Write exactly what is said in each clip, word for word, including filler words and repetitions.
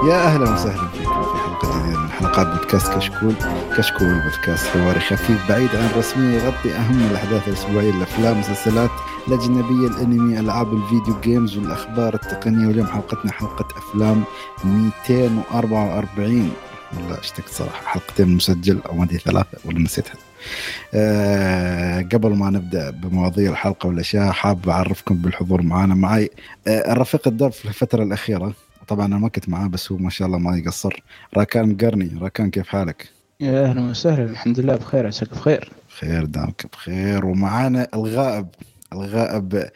يا أهلا وسهلا فيكم في حلقة جديدة من حلقات بودكاست كشكول. كشكول بودكاست حواري خفيف بعيد عن الرسمية، يغطي أهم الأحداث الأسبوعية، الأفلام والمسلسلات الأجنبية، الأنمي، ألعاب الفيديو جيمز والأخبار التقنية. واليوم حلقتنا حلقة أفلام مئتين وأربعة وأربعين. والله اشتكت صراحة، حلقتين مسجل أو مدي ثلاثة ولا نسيتها. أه قبل ما نبدأ بمواضيع الحلقة والأشياء، حاب أعرفكم بالحضور معنا. معي أه الرفيق الدرب في الفترة الأخيرة، طبعا انا ما كنت معاه بس هو ما شاء الله ما يقصر، راكان مقرني. راكان كيف حالك؟ يا اهلا وسهلا، الحمد لله بخير، عساك بخير. خير دامك بخير. ومعانا الغائب الغائب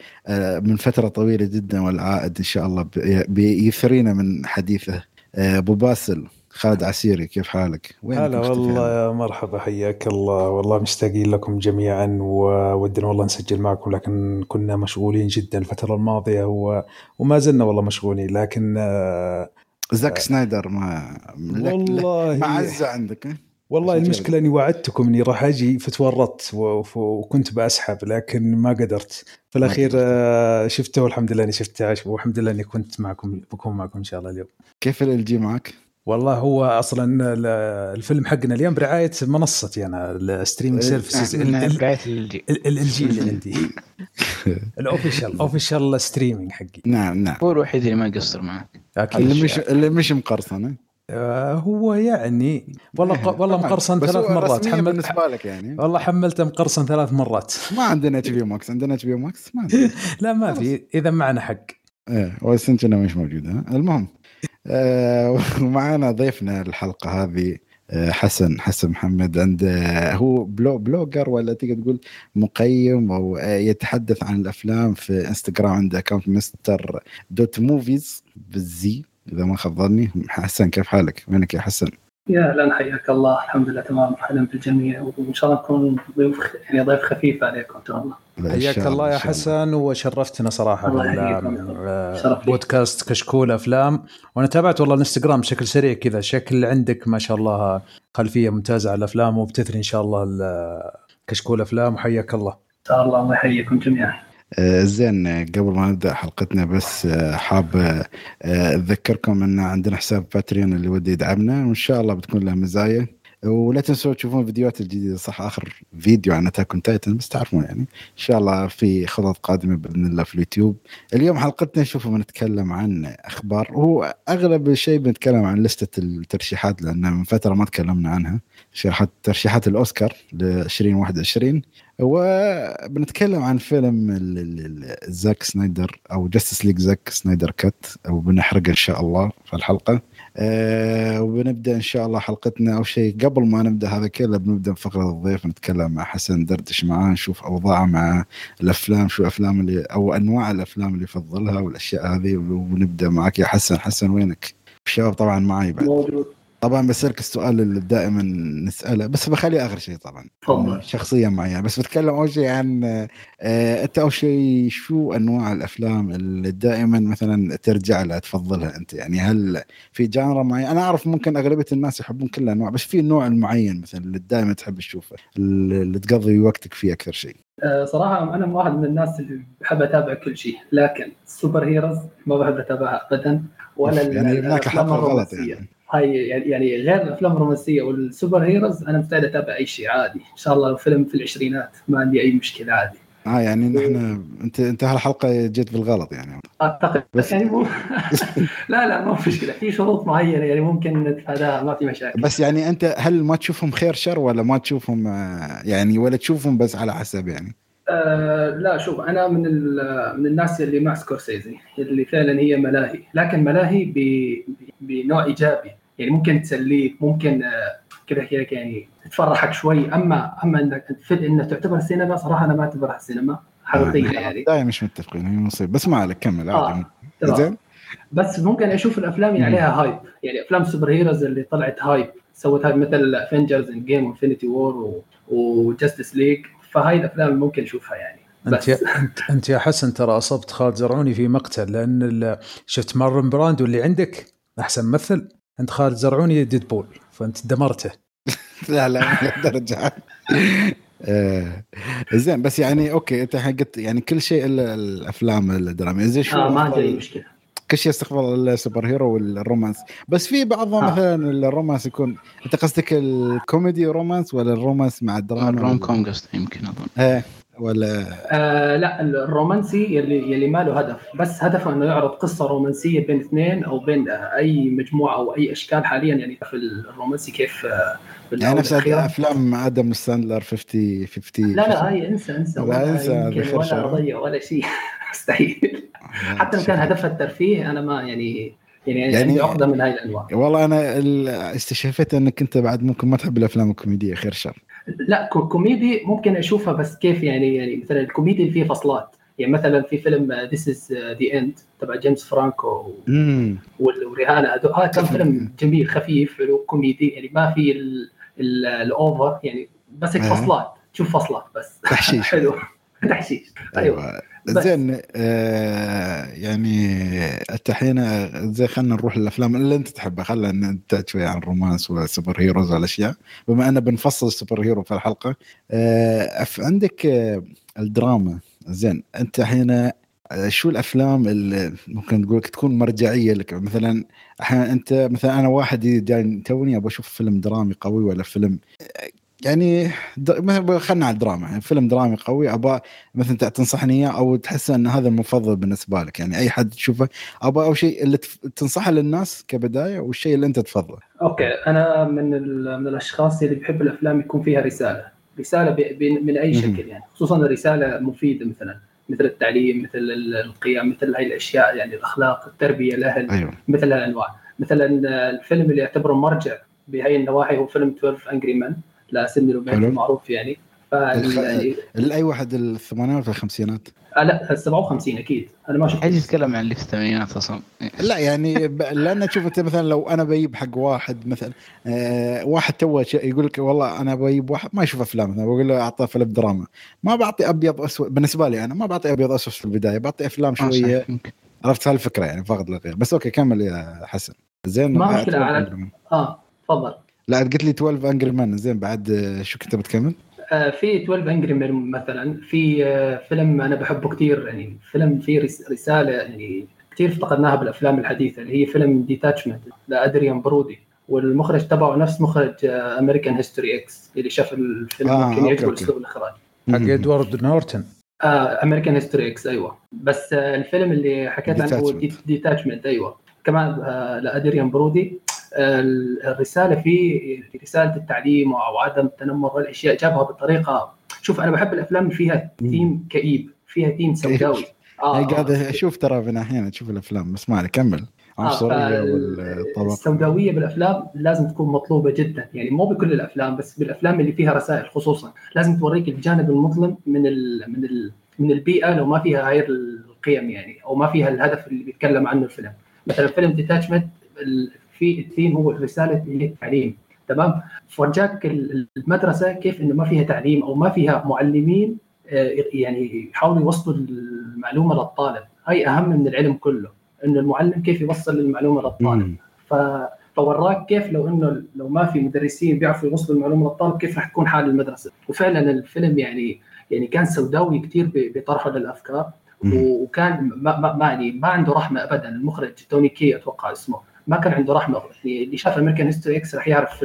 من فتره طويله جدا والعائد ان شاء الله بيثرينا من حديثه، ابو باسل خالد عسيري. كيف حالك؟ وين؟ هلا والله يا مرحبا، حياك الله. والله مشتاقين لكم جميعا، وودنا والله نسجل معكم لكن كنا مشغولين جدا الفترة الماضية و... وما زلنا والله مشغولين. لكن آ... زاك آ... سنايدر ما والله ما عزة عندك. والله المشكلة أني وعدتكم أني راح أجي فتورطت وكنت بأسحب لكن ما قدرت. في الأخير شفته والحمد لله أني شفته، والحمد لله أني كنت معكم، بكون معكم إن شاء الله اليوم. كيف الجي معك؟ والله هو أصلاً الفيلم حقنا اليوم برعاية منصتي أنا، الستريمينج سيرفيسز، الجي اللي عندي الأوفيشال أوفيشال ستريمينج حقي. نعم نعم، هو الوحيد اللي ما قصر معك، اللي مش اللي مش مقرصن هو يعني. والله والله مقرصن ثلاث مرات حملت يعني. والله حملته مقرصن ثلاث مرات. ما عندنا اتش بي ماكس، عندنا اتش بي ماكس ما لا ما في، إذا معنا حق إيه وسنتنا مش موجودة. المهم أه ومعنا ضيفنا الحلقة هذه أه حسن حسن محمد. عنده هو بلو بلوجر ولا تقدر تقول مقيم، أو يتحدث عن الأفلام في إنستغرام. عنده أكاونت مستر دوت موفيز بالزي إذا ما خبرني. حسن كيف حالك؟ وينك يا حسن؟ يا أهلا، حياك الله. الحمد لله تمام، أهلا بالجميع، وإن شاء الله نكون ضيف يعني ضيف خفيف عليكم. تمام، حياك الله يا حسن، وشرفتنا صراحة بودكاست كشكول أفلام. وأنا تابعت والله الانستغرام بشكل سريع كذا، شكل عندك ما شاء الله خلفية ممتازة على الأفلام، وبتثري إن شاء الله كشكول أفلام، وحياك الله. الله الله يحييكم جميعا. زين، قبل ما نبدأ حلقتنا بس حاب أذكركم أن عندنا حساب باتريون اللي ودي يدعمنا، وإن شاء الله بتكون له مزايا. ولا تنسوا تشوفون فيديوهات الجديدة، صح آخر فيديو عن أتاكم تايتن بس تعرفون يعني. إن شاء الله في خطط قادمة بإذن الله في اليوتيوب. اليوم حلقتنا شوفوا بنتكلم عن أخبار، هو أغلب شيء بنتكلم عن لستة الترشيحات لأن من فترة ما تكلمنا عنها، ترشيحات الأوسكار لعشرين واحد وعشرين. وبنتكلم عن فيلم زاك سنايدر أو جاستس ليج زاك سنايدر كات، أو بنحرق إن شاء الله في الحلقة. أه وبنبدأ إن شاء الله حلقتنا. أو شيء قبل ما نبدأ هذا كله، بنبدأ بفقرة الضيف، نتكلم مع حسن، ندردش معاه، نشوف أوضاعه مع الأفلام، شو أفلام اللي أو أنواع الأفلام اللي يفضلها والأشياء هذه. ونبدأ معك يا حسن. حسن وينك؟ الشباب طبعا معي بعد، طبعا بسألك السؤال اللي دائما نسأله بس بخليه آخر شيء طبعا طبعا شخصيا معي، بس بتكلم أول شيء عن أنت. أول شيء شو أنواع الأفلام اللي دائما مثلا ترجع لها تفضلها أنت؟ يعني هل في جانرا معين؟ أنا أعرف ممكن أغلبية الناس يحبون كل أنواع، بس في نوع معين مثلا اللي دائما تحب تشوفه، اللي تقضي وقتك فيه أكثر شيء؟ صراحة أنا واحد من الناس اللي بحب أتابع كل شيء، لكن السوبر هيروز ما بحب أتابعها أبدا، ولا يعني الأفلام الرومانسية هاي يعني، غير الأفلام الرومانسية والسوبر هيروز أنا مستعد أتابع أي شيء عادي. إن شاء الله الفيلم في العشرينات ما عندي أي مشكلة عادي. آه يعني نحن أنت أنت هالحلقة جت بالغلط يعني أعتقد بس يعني مو لا لا ما في مشكلة، في شروط معينة يعني ممكن نتفاداها ما في مشاكل. بس يعني أنت هل ما تشوفهم خير شر، ولا ما تشوفهم يعني، ولا تشوفهم بس على حسب يعني؟ أه لا شوف، أنا من من الناس اللي مع سكورسيزي، اللي فعلا هي ملاهي، لكن ملاهي بنوع إيجابي يعني، ممكن تسليك، ممكن كذا كذا يعني تفرحك شوي. أما أما إنك تفل إنه تعتبر سينما، صراحة أنا ما أعتبرها سينما حقيقية يعني. دايما مش متفقين، هي مصيبة. بس ما عليك، كمل عادي. زين، بس ممكن أشوف الأفلام اللي عليها هايب يعني، أفلام سوبر هيروز اللي طلعت هايب، سوت هايب مثل أفنجرز إند جيم وإنفينيتي وور وجاستس ليج، فهاي الأفلام ممكن نشوفها يعني. بس أنت, أنت يا حسن ترى أصبت خالد زرعوني في مقتل، لأن شفت مارلون براندو اللي عندك أحسن ممثل، أنت خالد زرعوني ديدبول، فأنت دمرته. لا لا درجة آه. زين، بس يعني أوكي أنت حقت يعني كل شيء إلا الأفلام الدرامية زي شو؟ آه ما عندي مشكلة. كل شيء استقبل السوبر هيرو والرومانس. بس في بعضهم آه. مثلا الرومانس يكون انت قصدك الكوميدي رومانس ولا الرومانس مع الدراما؟ الروم كوم قصدي يمكن اظن ايه ولا آه لا الرومانسي اللي اللي ما له هدف، بس هدفه انه يعرض قصه رومانسيه بين اثنين او بين اي مجموعه او اي اشكال. حاليا يعني في الرومانسي كيف يعني نفس افلام ادم ساندلر خمسين خمسين. لا لا هاي انسى انسى ولا انسى ولا اضيع ولا شيء مستحيل. حتى لو كان هدفها الترفيه انا ما يعني يعني, يعني اقدم من هاي الانواع. والله انا استشفيت انك انت بعد ممكن ما تحب الافلام الكوميديه خير شر. لا كوميدي ممكن اشوفها بس كيف يعني يعني مثلا الكوميدي اللي فيه فصلات، يعني مثلا في فيلم This is the End تبع جيمس فرانكو والرهانة هذا كان فيلم جميل خفيف وكوميدي، يعني ما في الاوفر يعني بس فصلات، شوف فصلات بس تحشيش حلو تحشيش. ايوه زين آه يعني التحينة زي خلنا نروح للأفلام اللي أنت تحبها. خلنا نتعد شوية عن الرومانس والسوبر هيروز والأشياء بما أننا بنفصل السوبر هيرو في الحلقة. آه عندك آه الدراما. زين أنت حين شو الأفلام اللي ممكن تقولك تكون مرجعية لك؟ مثلا أحيانا أنت مثلا أنا واحد جاي توني أبغى أشوف فيلم درامي قوي ولا فيلم يعني مثلا خلنا على الدراما، يعني فيلم درامي قوي أبا مثلا تنصحني أو تحس أن هذا المفضل بالنسبة لك، يعني أي حد تشوفه أبا أو شيء اللي تنصحه للناس كبداية والشيء اللي أنت تفضله. أوكي أنا من من الأشخاص اللي بحب الأفلام يكون فيها رسالة رسالة من أي شكل، يعني خصوصا رسالة مفيدة مثلا مثل التعليم مثل القيم مثل هاي الأشياء، يعني الأخلاق التربية الأهل أيوة. مثل هالأنواع. مثلا الفيلم اللي يعتبره مرجع بهاي النواحي هو فيلم اثنا عشر Angry Men لا سمي روبينز معروف يعني فال يعني اي واحد الثمانينات والخمسينات آه لا سبعة وخمسين اكيد انا ما شفت اجي اتكلم عن اللي في الثمانينات اصلا لا يعني ب... لان تشوف مثلا لو انا بجيب حق واحد مثلا آه واحد تو يقول لك والله انا بجيب واحد ما يشوف افلام مثلا بقول له اعطاه فيلم دراما ما بعطي ابيض اسود بالنسبه لي انا ما بعطي ابيض اسود في البدايه بعطي افلام شويه عرفت هالفكره يعني فقط لا غير. بس اوكي كمل يا حسن. زين ما مشكله على... اه تفضل. لا قلت لي اثنا عشر Angry Men زين بعد شو كنت بتكمل؟ آه في اثنا عشر Angry Men مثلا في آه فيلم أنا بحبه كتير، يعني فيلم فيه رسالة يعني كتير افتقدناها بالأفلام الحديثة اللي هي فيلم Detachment لأدريان برودي، والمخرج تبعه نفس مخرج آه American History X اللي شاف الفيلم آه ممكن يعجبه أسلوب الإخراج حق إدوارد نورتن آه American History X أيوة. بس آه الفيلم اللي حكيت عنه هو Detachment أيوة كمان آه لأدريان برودي. الرسالة في رسالة التعليم أو عدم التنمر والأشياء جابها بطريقة شوف أنا بحب الأفلام فيها تيم كئيب فيها تيم سوداوي آه قاعد أشوف ترى من أحيانا تشوف الأفلام بس ما كمل عنصرية والطبق السوداوية بالأفلام لازم تكون مطلوبة جدا، يعني مو بكل الأفلام بس بالأفلام اللي فيها رسائل خصوصا لازم توريك الجانب المظلم من ال من ال من البيئة لو ما فيها غير القيم يعني أو ما فيها الهدف اللي بيتكلم عنه الفيلم. مثلا فيلم ديتاتشمنت في الثين هو رسالة التعليم تمام فرجاك المدرسة كيف إنه ما فيها تعليم أو ما فيها معلمين يعني يحاولوا يوصلوا المعلومة للطالب، هاي أهم من العلم كله إنه المعلم كيف يوصل المعلومة للطالب. فوراك كيف لو إنه لو ما في مدرسين بيعرفوا يوصلوا المعلومة للطالب كيف رح تكون حال المدرسة. وفعلا الفيلم يعني يعني كان سوداوي كتير بطرحه للأفكار وكان ما ما يعني ما عنده رحمة أبدا. المخرج توني كي أتوقع اسمه ما كان عنده رحمة، اللي شاف أمريكان هيستوري إكس رح يعرف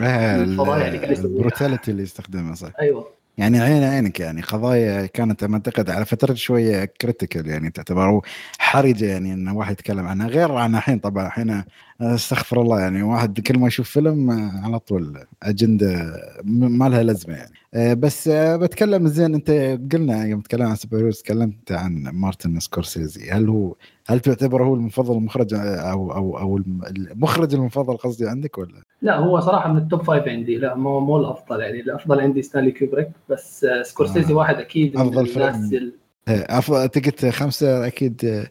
القضايا اللي كان يستخدمها البروتاليتي اللي يستخدمها صح أيوة يعني عين عينك يعني قضايا كانت أعتقد على فترة شوية كريتيكال يعني تعتبر حرجة يعني إن واحد يتكلم عنها غير عن الحين. طبعا الحين استغفر الله يعني واحد كل ما يشوف فيلم على طول أجندة ما لها لازمة يعني. بس بتكلم زين أنت قلنا يوم تكلم عن سوبر هيروز تكلمت عن مارتن سكورسيزي، هل هو هل تعتبره هو المفضل المخرج أو أو أو المخرج المفضل قصدي عندك ولا؟ لا هو صراحة من التوب فايف عندي لا مو مو الأفضل، يعني الأفضل عندي ستانلي كوبريك بس سكورسيزي آه. واحد أكيد من الناس ال... أفضل تقت خمسة أكيد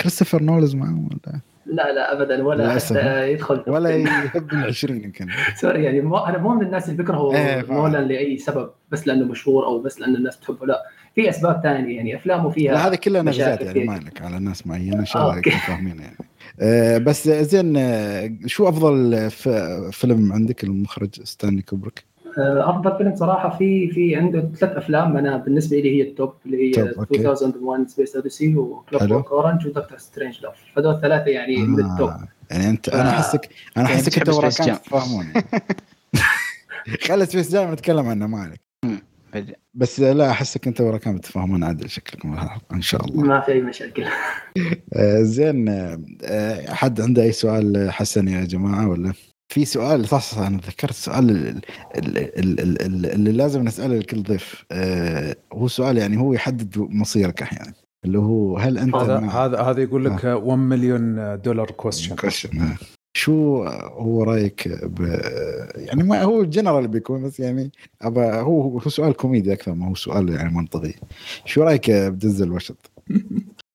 كريستوفر نولز معه ولا؟ لا لا أبدا ولا يدخل ولا يحب العشرين يمكن سوري يعني مو أنا مو من الناس اللي بكرهوا آه نولان لأي سبب بس لأنه مشهور أو بس لأنه الناس تحبه، لا في أسباب تانية يعني أفلامه فيها لا هذا كله نغزات يعني ما لك على الناس معينة إن شاء الله يكون فاهمين يعني آه. بس زين شو أفضل فيلم عندك المخرج ستانلي كوبريك؟ افضل فيلم صراحه في في عنده ثلاث افلام انا بالنسبه لي هي التوب اللي هي ألفين وواحد سبيس اوديسي وكلوب وورك اورنج ودكتور سترينج لوف. هذول ثلاثه يعني من آه. التوب يعني انت آه. انا احسك انا احسك انت وراك تفهموني. خلص سبيس جام نتكلم عنه ما عليك بس لا احسك انت وراك كان بتفهمون عدل شكلكم ان شاء الله ما في مشاكل. زين حد عنده اي سؤال حسن يا جماعه؟ ولا في سؤال صح؟ أنا ذكرت سؤال اللي لازم نسأله لكل ضيف. أه هو سؤال يعني هو يحدد مصيرك أحيانا اللي هو هل أنت هذا هذا هذا يقول لك واحد مليون دولار كويستشن. شو هو رأيك يعني ما هو جنرال بيكون بس يعني أبا هو هو سؤال كوميدي أكثر ما هو سؤال يعني منطقي. شو رأيك بدنزل واشنطن؟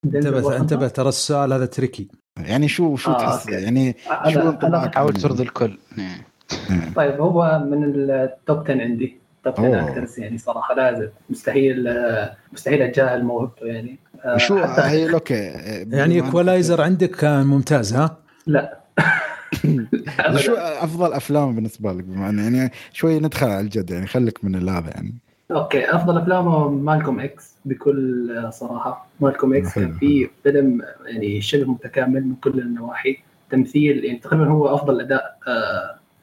انتبه انتبه ترى السؤال هذا تريكي يعني شو شو آه تحس يعني شو حاول ترضي الكل. طيب هو من التوب عشرة عندي توب عشرة اكترس يعني صراحه لازم مستحيل مستحيل اتجاهل موهبته يعني آه شو هي اوكي يعني ايكولايزر عندك كان ممتاز ها لا. شو افضل افلام بالنسبه لك بما يعني شوي ندخل على الجد يعني خليك من اللعبه يعني اوكي افضل افلامه مالكوم اكس بكل صراحه. مالكوم اكس كان فيه فيلم يعني شبه متكامل من كل النواحي تمثيل يعني تقريبا هو افضل اداء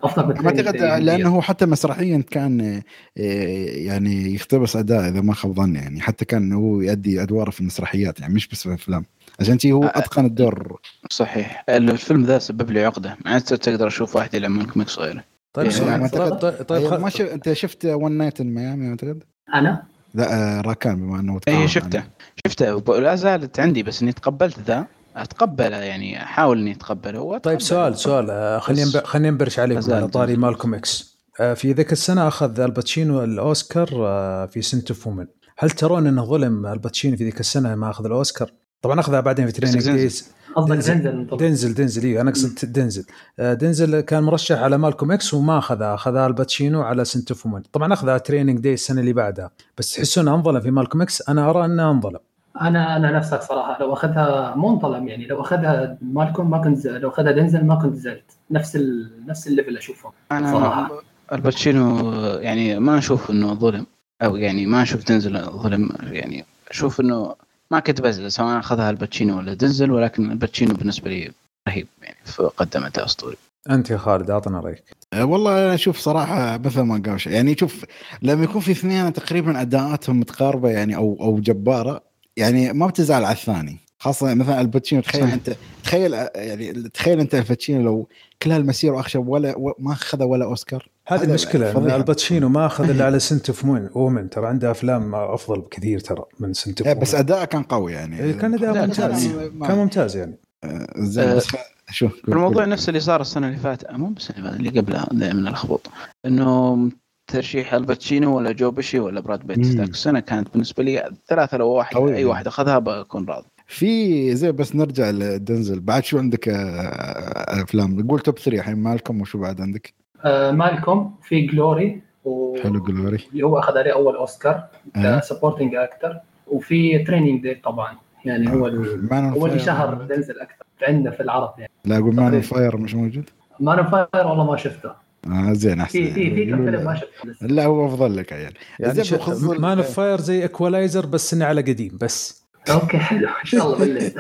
افضل بكثير لانه حتى مسرحيا كان يعني يختبس اداء اذا ما خاب ظني يعني حتى كان هو يؤدي ادواره في المسرحيات يعني مش بس في الافلام عشان تي هو اتقن الدور. صحيح الفيلم ذا سبب لي عقده ما عاد تقدر اشوف واحد يلعب مالكوم اكس غيره. طيب يعني طيب طيب ما شف... انت شفت ون نايت ان ميامي اعتقد انا لا راكان بما انه اي شفته أنا. شفته لا زالت عندي بس اني تقبلت ذا اتقبله يعني احاول اني اتقبله. طيب سؤال سؤال خلينا ب... خلينا نبرش عليك على طاري مالكوم اكس. في ذيك السنه اخذ الباتشينو الاوسكار في سنت فومن. هل ترون انه ظلم الباتشينو في ذيك السنه ما اخذ الاوسكار؟ طبعا اخذها بعدين في تريننج ديز. دنزل دنزل دنزل إيه أنا قصدت دنزل دنزل كان مرشح على مالكوم إكس وما أخذها أخذها الباتشينو على سنتفومن. طبعا أخذها تريننج دي السنة اللي بعدها بس تحسون أنظلم في مالكوم إكس؟ أنا أرى أنها أنظلم. أنا أنا نفسك صراحة لو أخذها مو أنظلم يعني لو أخذها مالكوم ما كنت لو أخذها دنزل ما كنت زلت نفس ال نفس اللي في اللي أشوفه صراحة. الباتشينو يعني ما أشوف إنه ظلم أو يعني ما أشوف دنزل ظلم يعني أشوف إنه ما كنت بزل سواء أخذها الباتشينو ولا دنزل ولكن الباتشينو بالنسبة لي رهيب يعني فقدمته أسطوري. أنت يا خالد أعطنا رأيك. أه والله أنا أشوف صراحة مثل ما قالش يعني شوف لما يكون في اثنين تقريبا أداءاتهم متقاربة يعني أو أو جبارة يعني ما بتزعل على الثاني خاصة مثلا الباتشينو تخيل أنت تخيل يعني تخيل أنت الباتشينو لو كل هالمسير وأخشب ولا و... ما أخذ ولا أوسكار هذه المشكلة. الباتشينو ما أخذ إلا على سنت اوف وومن ترى عنده أفلام أفضل بكثير ترى من سنت اوف وومن بس أداءه كان قوي يعني كان أداءه ممتاز كان ممتاز يعني أه شو الموضوع نفس اللي صار السنة اللي فاتت مو بس اللي قبلها من الخبط إنه ترشيح الباتشينو ولا جوبشي ولا براد بيت ذاك السنة كانت بالنسبة لي ثلاثة لو واحد أوي. أي واحد أخذها بكون راضي في زي بس نرجع لدنزل بعد شو عندك أفلام نقول توب ثري الحين مالكم وشو بعد عندك؟ آه مالكم في جلوري و... حلو جلوري اللي هو أخذ عليه أول أوسكار كسبورتينج آه. أكتر وفي ترينينج دي طبعا يعني آه. هو اللي شهر دنزل أكثر عندنا في العرب يعني. لا أقول مان فاير مش موجود مان فاير والله ما شفته آه زين أحسن في في في كم ما شفته لا هو أفضل لك يعني, يعني ش... مان فاير زي إكوالايزر بس إنه على قديم بس اوكي حلو ان شاء الله بالله.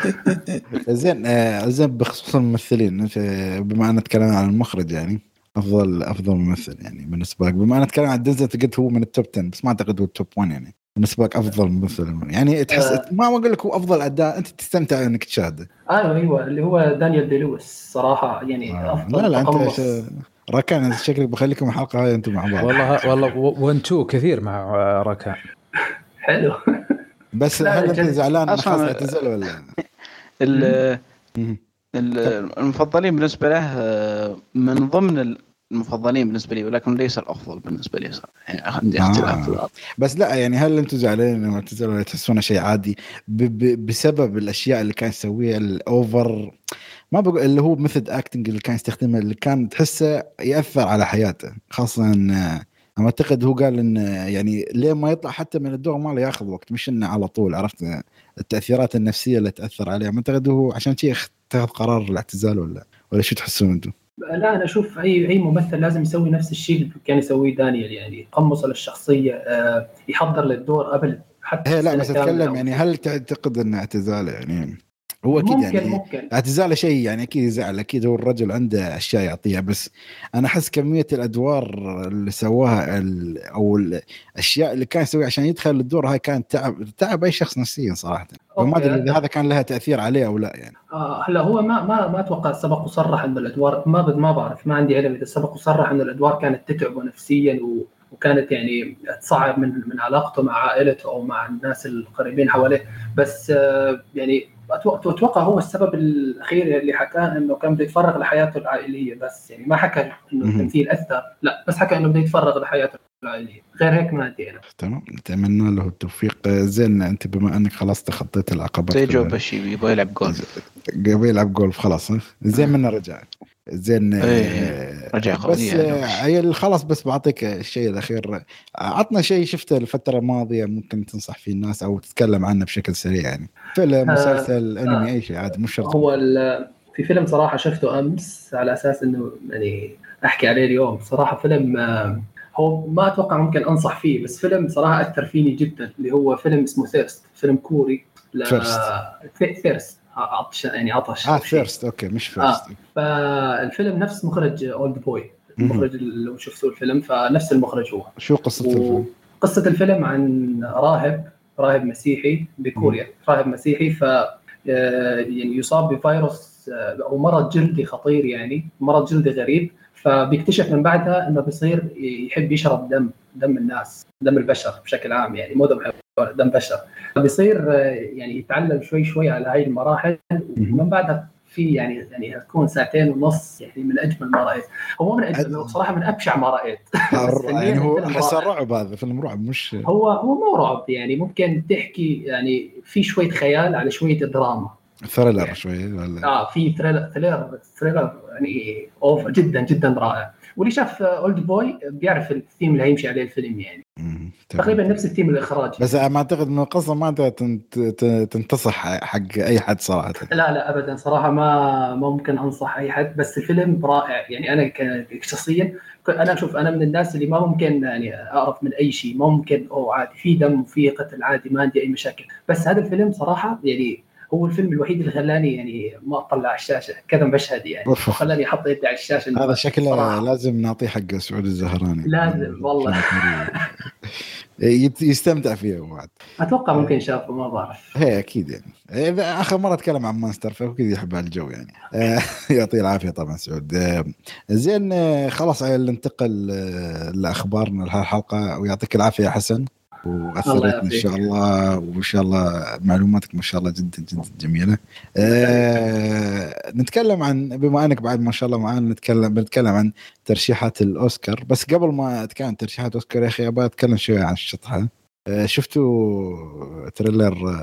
زين آه زين بخصوص الممثلين بما أننا تكلمنا عن المخرج يعني افضل افضل ممثل يعني بالنسبه لك بما انا اتكلم عن دنزل قلت هو من التوب عشرة بس ما اعتقد هو التوب واحد يعني بالنسبه لك افضل ممثل يعني تحس أه ما اقول لك هو افضل اداء انت تستمتع انك تشاهده. ايوه ايوه اللي هو دانيال دي لويس صراحه يعني آه. افضل لا لا انت ركان شكلك بخليكم الحلقه هاي انتم مع بعض والله والله وانتو كثير مع ركان حلو بس هل انت زعلان من خاصه تنزل ولا المفضلين بالنسبه له من ضمن المفضلين بالنسبه لي ولكن ليس الافضل بالنسبه لي يعني عندي اختلاف آه. بس لا يعني هل انتم زعلانين لما تزعلوا تحسون شيء عادي بسبب الاشياء اللي كان يسويها الاوفر ما بقول اللي هو ميثود اكتنج اللي كان يستخدمه اللي كان تحسه ياثر على حياته خاصه انا اعتقد هو قال ان يعني ليه ما يطلع حتى من الدور ما له ياخذ وقت مش انه على طول عرفت التاثيرات النفسيه اللي تاثر عليه ما اعتقد هو عشان شيء اخذ قرار الاعتزال ولا ولا شو تحسون انتم؟ لا انا اشوف اي اي ممثل لازم يسوي نفس الشيء اللي كان يسويه دانيال، يعني يقمص للشخصيه، يحضر للدور قبل حتى. هي لا بس اتكلم يعني، هل تعتقد ان اعتزاله يعني هو كده يعني ممكن. اعتزاله شيء يعني اكيد يزعل، اكيد هو الرجل عنده اشياء يعطيها، بس انا احس كميه الادوار اللي سواها ال او الاشياء اللي كان يسويها عشان يدخل الدور هاي كانت تعب تعب اي شخص نفسيا صراحه. وما ادري اذا هذا كان لها تاثير عليه او لا يعني. هلا آه هو ما ما ما اتوقع سبق وصرح انه الادوار، ما بد ما بعرف، ما عندي علم اذا سبق وصرح انه الادوار كانت تتعبه نفسيا و وكانت يعني تصعب من من علاقته مع عائلته او مع الناس القريبين حواليه. بس آه يعني اتوقع هو السبب الاخير اللي حكاه انه كان بده يتفرغ لحياته العائليه بس، يعني ما حكى انه التمثيل اثر، لا بس حكى انه بده يتفرغ لحياته العائليه، غير هيك ما ادري انا. تمام، نتمنى له التوفيق. زين انت بما انك خلاص تخطيت العقبات، تيجو بشي يبغى يلعب جولف، يبغى يلعب جولف خلاص زين منا رجع زين ايه. رجع بس يعني. خلاص بس بعطيك الشيء الاخير، عطنا شيء شفته الفتره الماضيه ممكن تنصح فيه الناس او تتكلم عنه بشكل سريع، يعني فيلم مسلسل انمي اي شيء عادي مو شرط. هو في فيلم صراحه شفته امس على اساس انه يعني احكي عليه اليوم، صراحه فيلم هو ما اتوقع ممكن انصح فيه، بس فيلم صراحه اثر فيني جدا، اللي هو فيلم اسمه ثيرست، فيلم كوري ثيرست عطش يعني عطش اه فيرست اوكي مش فيرست آه. فالفيلم نفس مخرج اولد بوي، المخرج اللي شفتوا الفيلم، فنفس المخرج هو. شو قصه الفيلم؟ قصه الفيلم عن راهب راهب مسيحي بكوريا، راهب مسيحي ف يعني يصاب بفيروس او مرض جلدي خطير، يعني مرض جلدي غريب، فبيكتشف من بعدها انه بيصير يحب يشرب دم دم الناس، دم البشر بشكل عام، يعني مو دم دم بشر. بيصير يعني يتعلم شوي شوي على هاي المراحل، ومن بعدها في يعني يعني هتكون ساعتين ونص يعني من أجمل ما رأيت، هو من أجمل صراحة من أبشع ما رأيت. يعني هو حس الرعب، هذا فيلم رعب مش هو هو مو رعب يعني، ممكن تحكي يعني في شوية خيال على شوية دراما، ثريلر شوي ولا اه في ثريلر ثريلر ثريلر يعني اوف جدا جدا رائع. واللي شاف اولد بوي بيعرف الثيم اللي هيمشي عليه الفيلم، يعني تقريبا نفس الثيم الاخراجي، بس ما اعتقد ان القصه ما تنتصح حق اي حد صراحه. لا لا ابدا صراحه ما ممكن انصح اي حد، بس الفيلم رائع يعني. انا شخصيا انا اشوف انا من الناس اللي ما ممكن يعني اعرف من اي شيء، ممكن او عادي في دم وفي قتل عادي، ما عندي اي مشاكل، بس هذا الفيلم صراحه يعني هو الفيلم الوحيد اللي خلاني يعني ما اطلع على الشاشه كذا مشهد، يعني خلاني احط يدي على الشاشه. هذا شكله لازم نعطيه حق سعود الزهراني، لازم والله يستمتع فيه وعد. اتوقع ممكن شافه ما بعرف، هي اكيد يعني اذا اخر مره اتكلم عن مونستر فاكيد يحب هالجو يعني. يعطيه العافيه طبعا سعود. زين خلاص ننتقل لاخبارنا لهالحلقه، ويعطيك العافيه يا حسن، وأثرتنا إن شاء الله، وإن شاء الله معلوماتك ما شاء الله جدا جدا جميلة. أه نتكلم عن، بما أنك بعد ما شاء الله معانا، نتكلم بنتكلم عن ترشيحات الأوسكار. بس قبل ما أتكلم ترشيحات أوسكار يا أخي أبغى أتكلم شوية عن الشطحة. أه شفتوا تريلر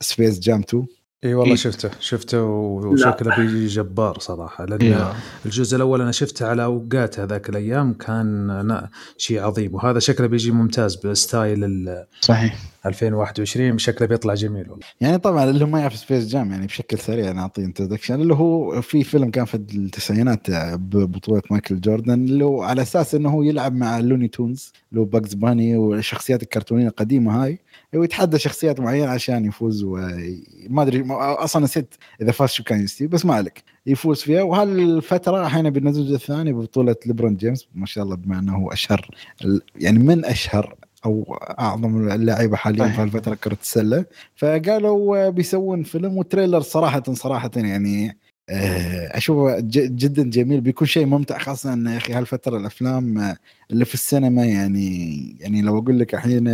سبيس جام تو؟ اي والله شفته شفته وشكله بيجي جبار صراحه، لان إيه. الجزء الاول انا شفته على اوقات هذاك الايام، كان شيء عظيم، وهذا شكله بيجي ممتاز بالستايل صحيح ألفين وواحد وعشرين، شكله بيطلع جميل والله. يعني طبعا اللي ما يعرف سبيس جام يعني بشكل سريع نعطي انترودكشن، اللي هو في فيلم كان في التسعينات ببطوله مايكل جوردن، اللي هو على اساس انه هو يلعب مع لوني تونز لو باكس باني والشخصيات الكرتونيه القديمه هاي، ويتحدى شخصيات معينه عشان يفوز، وما ادري اصلا نسيت اذا فاز شو كان يستي، بس ما عليك يفوز فيها. وهالفتره الحين بالنزوج الثاني ببطوله ليبرون جيمس ما شاء الله، بما انه هو اشهر يعني من اشهر او اعظم اللاعبين حاليا في هالفتره كره السله، فقالوا بيسوون فيلم. وتريلر صراحه صراحه يعني اشوفه جدا جميل، بيكون شيء ممتع، خاصه ان يا اخي هالفتره الافلام اللي في السينما يعني يعني لو اقول لك الحين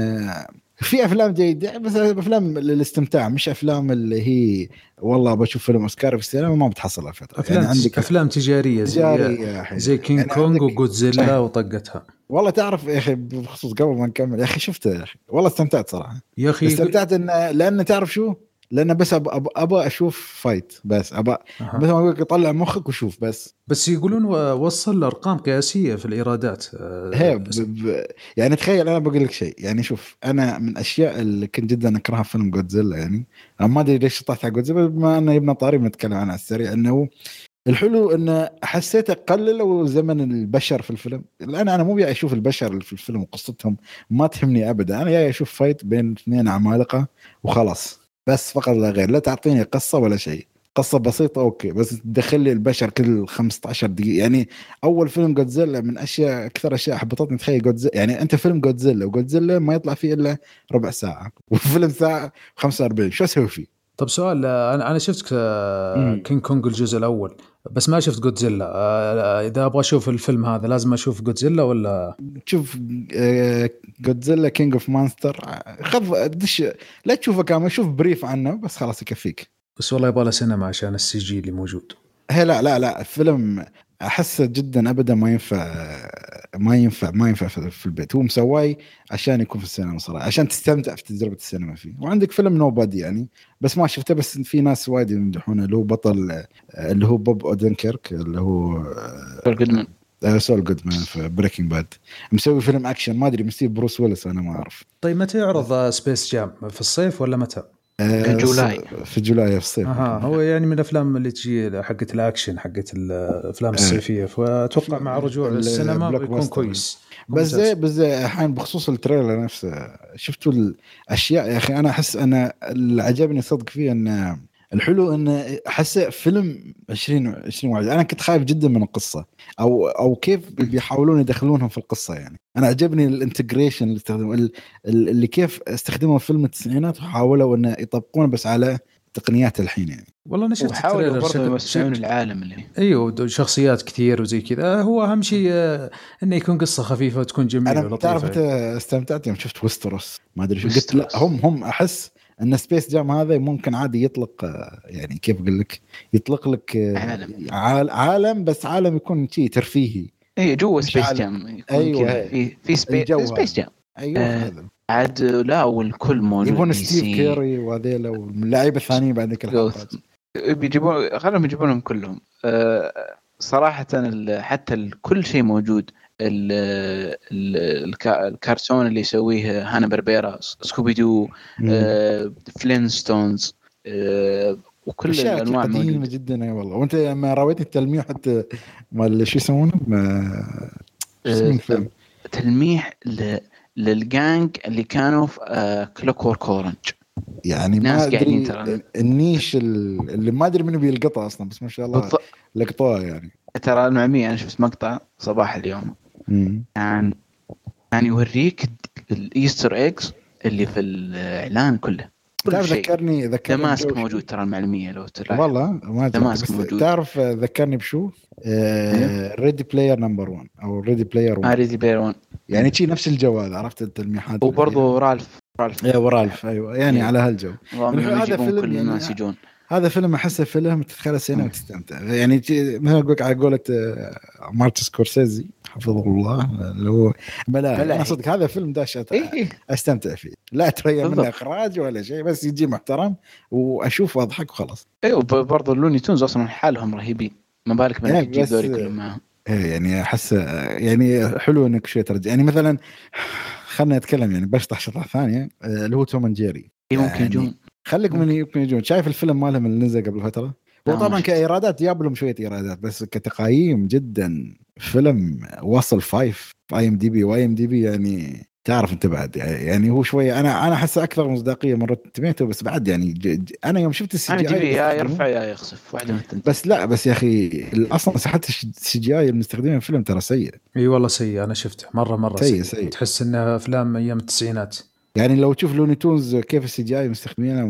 في افلام جيده، بس افلام للاستمتاع مش افلام اللي هي والله بشوف فيلم اوسكار في السينما ما بتحصل الفتره. افلام يعني عندك افلام تجاريه زي زي كينغ يعني كونغ وغودزيلا وطقتها. والله تعرف يا اخي بخصوص قبل ما نكمل يا اخي شفته يا اخي والله استمتعت صراحه يا اخي، استمتعت ان لان تعرف شو، لأن بس أبى أبى أشوف فايت بس أبى أه. بس ما أقولك طلع مخك وشوف بس بس يقولون وصل لأرقام قياسية في الإيرادات. هي ب ب يعني تخيل، أنا بقول لك شيء يعني، شوف أنا من أشياء اللي كنت جدا أكرهها في فيلم غودزيلا، يعني ما أدري ليش طلعت على غودزيلا، بما أنه يبنى طاري بنتكلم عنه على السريع، أنه الحلو أنه حسيت قللوا زمن البشر في الفيلم. الآن أنا مو بيا أشوف البشر في الفيلم وقصتهم ما تهمني أبدا. أنا جاي أشوف فايت بين اثنين عمالقة وخلاص، بس فقط لا غير. لا تعطيني قصة ولا شيء، قصة بسيطة أوكي، بس تدخل لي البشر كل خمسة عشر دقيقة. يعني أول فيلم جودزيلا من أشياء أكثر أشياء حبطتني. تخيل جودزيلا، يعني أنت فيلم جودزيلا وجودزيلا ما يطلع فيه إلا ربع ساعة، وفيلم ساعة خمسة وأربعين، شو أسوي فيه؟ طب سؤال، أنا أنا شفت كينج كونغ الجزء الأول بس ما شفت جودزيلا. إذا أبغى أشوف الفيلم هذا لازم أشوف جودزيلا ولا شوف جودزيلا كينج أوف مانستر؟ خذ دش لا تشوفه كامل، شوف بريف عنه بس خلاص يكفيك. بس والله يبغى له سينما عشان السي جي اللي موجود. لا لا لا، الفيلم أحسه جدا أبدا ما ينفع ما ينفع ما ينفع في البيت. هو مسواي عشان يكون في السينما صراحة، عشان تستمتع في تجربة السينما فيه. وعندك فيلم نوبادي يعني، بس ما شفته، بس في ناس وايد يمدحونه، اللي هو بطل اللي هو بوب أودنكيرك اللي هو سول جودمان سول جودمان في بريكنج باد، مسوي فيلم أكشن ما أدري مسوي بروس ويلس أنا ما أعرف. طيب متى يعرض سبيس جام؟ في الصيف ولا متى؟ في جولاي. في جولاي في الصيف. آه هو يعني من الأفلام اللي تجي حقت الأكشن حقت الأفلام الصيفية، فأتوقع مع رجوع للسينما بيكون كويس. بس زي بس زي حين بخصوص التريلر نفسه، شفتوا الأشياء يا أخي. أنا أحس أنا اللي عجبني صدق فيه أن الحلو أن أحس فيلم عشرين عشرين واحد. أنا كنت خايف جدا من القصة أو أو كيف بيحاولون يدخلونهم في القصة. يعني أنا عجبني الانتجريشن اللي استخدموا، اللي كيف استخدموا فيلم التسعينات وحاولوا أن يطبقونه بس على تقنيات الحين. يعني والله أنا شفت حاولوا برضه يوسعون العالم اللي أيوه شخصيات كثير وزي كذا. هو أهم شيء إنه يكون قصة خفيفة وتكون جميلة ولطيفة. أنا تعرفت استمتعت يوم شفت ويستروس، ما أدري شو قلت. لا هم هم أحس أن سبيس جام هذا ممكن عادي يطلق، يعني كيف أقول لك، يطلق لك عالم. عالم بس عالم يكون شيء ترفيهي. أي جوا سبيس جام. أيوة في في سبيس جام. أيوة آه عاد لا، والكل مون يبون ستيف كيري وهذيل واللاعب الثاني بعد كل بيجيبون خلهم يجيبونهم كلهم. آه صراحة حتى كل شيء موجود. ال ال الكارتون اللي يسويه هانا بربيرا، سكوبي دو، آه، فلينستونز، آه، وكل الأنواع قديمة جدا. أي والله. وأنت لما رويت التلميح حتى ما شو يسمونه آه، تلميح ل للجانج اللي كانوا في آه، كلوكورك أورنج. يعني ما أدري النيش اللي ما أدري منو بيلقطها أصلا، بس ما شاء الله بط... لقطها. يعني ترى المعمية أنا شفت مقطع صباح اليوم مم. يعني يعني يوريك الإيستر إيكس اللي في الإعلان كله. تعرف ذكرني ذكرني دماسك موجود ترى المعلمية لو تلاحظ. والله ما دماسك موجود. تعرف ذكرني بشو؟ ريدي بلاير نمبر واحد أو ريدي بلاير واحد. ريدي بلاير واحد يعني شيء نفس الجوال. عرفت التلميحات. وبرضه رالف رالف يا ورالف. أيوة يعني على هالجو. هذا فيلم كل الناس يجون. هذا فيلم أحسه فيلم تدخل السينما وتستمتع. يعني مثلا أقولك على قولة مارتن سكورسيزي حفظه الله اللي هو ملاهي. أنا صدق هذا فيلم داش أستمتع فيه، لا تريا منه إخراج ولا شيء، بس يجي محترم وأشوف وأضحك وخلاص. إيه برضو اللوني تونز أصلا حالهم رهيبين، ما بالك من يجيب دوري كلهم معهم. يعني أحس يعني حلو إنك شوي ترجع. يعني مثلا خلنا نتكلم يعني بشطح شطح ثانية اللي هو توم جيري. إيه ممكن يعني جون خليك من يمكن يجون. شايف الفيلم مالهم اللي نزل قبل فترة، وطبعا كإيرادات جابلهم شوية إيرادات، بس كتقييم جدا فيلم وصل فايف في اي ام دي بي. واي ام دي بي يعني تعرف انت بعد، يعني هو شوية انا انا حس اكثر مصداقية من روتن توميتو، بس بعد يعني انا يوم شفت السي جي اي يا يرفع يا يخسف واحدة من التنتين. بس لا بس يا اخي اصلا حتى السي جي اي المستخدمين الفيلم ترى سيء. اي والله سيء. انا شفته مرة مرة سيء, سيء. سيء. تحس انها افلام ايام التسعينات. يعني لو تشوف لوني تونز كيف السي جي اي مستخدمينه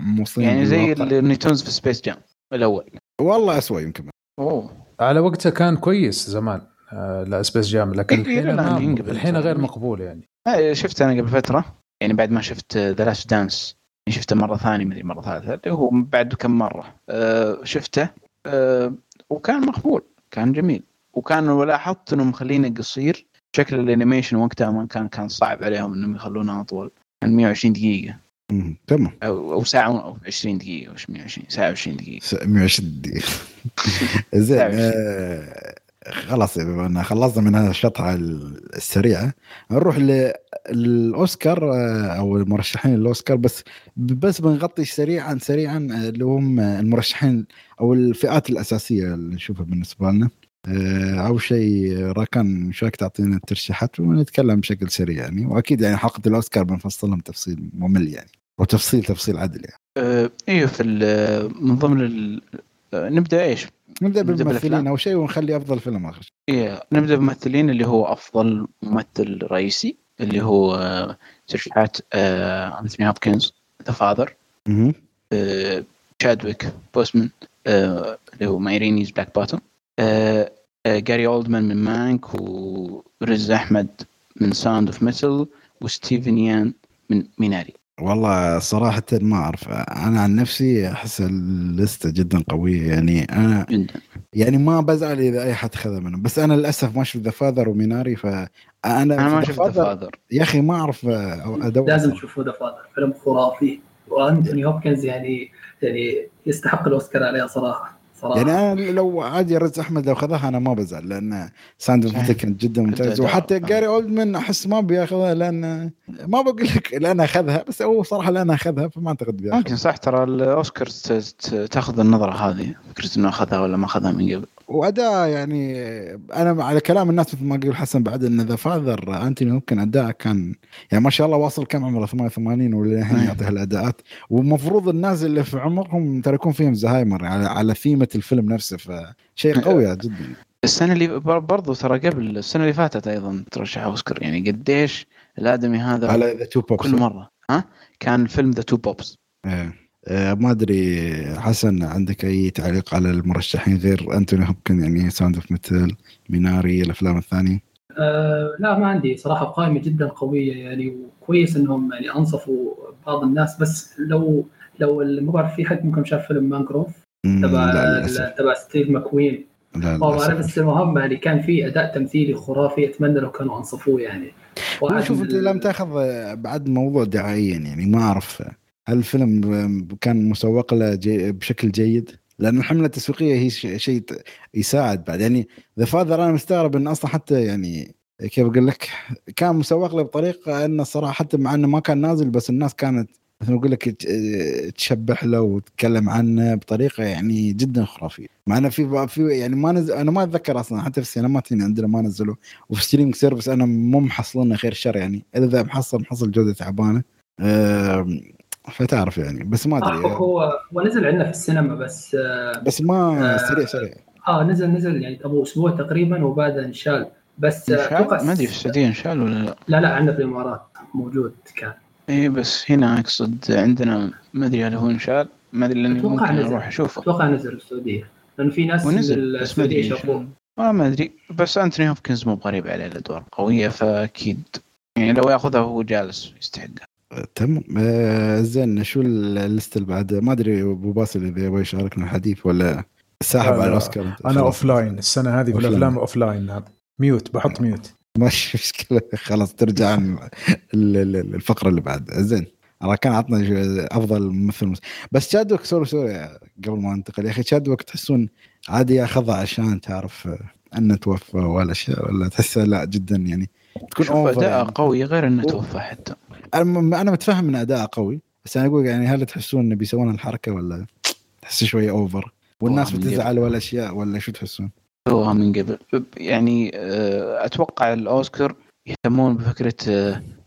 موصلين يعني زي لوني تونز في سبيس جام الاول. والله اسوء يمكن. اوه على وقتها كان كويس زمان. آه لا سبيس جام لكن الحين الحين غير مقبول. يعني شفت انا قبل فتره يعني بعد ما شفت ذا لاست دانس شفته مره ثانيه مدري مره ثالثه هو بعد كم مره آه شفته آه وكان مقبول، كان جميل، وكان لاحظت انه مخلينه قصير. شكل الانيميشن وقتها ما كان كان صعب عليهم انهم يخلونه اطول عن مية وعشرين دقيقه. امم تمام او او ساعه او عشرين دقيقه وش مية وعشرين ساعه عشرين دقيقه مية وعشرين دقيقه زين. خلاص بما أننا خلصنا من هذه الشطحة السريعة نروح للأوسكار أو المرشحين للأوسكار. بس بس بنغطي سريعا سريعا اللي هم المرشحين أو الفئات الأساسية اللي نشوفها بالنسبة لنا. أو شيء راكان شو رايك تعطينا الترشيحات ونتكلم بشكل سريع يعني. وأكيد يعني حلقة الأوسكار بنفصلهم تفصيل ممل يعني وتفصيل تفصيل عدل يعني. إيه في من ضمن ال... نبدأ إيش؟ نبدأ بالممثلين أو شيء ونخلي أفضل فيلم آخر. إيه نبدأ بالممثلين اللي هو أفضل ممثل رئيسي اللي هو ترشيحات أنثوني هوبكنز The Father شادويك بوسمان اللي هو مايرينيز بلاك باتون جاري أولدمان من مانك ورز أحمد من ساوند أوف ميتل وستيفن يان من ميناري. والله صراحة ما أعرف أنا عن نفسي أحس اللستة جدا قوية يعني أنا جداً. يعني ما بزعل إذا أي حد خذ منهم بس أنا للأسف ما شفت The Father وميناري فأنا أنا ما شفت The Father يا أخي ما أعرف أدور لازم تشوفوا The Father فيلم خرافي وأنتوني هوبكنز يعني يعني يستحق الأوسكار عليها صراحة صراحة. يعني أنا لو عادي رز أحمد لو خذها أنا ما بزعل لأن ساندوف متى كانت جدا ممتاز وحتى جاري أولدمان أحس ما بياخذها لأن ما بقول لك لأن أخذها بس أو صراحة لأن أخذها فما أعتقد بياخذها ممكن صح. ترى الأوسكار تأخذ النظرة هذه فكرة إنه أخذها ولا ما أخذها من قبل وأداء يعني أنا على كلام الناس مثل ما قال حسن بعد إن ذا فاذر أنتوني هوبكنز أداءه كان يعني ما شاء الله واصل كم عمره ثمانية وثمانين ولا الحين يعطي هالأداءات ومفروض الناس اللي في عمرهم ترى يكون فيهم زهايمر على على ثيمة الفيلم نفسه فشيء قوي جدا. السنة اللي برضو ترى قبل السنة اللي فاتت أيضا ترشح أوسكار يعني قديش الآدمي هذا على ذا تو بوبس كل مرة ها كان فيلم ذا تو بوبس. ما أدري حسن عندك أي تعليق على المرشحين غير أنتوني هوبكنز يعني ساوند أوف ميتل ميناري الأفلام الثانية؟ أه لا ما عندي صراحة قائمة جدا قوية يعني وكويس إنهم يعني أنصفوا بعض الناس بس لو لو ما بعرف في حد ممكن شاف فيلم مانغروف تبع تبع ستيف ماكوين وعارف بس المهم يعني كان في أداء تمثيلي خرافي أتمنى لو كانوا أنصفوه يعني. وشوف ال... لم تأخذ بعد موضوع دعائيا يعني ما أعرف هل الفيلم كان مسوق له جي بشكل جيد لأن الحملة التسويقية هي شيء شي يساعد بعد يعني The Father أنا مستغرب إن أصلا حتى يعني كيف أقول لك كان مسوق له بطريقة إن الصراحة حتى مع إنه ما كان نازل بس الناس كانت مثل أقول لك تشبح له وتتكلم عنه بطريقة يعني جدا خرافية مع أنا في في يعني ما نزل أنا ما أتذكر أصلا حتى في السينمات هنا عندنا ما نزلوا وفي ستريم سيرفس أنا مو محصلنا خير شر يعني إذا محصل محصل جودة تعبانة فتعرف يعني بس ما ادري آه هو هو نزل عندنا في السينما بس آه بس ما آه سريع سريع اه نزل نزل يعني ابو اسبوع تقريبا وبعد انشال بس اتوقع ما ادري في السعوديه انشال ولا لا لا لا عندنا في الامارات موجود كان ايه بس هنا اقصد عندنا ما ادري هل هو انشال ما ادري لاني ممكن نزل. اروح اشوفه اتوقع نزل السعوديه لان في ناس السعوديه شافوه اه ما ادري بس أنتوني هوبكنز مو قريب عليه الادوار قويه فاكيد يعني لو ياخذها هو جالس يستحقها. تمام آه زين شو الليست بعد ما ادري ابو باسل اذا يبغى يشاركنا الحديث ولا ساحب على الاوسكار. انا اوف لاين السنه هذه في الافلام اوف لاين ميوت بحط ميوت ماشي مشكله خلاص ترجع الفقره اللي بعد. زين انا كان عطنا افضل ممثل بس شادوك سوري سوري قبل ما انتقل يا اخي شادوك تحسون عادي ياخذها عشان تعرف انه توفى ولا شيء ولا تحسه لا جدا يعني تكون اداء يعني. قوي غير انه توفى حتى انا متفهم ان اداء قوي بس انا اقول يعني هل تحسون انه بيسوون الحركه ولا تحس شويه اوفر والناس بتزعل ولا اشياء ولا شو تحسون؟ هو من قبل يعني اتوقع الاوسكار يهتمون بفكره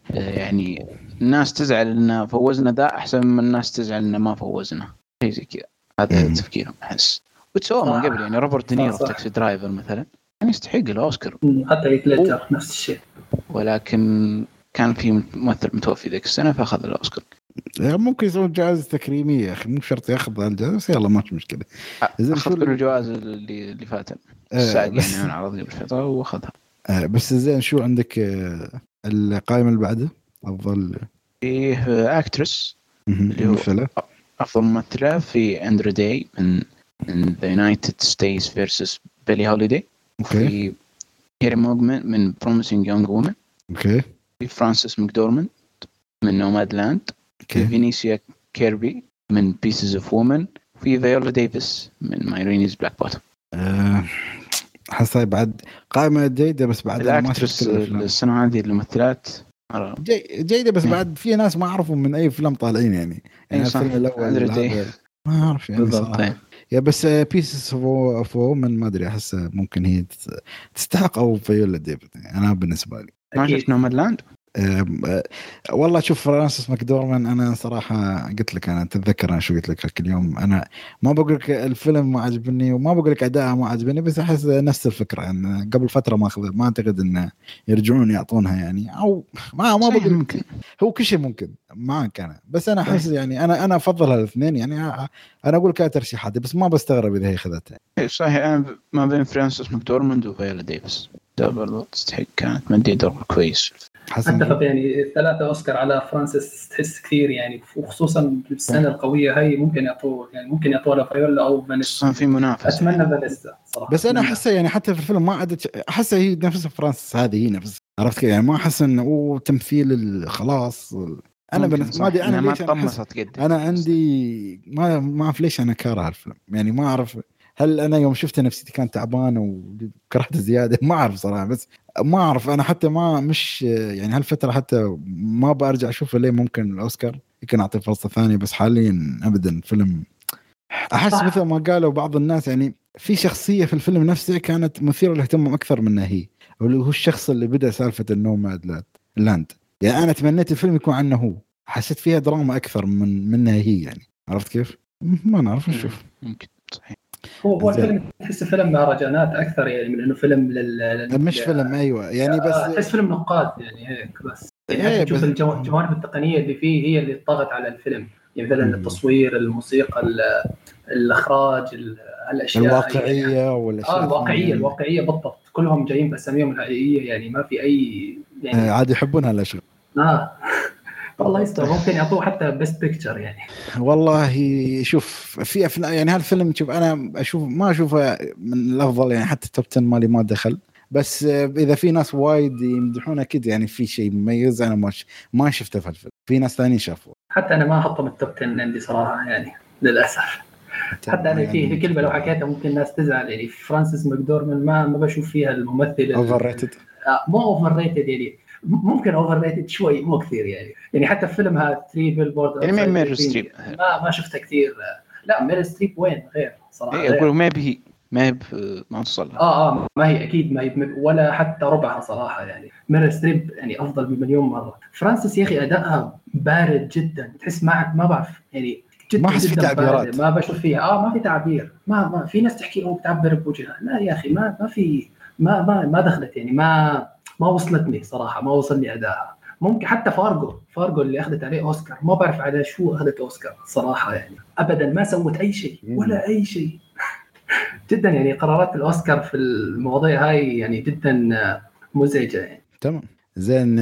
يعني الناس تزعل ان فوزنا ذا احسن من الناس تزعل ان ما فوزنا شيء زي كذا هذا تفكيرهم احس وتسوى من قبل يعني روبرت دينيرو في تاكسي درايفر مثلا كان يستحق الاوسكار حتى يتلجأ نفس الشيء ولكن كان في ممثل متوفي ذيك السنه فاخذ الاوسكار. ممكن يسوون جائزه تكريميه يا اخي مو شرط ياخذ الجائزه يلا ما في مشكله اخذ كل الجوائز اللي اللي فاتت الساق يعني من عرض الفطره واخذها آه بس زين شو عندك آه القائمه اللي بعده افضل ايه اكترس اللي هو افضل ممثله في اندرو داي من ذا يونايتد ستيتس فيرسس بيلي هوليداي في هيري موغمن من بروميسينج يونغ وومن اوكي فرانسيس مكدورماند من نومادلاند okay. فينيسيا كيربي من بيسز اوف وومن في فيولا ديفيس من مايرينيز بلاك بوتوم. حساي بعد قائمة جيدة بس بعد الأكترس السنة هذه الممثلات جي جيدة بس بعد في ناس ما أعرفهم من أي فيلم طالعين يعني. يعني الفيلم الأول ما أعرف يعني بالضبط. يا بس بيسس فو فو من ما أدري أحس ممكن هي تستحق أو فيولا ديفيد أنا بالنسبة لي. ما شفت نومادلاند؟ أه والله شوف فرانسيس ماكدورمان أنا صراحة قلت لك أنا تتذكر أنا شو قلت لك كل يوم أنا ما بقول لك الفيلم ما عجبني وما بقول لك أداءها ما عجبني بس أحس نفس الفكرة أن قبل فترة ما أخذ ما أعتقد أن يرجعون يعطونها يعني أو ما ما بقول ممكن هو كل شيء ممكن معك أنا بس أنا أحس يعني أنا أنا أفضل هالاثنين يعني أنا أقول كترشيحاتي بس ما بستغرب إذا هي خذتها صحيح أنا ما بين فرانسيس ماكدورمان وفيولا ديفيس دبل تستحق كانت مدي دور كويس أتفق يعني ثلاثة أوسكار على فرانسيس تحس كثير يعني وخصوصا بالسنة القوية هاي ممكن يطول يعني ممكن يطول فيولا أو فانيسا في منافسة أتمنى فانيسا صراحة بس أنا أحسها يعني حتى في الفيلم ما عدت أحسها هي نفسها فرانسيس هذه هي نفسها عرفت كيف يعني ما أحس إنه أو تمثيل خلاص أنا بالنسبة لي أنا ما طمست جد أنا عندي ما ما أعرف ليش أنا كاره الفيلم يعني ما أعرف هل أنا يوم شفته نفسيتي كانت تعبانة وكرهت زيادة ما أعرف صراحة بس ما أعرف أنا حتى ما مش يعني هالفترة حتى ما بأرجع أشوفه ليه ممكن الأوسكار يمكن أعطي فرصة ثانية بس حاليا أبدا فيلم أحس صح. مثل ما قالوا بعض الناس يعني في شخصية في الفيلم نفسه كانت مثيرة للاهتمام أكثر منها هي واللي هو الشخص اللي بدأ سالفة النوماد لاند يعني أنا تمنيت الفيلم يكون عنه هو حسيت فيها دراما أكثر من منها هي يعني عرفت كيف ما نعرف نشوف ممكن صحيح هو الفيلم تحس فيلم مهرجانات اكثر يعني من انه فيلم لل مش فيلم ايوه يعني بس تحس فيلم نقاد يعني هيك بس يعني تشوف الجوانب التقنيه اللي فيه هي اللي طغت على الفيلم يعني مثلا التصوير الموسيقى الاخراج الاشياء الواقعيه يعني والاشياء آه الواقعيه الواقعيه بالضبط كلهم جايين باساميهم الحقيقيه يعني ما في اي يعني عادي يحبون هالاشياء اه والله يستر ممكن يعطوه حتى بيست بيكتشر يعني والله شوف في أفلام يعني هالفيلم شوف أنا أشوف ما أشوفه من الأفضل يعني حتى توب عشرة مالي ما دخل بس إذا في ناس وايد يمدحونه كده يعني في شيء مميز أنا ما ما شفته في الفيلم في ناس ثاني شافوه حتى أنا ما أحطه من التوب عشرة عندي صراحة يعني للأسف حتى أنا فيه يعني كلمة لو حكيتها ممكن الناس تزعل يعني فرانسيس ماكدورمان ما ما بشوف فيها الممثل أوفر ريتد مو أوفر ريتد يعني ممكن اوفر ريتد شوي مو كثير يعني يعني حتى فيلم هذا ثري بيلبورد يعني مير ستريب ما ما شفته كثير لا مير ستريب وين غير صراحه اي اقول ما به ما ما وصل اه اه ما هي اكيد ما هي ولا حتى ربعها صراحه يعني مير ستريب يعني افضل بمليون مره فرانسيس يا اخي ادائها بارد جدا تحس معك ما بعرف يعني جدا ما حس في تعبيرات ما بشوف فيها اه ما في تعبير ما ما في ناس تحكي او تعبر بوجهها لا يا اخي ما ما في ما ما ما دخلت يعني ما ما وصلتني صراحة ما وصلني أداءها ممكن حتى فارغو فارغو اللي أخذت عليه أوسكار ما بعرف على شو أخذت أوسكار صراحة يعني أبدا ما سوت أي شيء ولا أي شيء جدا يعني قرارات الأوسكار في المواضيع هاي يعني جدا مزعجة يعني تمام زين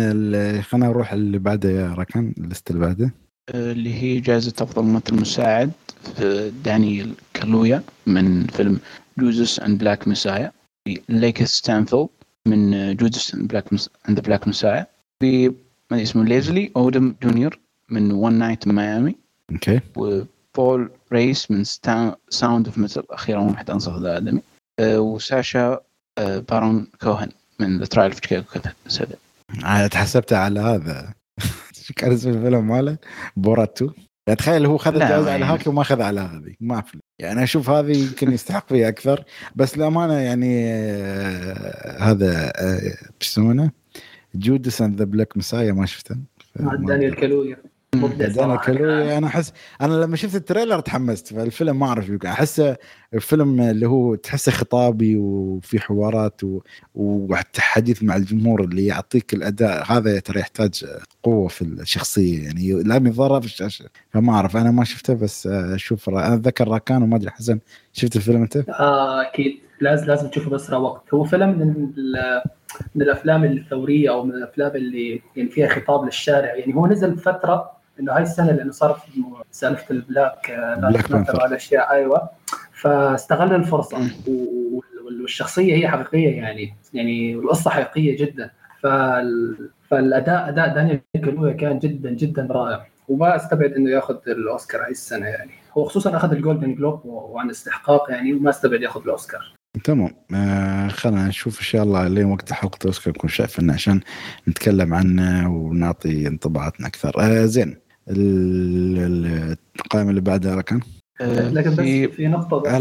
خلنا نروح اللي بعده يا ركان الليست اللي بعده اللي هي جائزة أفضل ممثل مساعد دانيال كالويا من فيلم جوزس أند بلاك مسايا ليك ستانفيلد من جودس بلاك مس عند بلاك مساعة في ما اسمه ليزلي أودم جونيور من ون نايت ميامي أوكي وبول ريس من ستا ساوند أوف ميتال أخيرا واحد أنصح ذا آدمي أه وساشا أه بارون كوهن من The Trial of Chicago سفن أنا تحسبت على هذا شو كان اسم الفيلم ماله بوراتو تخيل هو خذ الجائزة على هاك وما خذ على هذه ما أفهم يعني أشوف هذه يمكن يستحق فيها أكثر بس لأمانة يعني هذا بسمونه جودس أند ذا بلاك مسايا ما شفته دانيال كالويا دانيال كالويا أنا أحس أنا لما شفت التريلر تحمست فالفيلم ما أعرف يمكن أحسه الفيلم اللي هو تحسه خطابي وفي حوارات وحديث مع الجمهور اللي يعطيك الأداء هذا ترى يحتاج قوة في الشخصية يعني لا يضرب في الشاشة فما أعرف أنا ما شفته بس أشوف أنا أتذكر راكان وما أدري حسن شفت الفيلم أنت؟ آه أكيد لازم لازم تشوفه بس وقت هو فيلم من من الأفلام الثورية أو من الأفلام اللي يعني فيها خطاب للشارع يعني هو نزل فترة إنه هاي السنة لأنه صار في سالفة البلاك بانثر على أشياء أيوة فاستغل الفرصة والشخصية هي حقيقية يعني يعني القصة حقيقية جدا فال فالأداء أداء دانيال كالويا كان جدا جدا رائع وما استبعد إنه يأخذ الأوسكار هاي السنة يعني هو خصوصا أخذ الجولدن جلوب وعن استحقاق يعني وما استبعد يأخذ الأوسكار تمام. آه خلنا نشوف إن شاء الله لين وقت حلقة أوسكار نكون شايفنا عشان نتكلم عنه ونعطي انطباعاتنا أكثر. آه زين القائمة اللي بعدها ركن. لكن بس في نقطة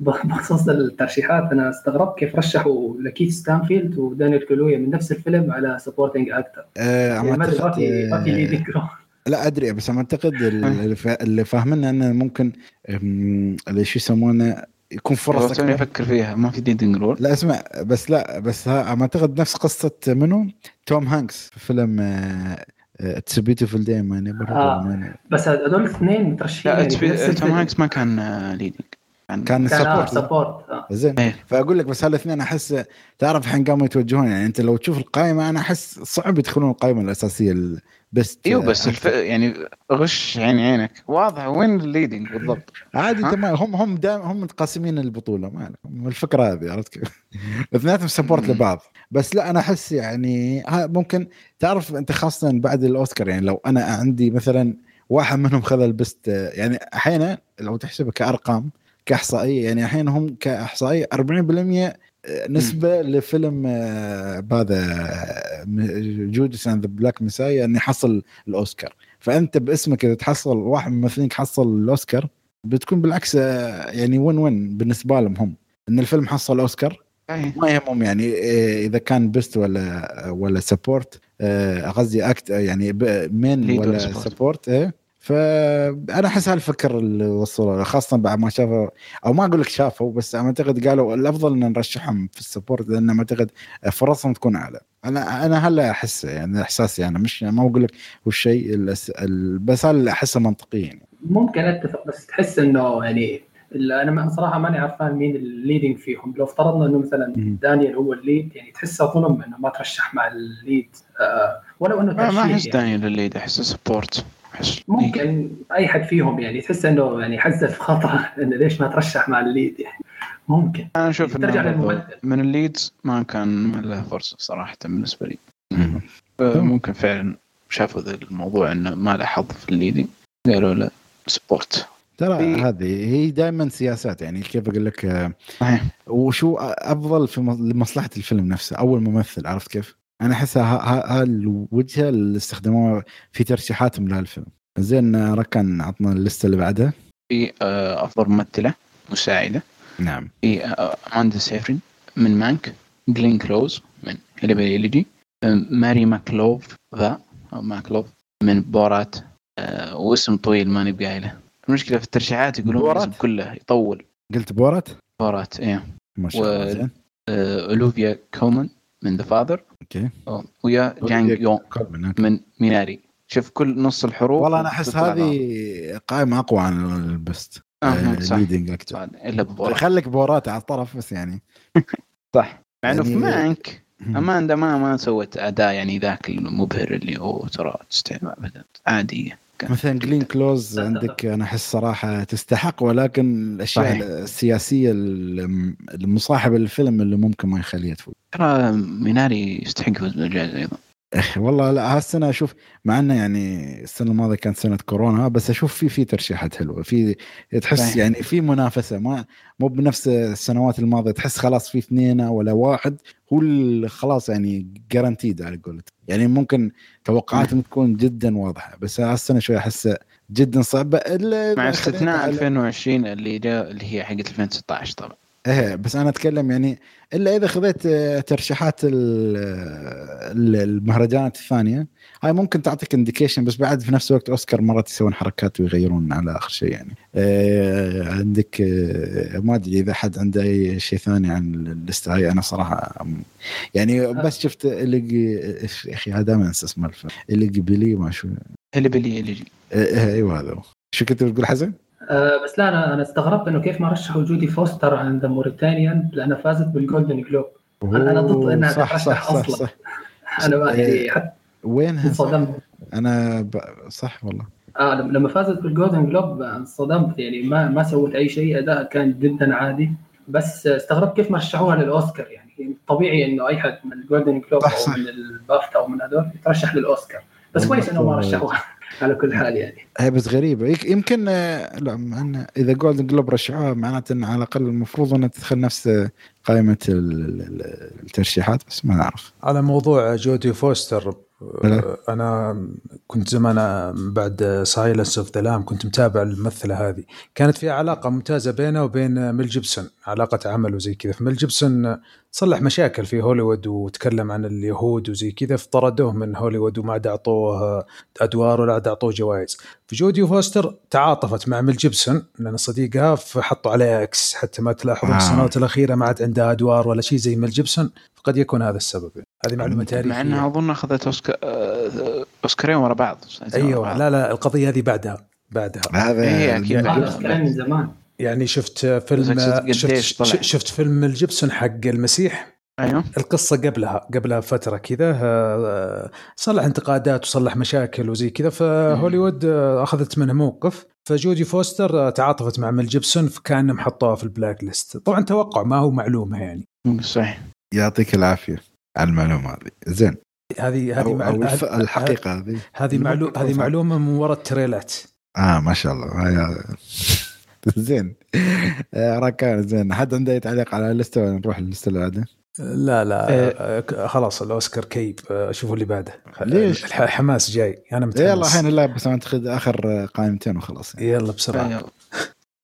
بخصوص الترشيحات، أنا استغربت كيف رشحوا لكيث ستانفيلد ودانيال كلوية من نفس الفيلم على سبورتينج أكتر. أه ما أعتقد ما في لي ذكره، لا أدري، بس ما أعتقد اللي فاهمنا أنه ممكن اللي شو يسمونه يكون فرصة كمان يفكر فيها. ما في دينتين رول، لا اسمع بس، لا بس ها ما أعتقد نفس قصة منه توم هانكس في فيلم It's a beautiful day ما نبغى. آه. بس هذول الاثنين مترشحين. توم هانكس ما كان ليدينج، كان كان سبورت. زين إيه. فأقول لك بس هالاثنين أحس تعرف حين قاموا يتوجهون، يعني أنت لو تشوف القائمة أنا أحس صعب يدخلون القائمة الأساسية. بس إيوه بس الف... يعني غش عين عينك واضح وين الليدينج بالضبط. عادي تمام، هم هم دائما هم متقاسمين البطولة ما لهم الفكرة هذه، عرفت كيف؟ اثنينهم سبورت لبعض. بس لا أنا أحس يعني ممكن تعرف أنت خاصة بعد الأوسكار، يعني لو أنا عندي مثلا واحد منهم خذ البست، يعني أحيانا لو تحسبها كأرقام كإحصائية، يعني أحيانا هم كإحصائية أربعين بالمئة نسبة لفيلم هذا جودس أند ذا بلاك مسايا أن يحصل الأوسكار. فأنت باسمك إذا تحصل واحد من مثلينك حصل الأوسكار بتكون بالعكس يعني وين وين بالنسبة لهم، هم أن الفيلم حصل الأوسكار ما يهمهم يعني إذا كان بست ولا ولا سبورت، قصدي أكت يعني مين ولا سبورت. إيه فأنا أحس هالفكر اللي وصلوا، خاصة بعد ما شافوا أو ما أقول لك شافوا، بس أنا أعتقد قالوا الأفضل إن نرشحهم في السبورت لأن ما أعتقد فرصهم تكون أعلى. أنا أنا هلا أحس يعني إحساسي أنا مش ما أقول لك هو الشيء، بس هلا أحسه منطقيا يعني. ممكن أتفق، بس تحس إنه يعني أنا صراحة ماني عارفان مين الليدينج فيهم. لو افترضنا إنه مثلا دانيال هو الليد، يعني تحسه ظلم إنه ما ترشح مع الليد. أه ولو إنه ما أحس يعني. دانيال الليد أحسه سبورت، ممكن أي حد فيهم يعني تحس إنه يعني حذف خطأ إنه ليش ما ترشح مع الليد يعني. ممكن أنا أشوف إنه من الليد ما كان له فرصة صراحة بالنسبة لي. ممكن فعلا شافوا ذا الموضوع إنه ما له حظ في الليدين قالوا لا سبورت. ترى هذه هي دائما سياسات، يعني كيف أقول لك وشو أفضل في مصلحة الفيلم نفسه أول ممثل، عرفت كيف؟ أنا أحسها ها الوجهة اللي استخدموها في ترشيحاتهم لهالفيلم. زين ركن عطنا اللستة اللي بعدها. في أفضل ممثلة مساعدة، نعم، في أماندا سيفرين من مانك، جلين كلوز من هيلبيلي إليجي، ماري ماكلوف ذا أو ماكلوف من بورات، واسم طويل ما نبقى قايله. المشكلة في الترشيحات يقولون اسم كله يطول. قلت بورات؟ بورات إيه. ما شاء الله. زين. أولوفيا كومان من The Father، اوكي، ويا جانج يون من ميناري. شوف كل نص الحروف. والله انا احس هذه قائمه اقوى عن البست ليدنج اكتر، الا بورات. خليك بورات على الطرف بس يعني صح، مع انه يعني في مانك اماندا ما ما سوت اداء يعني ذاك المبهر اللي هو ترى تستمع ابدا عاديه. مثلا جلين كلوز عندك انا احس صراحه تستحق، ولكن الاشياء صحيح. السياسيه المصاحبه للفيلم اللي ممكن ما يخليها تفوز. ترى ميناري يستحق فوز بالجائزه ايضا. والله لا هالسنه اشوف، مع انه يعني السنه الماضيه كانت سنه كورونا، بس اشوف في في ترشيحات حلوه، في تحس صحيح. يعني في منافسه ما مو بنفس السنوات الماضيه، تحس خلاص في اثنين ولا واحد هو خلاص يعني جارانتيد على قولتك، يعني ممكن توقعاتهم تكون جدا واضحه، بس هالسنه شويه احس جدا صعبه مع استثناء ألفين وعشرين اللي جاء اللي هي حقت ألفين وستة عشر طبعا. ايه بس انا اتكلم يعني الا اذا خذيت ترشيحات المهرجانات الثانيه هاي ممكن تعطيك انديكيشن، بس بعد في نفس الوقت اوسكار مرات يسوون حركات ويغيرون على اخر شيء يعني. إيه عندك ما ادري اذا حد عنده اي شيء ثاني عن اللسته هاي. انا صراحه يعني بس شفت اللي اخي هذا ما انسى اسمه اللي قبلي ما شو اللي بلي اللي ايوه هذا شو كنت بتقول حسن؟ أه بس لا أنا أنا استغربت إنه كيف ما رشحوا جودي فوستر عند موريتانيا لأنها فازت بالجولدن جلوب. أنا ضد إنها ترشح أصلاً. صح أنا ما إيه حتى وينها صدمت. أنا ب... صح والله. آه لما فازت بالجولدن جلوب صدمت، يعني ما ما سوت أي شيء، أداء كان جداً عادي، بس استغربت كيف ما رشحوها للأوسكار. يعني طبيعي إنه أي حد من الجولدن جلوب أو من البافتا أو من هذول يترشح للأوسكار، بس كويس إنه ما رشحوها. على كل حال يعني هي بس غريبة يمكن. لا معنا إذا جولدن جلوب رشحوها معناته إن على الأقل المفروض أن تدخل نفس قائمة الترشيحات بس ما نعرف. على موضوع جودي فوستر بلا. أنا كنت زمان بعد سايلنس أوف ذا لام كنت متابع الممثلة هذه, كانت في علاقة ممتازة بينه وبين ميل جيبسون, علاقة عمل وزي كذا. فميل جيبسون صلح مشاكل في هوليوود وتكلم عن اليهود وزي كذا, فطردوه من هوليوود وما عاد أعطوه أدوار ولا عاد أعطوه جوائز. فجودي فوستر تعاطفت مع ميل جيبسون لأن صديقها, فحطوا عليها إكس حتى ما تلاحظوا آه. السنوات الأخيرة ما عاد عندها أدوار ولا شيء زي ميل جيبسون, فقد يكون هذا السبب. هذه معلومة تاريخية مع أنها أظن أخذت أوسكار أوسكارين ورا بعض. أيوة لا لا القضية هذه بعدها بعدها هذا يعني زمان. يعني شفت فيلم شفت, شفت فيلم الجيبسون حق المسيح. أيوه. القصة قبلها قبلها فترة كذا صلح انتقادات وصلح مشاكل وزي كذا, فهوليوود أخذت منه موقف. فجودي فوستر تعاطفت مع ميل جيبسون فكان محطوها في البلاك ليست. طبعا توقع ما هو معلومة يعني. صحيح يعطيك العافية على المعلومة هذه. زين هذه هذه معلومة الحقيقة هذه هذه معلومة هذه معلومة من وراء التريلات. آه ما شاء الله هي... زين راكان زين. حد عنده يتعلق على اللستة؟ نروح للستة العادة. لا لا إيه. خلاص الأوسكار كيب شوفوا اللي بعده. ليش الحماس جاي أنا متحمس. يلا الحين لا بس ما تاخذ آخر قائمتين وخلاص يعني. يلا بسرعة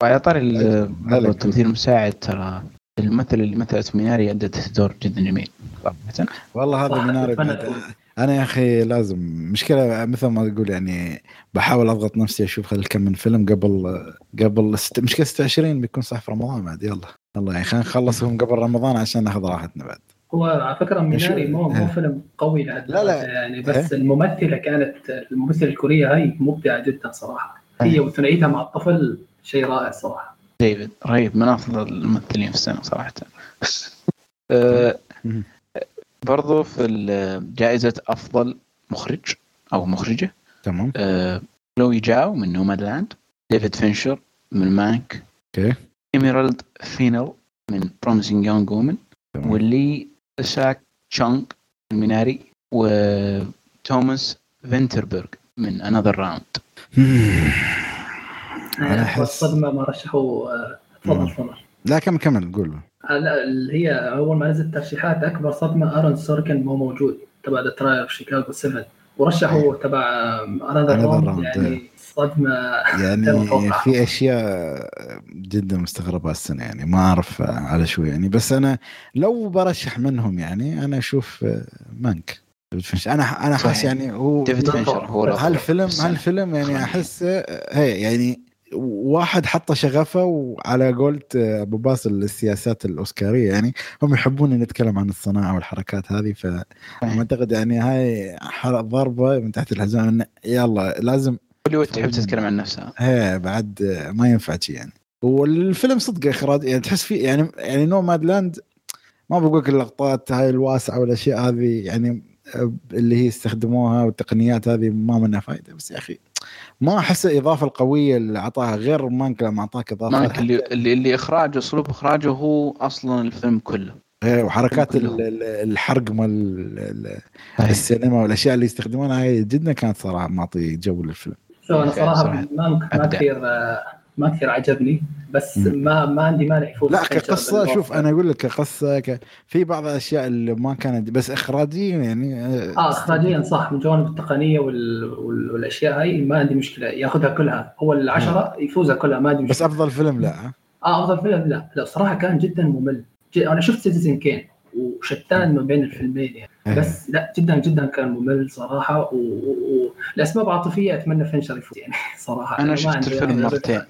وعلى طار التمثيل المساعد ترى الممثل اللي مثلت ميناري أدت دور جدا جميل صراحة. والله هذا ميناري أنا يا أخي لازم مشكلة مثل ما تقول يعني بحاول أضغط نفسي أشوف خلال كم من فيلم قبل قبل ست مشكلة ستة وعشرين بيكون صح في رمضان بعد. يلا الله يعني خلينا نخلصهم قبل رمضان عشان نأخذ راحتنا بعد. هو على فكرة ميناري مو مو فيلم قوي لحد يعني بس اه؟ الممثلة كانت الممثلة الكورية هاي مبدعة جدا صراحة اه. هي وثنائيتها مع الطفل شيء رائع صراحة. ديفيد رهيب من أفضل الممثلين في السنة صراحة. أه برضو في جائزة أفضل مخرج أو مخرجة تمام أه لوي جاو من نومادلاند, ديفيد فينشر من مانك, okay. إميرالد فينل من بروميسينج يونغ وومن, واللي ساك تشونغ من ميناري, وتوماس فينتربرغ من أنذر راوند. أنا أحس الصدمة ما رشحوا فضل فضل لا كم كمل قوله لا هي أول ما نزلت ترشيحات أكبر صدمة أرن سوركن مو موجود تبع The Trial of Chicago سفن ورشحوا تبع أنذر راوند يعني صدمة يعني في أشياء جدا مستغربة السنة يعني ما أعرف على شو يعني. بس أنا لو برشح منهم يعني أنا أشوف مانك أنا أنا أحس يعني هو هالفيلم هالفيلم يعني أحس هي يعني واحد حط شغفه وعلى قولت أبو باص السياسات الأوسكارية يعني هم يحبون نتكلم عن الصناعة والحركات هذه. فأعتقد يعني هاي ضربة من تحت الحزام يلا لازم هوليوود تحب تتكلم عن نفسها هي بعد ما ينفع شيء يعني. والفيلم صدق إخراج يعني تحس فيه يعني يعني نومادلاند ما بقولك اللقطات هاي الواسعة والأشياء هذه يعني اللي هي استخدموها والتقنيات هذه ما منها فايدة. بس يا أخي ما أحس إضافة القوية اللي عطاها غير مانك لما عطاك إضافة مانك اللي, اللي إخراجه أسلوب إخراجه هو أصلا الفيلم كله إيه وحركات كله. الحرق مال السينما والأشياء اللي يستخدمونها هي جدا كانت صراحة معطي جو للفيلم. شو أنا صراحة مانك ما كثير ما كثير عجبني بس مم. ما ما عندي مانع يفوت لا كقصة. شوف أنا أقول لك كقصة ك... في بعض الأشياء اللي ما كانت بس إخراجيا يعني آه إخراجيا صح من جوانب التقنية وال... وال... والأشياء هاي ما عندي مشكلة يأخذها كلها هو العشرة مم. يفوزها كلها ما عندي مشكلة. بس أفضل فيلم لا آه أفضل فيلم لا لا صراحة كان جدا ممل ج... أنا شفت سيتيزن كين وشتان ما بين الفيلمين يعني. بس لا جدا جدا كان ممل صراحة والأسباب و... و... عاطفية أتمنى فينشر يفوز يعني صراحة. أنا, أنا شفت الفيلم مرتين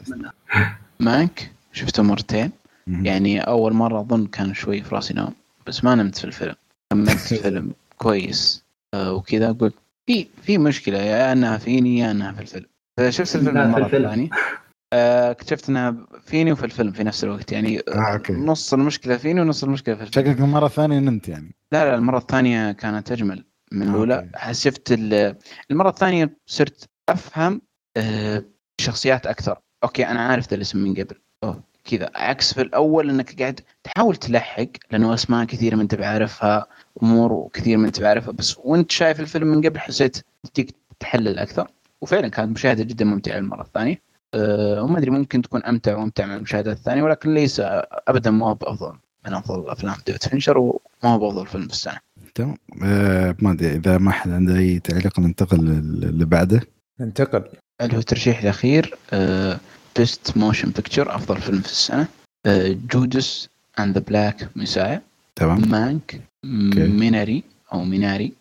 مانك شفته مرتين يعني أول مرة أظن كان شوي في راسي نوم بس ما نمت في الفيلم كملت الفيلم كويس آه وكذا قلت في في مشكلة يا أنها فيني يا أنها في الفيلم. شفت الفيلم المرة الثانية اكتشفت انها فيني وفي الفيلم في نفس الوقت يعني آه، نص المشكلة فيني ونص المشكلة في الفيلم. شكلك المرة الثانية نمت يعني؟ لا لا المرة الثانية كانت أجمل من الأولى. حسيت المرة الثانية صرت أفهم آه، شخصيات أكثر أوكي أنا عارف ده الاسم من قبل أوه. كذا عكس في الأول أنك قاعد تحاول تلحق لأنه أسماء كثير من تبعرفها أمور وكثير من تبعرفها بس وانت شايف الفيلم من قبل حسيت تيك تحلل أكثر وفعلا كانت مشاهدة جدا ممتعة المرة الثانية. أه وما أدري ممكن تكون أمتع وأمتع من المشاهدة الثانية، ولكن ليس أبدا ما هو بأفضل من أفضل أفلام ديفيد فينشر وما هو بأفضل فيلم في السنة. تمام. أه ما أدري إذا ما حد عنده أي تعليق ننتقل اللي بعده. ننتقل اللي هو الترشيح الأخير، أه بيست موشن بيكتشر، أفضل فيلم في السنة، أه جودس and the black messiah، تمام، مانك، ميناري أو ميناري،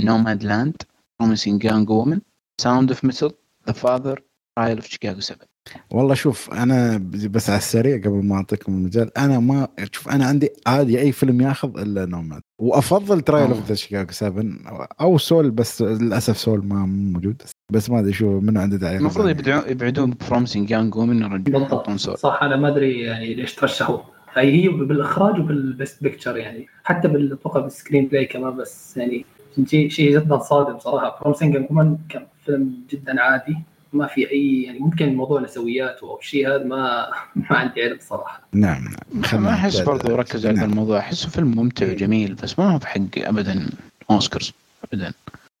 نومادلاند، Promising Young Woman، Sound of Metal، The Father، Trial of Chicago سفن. والله شوف أنا بس على السريع قبل ما أعطيكم المجال، أنا ما شوف أنا عندي عادي أي فيلم يأخذ إلا نوماد، وأفضل Trial of the Chicago سفن أو سول، بس للأسف سول ما موجود، بس ما أدري شو منه عنده داعي. المفروض يبدعون يبعدون Promising Young Woman ورجعون سول. صح، أنا ما أدري يعني ليش ترشحوا، هي بالإخراج وبالبست بيكتشر يعني، حتى بالطاقة بالسكرين بلاي كمان، بس يعني شيء شيء جدا صادم صراحة. برومسينج كمان كان فيلم جدا عادي، ما في أي يعني ممكن الموضوع نسويات أو شيء، هذا ما ما عندي علم صراحة. نعم نعم. ما أحس برضو ركز على الموضوع، أحسه فيلم ممتع وجميل، بس ما هو في حق أبدا أوسكارز أبدا.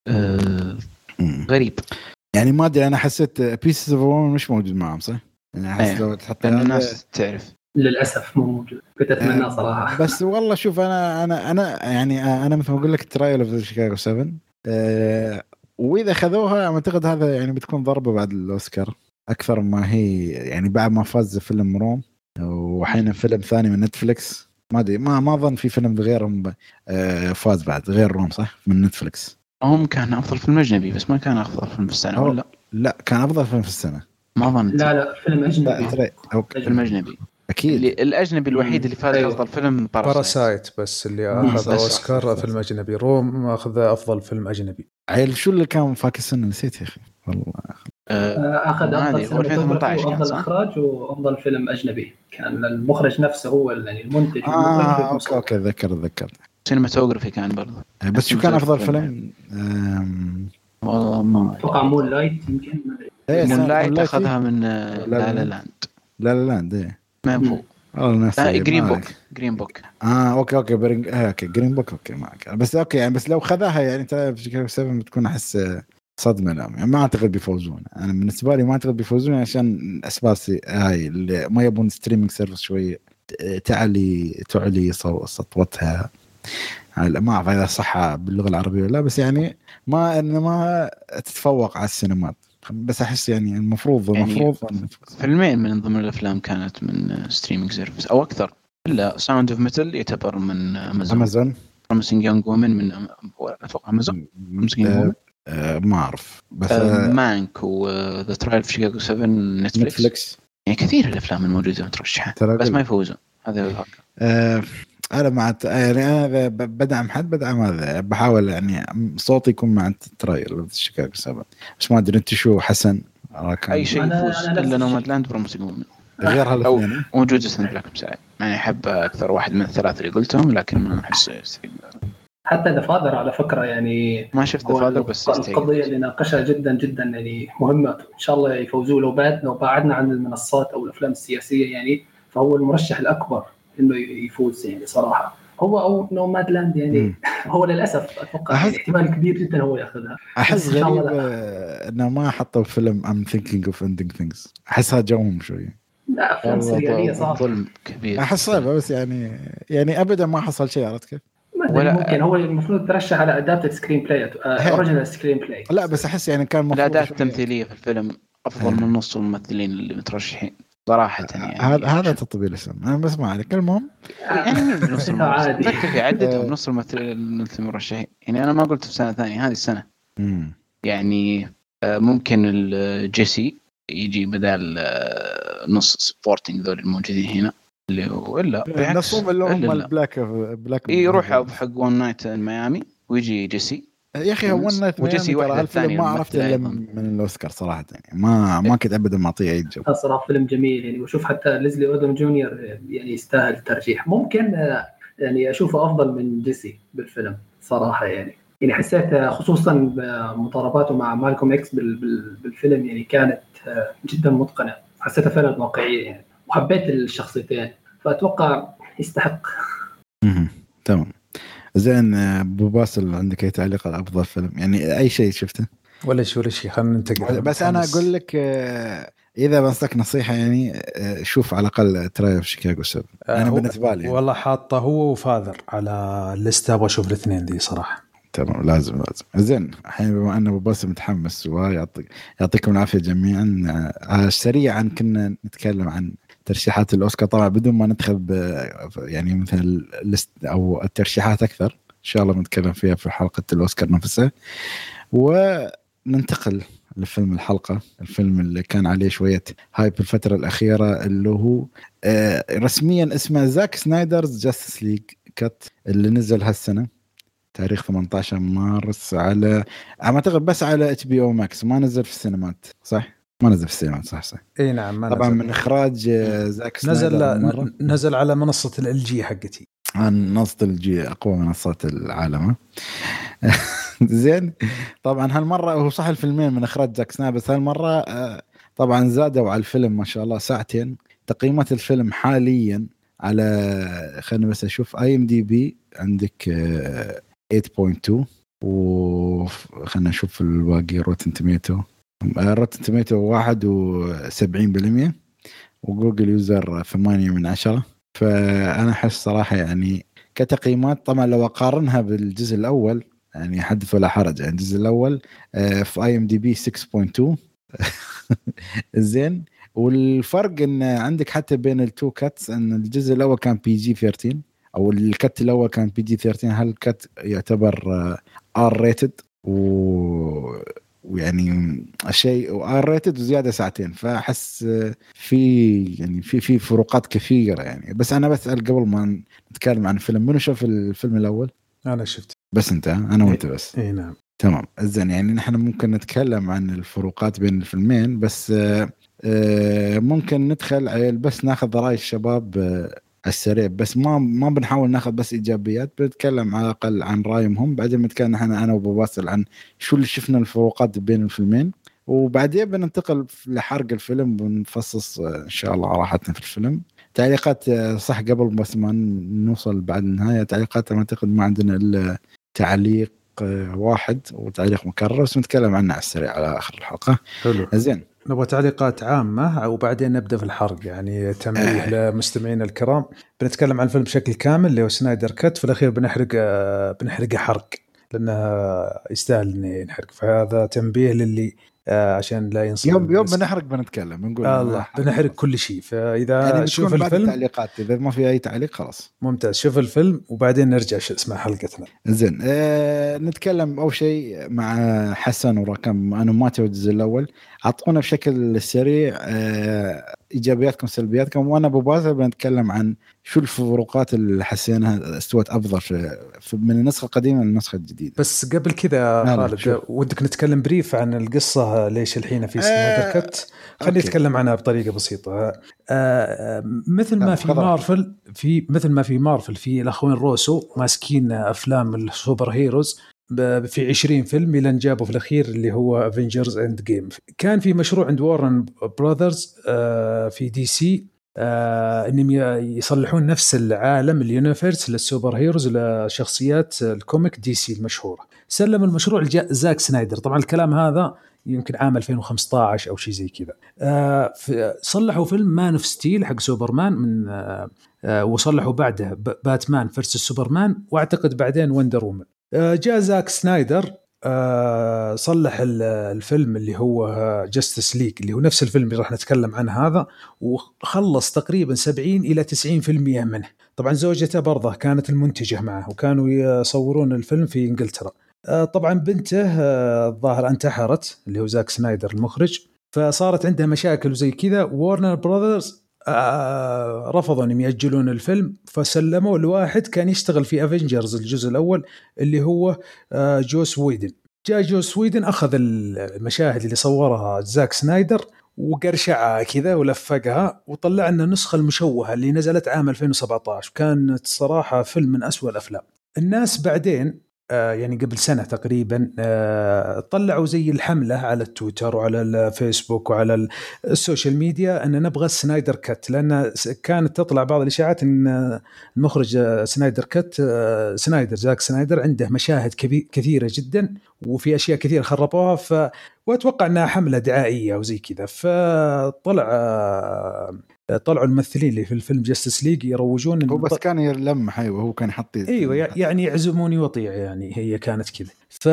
أه غريب يعني، ما أدري، أنا حسيت بيسز أوف مش موجود معهم صح؟ أنا حسيت لو تحط الناس تعرف، للأسف مو موجود، كنت أتمنى صراحة. بس والله شوف أنا أنا أنا يعني أنا مثل ما أقول لك ترايل أوف شيكاغو سفن، أه وإذا خذوها أعتقد هذا يعني بتكون ضربة بعد الأوسكار أكثر ما هي يعني، بعد ما فاز فيلم روم وحين فيلم ثاني من نتفليكس، ما أدري ما ما أظن في فيلم غيرهم فاز بعد غير روم صح من نتفليكس. هم كان أفضل فيلم أجنبي، بس ما كان أفضل فيلم في السنة ولا لا؟ كان أفضل فيلم في السنة ما ظنيت. لا لا فيلم أجنبي، فيلم أجنبي أكيد. الأجنبي الوحيد اللي فاز أفضل فيلم باراسايت، بس اللي أخذ أوسكار فيلم أجنبي، روم أخذ أفضل فيلم أجنبي. عيل شو اللي كان فاكس إنه نسيت يا أخي والله. أخذ أفضل فيلم أفضل إخراج وأفضل فيلم أجنبي، كان المخرج نفسه هو يعني المنتج. آه أوكي أوكي ذكر ذكر. سينماتوغرافي كان برضه. بس شو كان أفضل فيلم؟ والله ما. توقع مون لايت يمكن. مون لايت أخذها من لا لا لاند. لا لا لاند إيه. ما هو والله آه جرين بوك جرين بوك اه اوكي اوكي برينج... آه اوكي جرين بوك اوكي معك، بس اوكي يعني بس لو خذاها يعني ترى في سبعة بتكون احس صدمه لهم يعني، ما اعتقد بيفوزون. انا بالنسبه لي ما اعتقد بيفوزون عشان اسباسي هاي اللي ما يبون ستريمينج سيرفيس شويه تعلي تعلي سطوتها، ما اعرف اذا صح باللغه العربيه ولا، بس يعني ما ان ما تتفوق على السينمات، بس أحس يعني المفروض المفروض يعني فيلمين من ضمن الأفلام كانت من ستريمينج سيرفيس أو أكثر. إلا ساوند أوف ميتل يعتبر من أمازون. أمازون. Promising Young Woman من أتوقع أمازون. أه أه ما أعرف. بس مانك و The Trial of Chicago سفن نتفليكس. نتفليكس. يعني كثير الأفلام الموجودة مترشحة. بس ما يفوزون هذا الحق. أه أنا مع يعني أنا بدعم حد بدعم هذا، بحاول يعني صوتي يكون مع الترايل في شيكاغو سفن، بس ما أدري أنت شو حسن أي شيء يفوز إلا نومادلاند برومسينج وومن غير هالأثنين وجود ستاندلاك مساعد. يعني أحب أكثر واحد من الثلاثة اللي قلتهم، لكن ما أحس حتى The Father على فكرة يعني ما شفت The Father، بس القضية اللي ناقشها جدا جدا يعني مهمة، إن شاء الله يفوزوا لو بعدنا وبعدنا عن المنصات أو الأفلام السياسية يعني، فهو المرشح الأكبر إنه يفوز يعني صراحة، هو أو نومادلاند يعني. مم. هو للأسف أتوقع أحس... احتمال كبير جدا هو يأخذها. أحس غريب إنه ما حطوا فيلم I'm thinking of ending things، أحسها جوهم شوية. لا أفلام سريالية صعبة كبير، أحس صعبة، بس يعني يعني أبدا ما حصل شيء، عرفت كيف؟ ولا ممكن هو المفروض ترشح على أدابت سكرين بلاي أوريجينال سكرين بلاي، لا بس أحس يعني كان مفروض الأداء التمثيلية في الفيلم أفضل من نص الممثلين اللي مترشحين صراحة يعني. هذا هذا تطبيل اسم أنا بسمع عليك. المهم يعني نص الممثلين تكفي عددهم، نص الممثلين المرشحين يعني، أنا ما قلت في سنة ثانية هذه السنة. مم. يعني ممكن الجيسي يجي بدال نص سبورتينج ذول الموجودين هنا اللي ولا نصهم اللي هم البلاك بلاك يروح حق ون نايت ميامي ويجي جيسي. يا اخي هو النايت وجيسي واحد ثاني ما عرفت الا من الاوسكار صراحه يعني، ما ما كنت ابدا معطيه اي جو صراحه. فيلم جميل يعني، وشوف حتى ليزلي اودم جونيور يعني يستاهل الترشيح، ممكن يعني اشوفه افضل من جيسي بالفيلم صراحه يعني. يعني حسيت خصوصا بمطارباته مع مالكوم اكس بالفيلم يعني كانت جدا متقنه، حسيتها فعلا واقعيه يعني، وحبيت الشخصيتين، فاتوقع يستحق. امم تمام. زين ابو باسل عندك اي تعليق على افضل فيلم يعني اي شيء شفته؟ ولا شيء ولا شيء خلينا ننتقل. بس انا اقول لك اذا بنصحك نصيحه يعني شوف على الاقل ترايل اوف شيكاغو سبعة. انا بالنسبه لي والله حاطه هو وفاذر على الليسته، ابغى اشوف الاثنين دي صراحه. تمام لازم لازم. زين الحين بما ان ابو باسم متحمس ويعطيك يعطيكم العافيه جميعا. سريعا كنا نتكلم عن ترشيحات الاوسكار طبعا بدون ما ندخل يعني مثل ليست او الترشيحات اكثر ان شاء الله بنتكلم فيها في حلقه الاوسكار نفسها. وننتقل لفيلم الحلقه، الفيلم اللي كان عليه شويه هايب الفتره الاخيره اللي هو رسميا اسمه زاك سنايدرز جاستس ليج كات، اللي نزل هالسنه تاريخ ثمانية عشر مارس على ما تغلب بس على إتش بي أو ماكس. ما نزل في السينمات صح؟ ما نزل في السينمات صح صح اي نعم ما طبعا نزل. من اخراج زاك سنايدر نزل نزل على منصه ال جي حقتي، منصه ال جي اقوى منصات العالم. زين طبعا هالمره هو صح الفيلمين من اخراج زاك سنايدر، بس هالمره طبعا زادوا على الفيلم ما شاء الله ساعتين. تقييمات الفيلم حاليا على خلينا بس اشوف اي ام دي بي عندك ثمانية فاصلة اثنين و خلينا نشوف الباقي. روتن توميتو روتن توميتو واحد وسبعين بالمية وجوجل يوزر ثمانية من عشرة. فانا احس صراحه يعني كتقييمات طبعا لو اقارنها بالجزء الاول يعني حدث ولا حرج. يعني الجزء الاول في اي ام دي بي ستة فاصلة اثنين زين. والفرق ان عندك حتى بين التو كاتس ان الجزء الاول كان بي جي ثلاثة عشر او الكت الاول كان بي جي ثلاثة عشر، هالكت يعتبر ار ريتد ويعني شيء ار ريتد وزياده ساعتين. فاحس في يعني في في فروقات كثيره يعني. بس انا بسال قبل ما نتكلم عن الفيلم، منو شاف الفيلم الاول؟ انا شفت. بس انت انا وانت بس؟ اي نعم تمام. اذن يعني نحن ممكن نتكلم عن الفروقات بين الفيلمين، بس ممكن ندخل بس ناخذ راي الشباب السريع، بس ما ما بنحاول ناخذ بس ايجابيات، بنتكلم على الاقل عن رايهم. بعدين بنتكلم احنا انا وبواسل عن شو اللي شفنا الفروقات بين الفيلمين، وبعدين بننتقل لحرق الفيلم بنفصص ان شاء الله راحتنا في الفيلم. تعليقات صح قبل بس ما نوصل بعد النهايه تعليقات، اعتقد ما عندنا الا تعليق واحد وتعليق مكرر، بس نتكلم عنه على السريع على اخر الحلقه. حلو زين، نبغى تعليقات عامة وبعدين نبدأ في الحرق. يعني تنبيه لمستمعين الكرام، بنتكلم عن الفيلم بشكل كامل اللي هو سنايدر كات، في الأخير بنحرق بنحرق حرق لأنه يستاهل إن نحرق. فهذا تنبيه للي عشان لا ينصدم. يوم يوم بنحرق بنتكلم بنقول الله بنحرق كل شيء. فإذا يعني شوف الفيلم تعليقات، إذا ما في أي تعليق خلاص ممتاز شوف الفيلم وبعدين نرجع شو اسمها حلقتنا. زين آه نتكلم أول شيء مع حسن وركم. أنا ما توجد الجزء الأول، عطونا بشكل سريع آه إيجابياتكم سلبياتكم، وأنا أبو باسل بنتكلم عن شو الفروقات اللي حسيناها استوت أفضل من النسخة القديمة للنسخة الجديدة. بس قبل كذا خالد ودك نتكلم بريف عن القصة ليش الحين في سنايدر كات. آه خلينا نتكلم عنها بطريقة بسيطة. آه مثل ما في مارفل في مثل ما في مارفل في الأخوين روسو ماسكين أفلام السوبر هيروز في عشرين فيلم لين جابوا في الأخير اللي هو أفينجرز أند جيم. كان في مشروع عند وارن براذرز آه في دي سي آه انهم يصلحون نفس العالم اليونيفيرس للسوبر هيروز لشخصيات الكوميك دي سي المشهوره. سلم المشروع زاك سنايدر، طبعا الكلام هذا يمكن عام ألفين وخمسة عشر او شيء زي كذا. آه صلحوا فيلم مان اوف ستيل حق سوبرمان من آه آه وصلحوا بعده باتمان فيرسس سوبرمان، واعتقد بعدين وندر وومن. آه جاء زاك سنايدر آه صلح الفيلم اللي هو جاستس ليج اللي هو نفس الفيلم اللي راح نتكلم عن هذا، وخلص تقريبا سبعين إلى تسعين بالمئة منه. طبعا زوجته برضه كانت المنتجة معه وكانوا يصورون الفيلم في إنجلترا. آه طبعا بنته الظاهر آه انتحرت اللي هو زاك سنايدر المخرج، فصارت عندها مشاكل وزي كذا. وارنر براذرز آه رفضوا أن يأجلون الفيلم، فسلموا لواحد كان يشتغل في أفينجرز الجزء الأول اللي هو آه جوس ويدن. جاء جوس ويدن أخذ المشاهد اللي صورها زاك سنايدر وقرشعها كذا ولفقها وطلع لنا النسخة المشوهة اللي نزلت عام ألفين وسبعة عشر. كانت صراحة فيلم من أسوأ الأفلام. الناس بعدين آه يعني قبل سنة تقريبا آه طلعوا زي الحملة على التويتر وعلى الفيسبوك وعلى السوشيال ميديا أن نبغى سنايدر كات، لأن كانت تطلع بعض الإشاعات أن المخرج سنايدر كات آه سنايدر زاك سنايدر عنده مشاهد كبير كثيرة جدا وفي أشياء كثير خربوها ف... وأتوقع أنها حملة دعائية وزي كذا. فطلع طلعوا الممثلين اللي في الفيلم جاستس ليج يروجون هو بس كان يلم حيوه هو كان حط ايوه يعني يعزموني وطيع يعني هي كانت كذا ف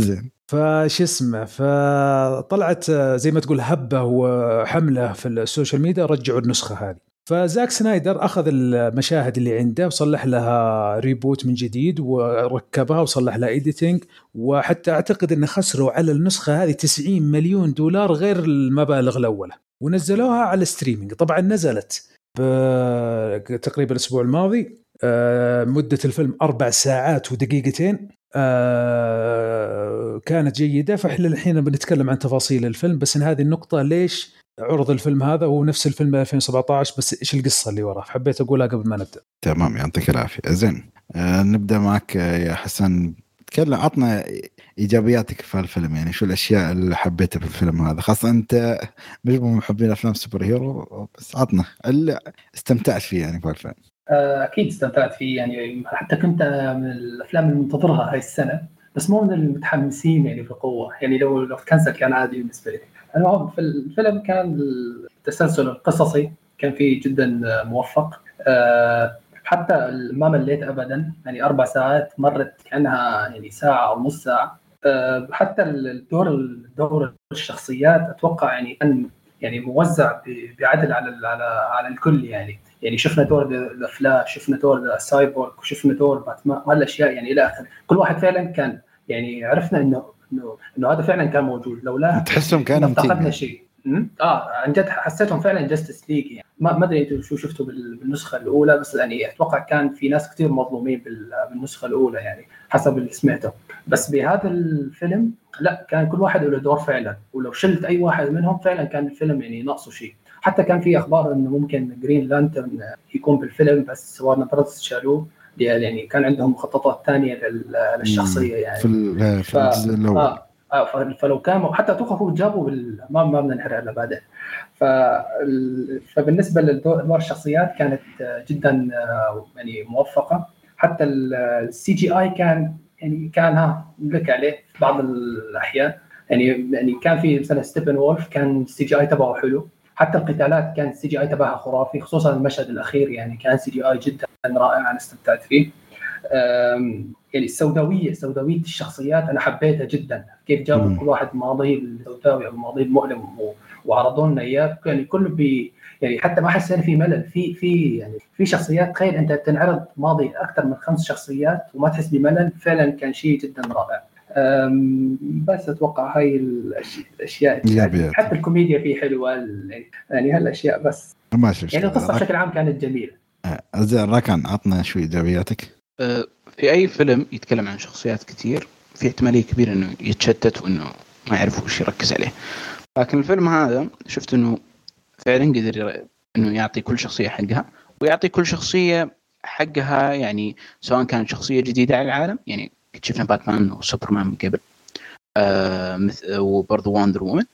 زين فش اسمه فطلعت زي ما تقول هبه وحمله في السوشيال ميديا رجعوا النسخه هذه. فزاك سنايدر أخذ المشاهد اللي عنده وصلح لها ريبوت من جديد وركبها وصلح لها إيديتينج وحتى أعتقد أن خسروا على النسخة هذه تسعين مليون دولار غير المبالغ الأولى ونزلوها على الستريمينج. طبعا نزلت تقريبا الأسبوع الماضي مدة الفيلم أربع ساعات ودقيقتين كانت جيدة. فإحنا الحين بنتكلم عن تفاصيل الفيلم بس إن هذه النقطة ليش عرض الفيلم هذا هو نفس الفيلم ألفين وسبعة عشر بس إيش القصة اللي وراها حبيت أقولها قبل ما نبدأ. تمام يعطيك العافية. زين آه نبدأ معك يا حسن تكلم عطنا إيجابياتك في الفيلم يعني شو الأشياء اللي حبيتها في الفيلم هذا خاصة أنت مش من محبين أفلام سوبر هيرو بس عطنا اللي استمتعت فيه يعني في الفيلم. أكيد استمتعت فيه يعني حتى كنت من الأفلام المنتظرها هاي السنة بس مو من المتحمسين يعني بقوة يعني لو لو كنسل كان عادي بالنسبة لي. المهم في الفيلم كان التسلسل القصصي كان فيه جدا موفق حتى ما مليت أبدا يعني أربع ساعات مرت كأنها يعني ساعة أو نص ساعة. حتى الدور الدور الشخصيات أتوقع يعني أن يعني موزع بعدل على على على الكل يعني يعني شفنا دور ذا فلاش شفنا دور السايبورغ وشفنا دور باتمان والأشياء يعني إلى آخره كل واحد فعلا كان يعني عرفنا إنه إنه إنه هذا فعلا كان موجود لولا تحسهم كانوا متفقدنا شيء آه عن جد حسيتهم فعلا جاستس ليج يعني ما ما أدري شو شفته بالنسخة الأولى بس يعني أتوقع كان في ناس كتير مظلومين بالنسخة الأولى يعني حسب اللي سمعته بس بهذا الفيلم لا كان كل واحد له دور فعلا ولو شلت أي واحد منهم فعلا كان الفيلم يعني ناقصه شيء. حتى كان في أخبار إنه ممكن جرين لانترن يكون بالفيلم بس وارنر بروز شالوه يعني كان عندهم مخططات تانية للشخصية يعني في ف... آه. آه. فلو كانوا حتى توقفوا جابوا بال... ما ما بدنا نحرق على بعده ف... فبالنسبة للدور الشخصيات كانت جدا يعني موفقة. حتى السي جي آي كان يعني كانها لك عليه بعض الأحيان يعني يعني كان في مثلا ستيبن وولف كان السي جي آي تبعه حلو حتى القتالات كان السي جي آي تبعها خرافي خصوصا المشهد الأخير يعني كان سي جي آي جدا رائع أنا استمتعت فيه. يعني السوداوية سوداوية الشخصيات أنا حبيتها جدا كيف جابوا كل واحد ماضي السوداوي أو ماضي المؤلم وعرضوا لنا إياه يعني كله بي يعني حتى ما حسينا في ملل في في يعني في شخصيات تخيل أنت تنعرض ماضي أكثر من خمس شخصيات وما تحس بملل فعلا كان شيء جدا رائع. بس أتوقع هاي الأشياء يعني حتى الكوميديا فيه حلوة يعني هالأشياء بس يعني القصة بشكل عام كانت جميلة. أزاي راكان عطنا شوي إيجابياتك. في أي فيلم يتكلم عن شخصيات كتير في احتمالية كبيرة إنه يتشتت وإنه ما يعرف وش يركز عليه لكن الفيلم هذا شفت إنه فعلا قدر إنه يعطي كل شخصية حقها ويعطي كل شخصية حقها يعني سواء كانت شخصية جديدة على العالم يعني شفنا باتمان وسوبرمان من قبل آه وبرضه وندر وومن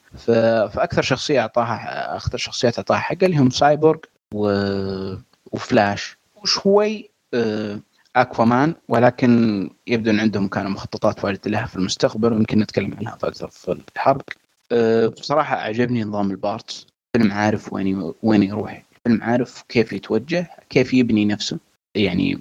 فأكثر شخصية أعطاها أكثر شخصيات أعطاها حقها اللي هم سايبورغ و... وفلاش وشوي آه أكوامان ولكن يبدو أن عندهم كانوا مخططات واجد لها في المستقبل ويمكن نتكلم عنها في أكثر في الحرب. أه بصراحة أعجبني نظام البارتس فيلم عارف وين وين يروح فيلم عارف كيف يتوجه كيف يبني نفسه يعني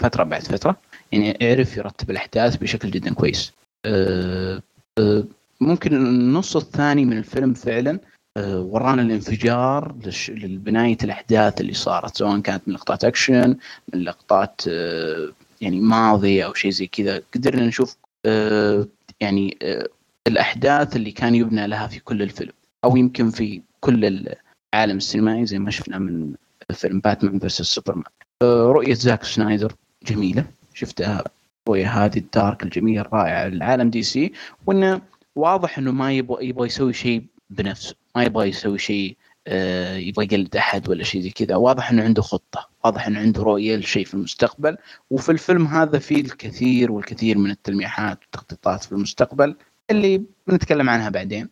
فترة بعد فترة يعني يعرف يرتب الأحداث بشكل جدا كويس. أه أه ممكن النص الثاني من الفيلم فعلا أه ورانا الانفجار لش... للبناية الأحداث اللي صارت سواء كانت من لقطات أكشن من لقطات أه يعني ماضي أو شيء زي كذا قدرنا نشوف أه يعني أه الأحداث اللي كان يبنى لها في كل الفيلم أو يمكن في كل العالم السينمائي زي ما شفنا من فيلم باتمان فيرسس سوبرمان. أه رؤية زاك سنايدر جميلة شفتها رؤية هذه الدارك الجميلة الرائعة للعالم دي سي وإنه واضح إنه ما يبغى يبغى يسوي شيء بنفسه ما يبغى يسوي شيء آه يبغى يقلد أحد ولا شيء زي كذا واضح إنه عنده خطة واضح إنه عنده رؤية لشيء في المستقبل وفي الفيلم هذا فيه الكثير والكثير من التلميحات والتخطيطات في المستقبل اللي بنتكلم عنها بعدين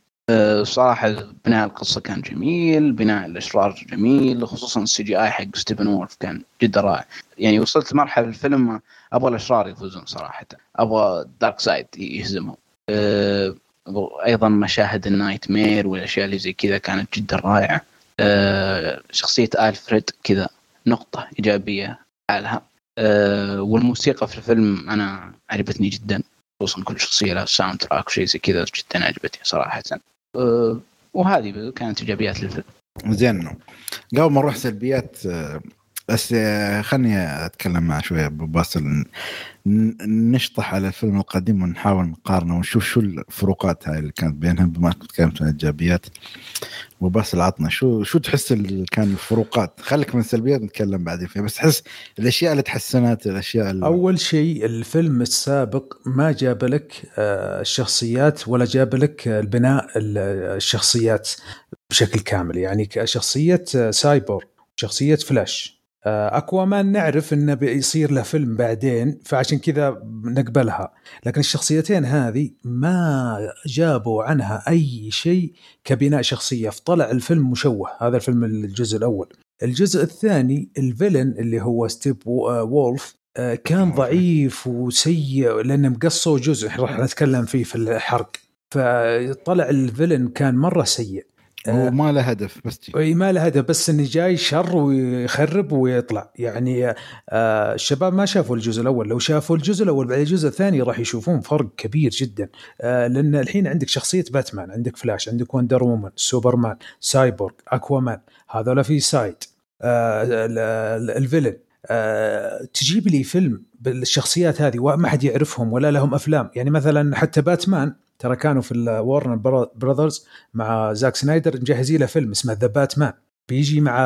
صراحة بناء القصة كان جميل, بناء الإشرار جميل, خصوصاً السي جي آي حق ستيفن وولف كان جدا رائع. يعني وصلت لمرحلة الفيلم أبغى الإشرار يفوزون صراحة, أبغى دارك سايد يهزمهم. أه أيضاً مشاهد النايت مير والأشياء اللي زي كذا كانت جدا رائعة. أه شخصية ألفريد كذا نقطة إيجابية عليها. أه والموسيقى في الفيلم أنا عجبتني جداً, خصوصاً كل شخصية لها ساوند تراك شيء زي كذا جداً عجبتني صراحة. أه وهذه كانت إيجابيات للفيلم. زين, قبل ما نروح سلبيات بس خلني أتكلم مع شوية أبو باسل, نشطح على الفيلم القديم ونحاول نقارنه ونشوف شو الفروقات هاي اللي كانت بينها, بما كنت تكلمت عن الإيجابيات. أبو باسل عطنا شو شو تحس اللي كان الفروقات, خليك من السلبيات نتكلم بعدين فيها, بس تحس الأشياء اللي تحسنت الأشياء اللي... أول شيء الفيلم السابق ما جاب لك الشخصيات ولا جاب لك البناء الشخصيات بشكل كامل. يعني شخصية سايبر, شخصية فلاش, أكوامان نعرف إنه بيصير له فيلم بعدين فعشان كذا نقبلها, لكن الشخصيتين هذه ما جابوا عنها أي شيء كبناء شخصية, فطلع الفيلم مشوه. هذا الفيلم الجزء الأول. الجزء الثاني الفيلن اللي هو ستيب وولف كان ضعيف وسيء لأنه مقصوا جزء راح نتكلم فيه في الحرق, فطلع الفيلن كان مرة سيء وما له هدف, بس جي ما له هدف بس إنه جاي شر ويخرب ويطلع. يعني آه الشباب ما شافوا الجزء الأول, لو شافوا الجزء الأول بعد الجزء الثاني راح يشوفون فرق كبير جدا. آه لأن الحين عندك شخصية باتمان, عندك فلاش, عندك وندر وومن, سوبرمان, سايبورغ, أكوامان, هذولا في سايد آه الفيلن. آه تجيب لي فيلم بالشخصيات هذه وما حد يعرفهم ولا لهم أفلام. يعني مثلا حتى باتمان ترى كانوا في الوارنر براذرز مع زاك سنايدر مجهزين له فيلم اسمه ذا باتمان, بيجي مع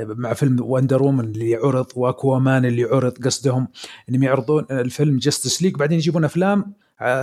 مع فيلم وندر وومن اللي عرض واكوامان اللي عرض, قصدهم انهم يعرضون الفيلم جاستس ليج بعدين يجيبون افلام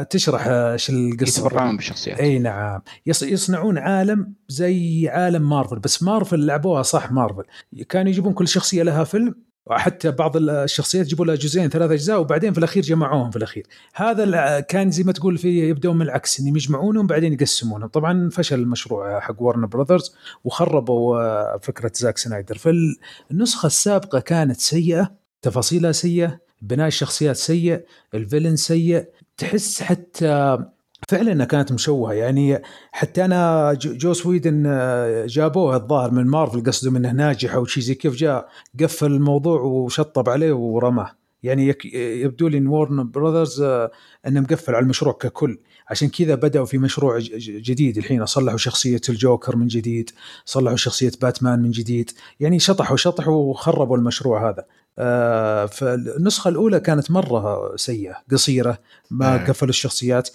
تشرح ايش القصه بالضبط بالشخصيات. اي نعم, يصنعون عالم زي عالم مارفل, بس مارفل لعبوها صح. مارفل كانوا يجيبون كل شخصيه لها فيلم, وحتى بعض الشخصيات جيبوا لها جزئين ثلاثة أجزاء وبعدين في الأخير جمعوهم في الأخير. هذا كان زي ما تقول فيه يبدأون من العكس إن يجمعونهم بعدين يقسمونهم. طبعا فشل المشروع حق وارنر براذرز وخربوا فكرة زاك سنايدر. فالنسخة السابقة كانت سيئة, تفاصيلها سيئة, بناء الشخصيات سيء, الفيلن سيء, تحس حتى فعلا كانت مشوهة. يعني حتى أنا جوس ويدن جابوه الظاهر من مارفل قصده منه ناجح أو شيء زي كيف, جاء قفل الموضوع وشطب عليه ورماه. يعني يبدو لي إن وارنر براذرز أنه مقفل على المشروع ككل, عشان كذا بدأوا في مشروع جديد. الحين صلحوا شخصية الجوكر من جديد, صلحوا شخصية باتمان من جديد, يعني شطحوا شطحوا وخربوا المشروع هذا. آه فالنسخة الأولى كانت مرة سيئة, قصيرة, ما قفل الشخصيات.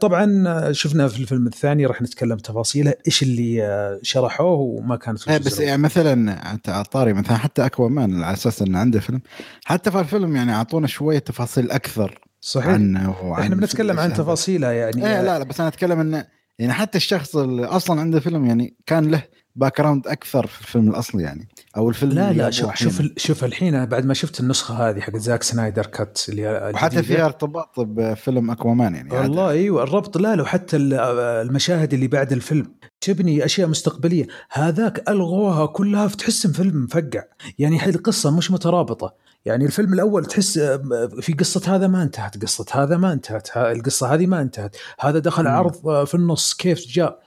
طبعا شفنا في الفيلم الثاني راح نتكلم تفاصيلها إيش اللي شرحوه وما كانت آه بس يعني مثلا عطاري مثلا حتى أكوامان على أساس أنه عنده فيلم, حتى في الفيلم يعني عطونا شوية تفاصيل أكثر صحيح عنه. إحنا بنتكلم عن تفاصيلها يعني آه لا لا بس أنا أتكلم أنه يعني حتى الشخص اللي أصلا عنده فيلم يعني كان له باكراوند أكثر في الفيلم الأصلي يعني أو الفيلم. لا لا شوف شوف, شوف الحين بعد ما شفت النسخة هذه حق زاك سنايدر كات اللي وحتى فيها ارتباط بفيلم أكوامان يعني والله أيوة الربط. لا لو حتى المشاهد اللي بعد الفيلم تبني أشياء مستقبلية, هذاك ألغوها كلها فتحس فيلم مفقع. يعني القصة مش مترابطة. يعني الفيلم الأول تحس في قصة هذا ما انتهت, قصة هذا ما انتهت, القصة هذه ما انتهت, هذا دخل عرض في النص كيف جاء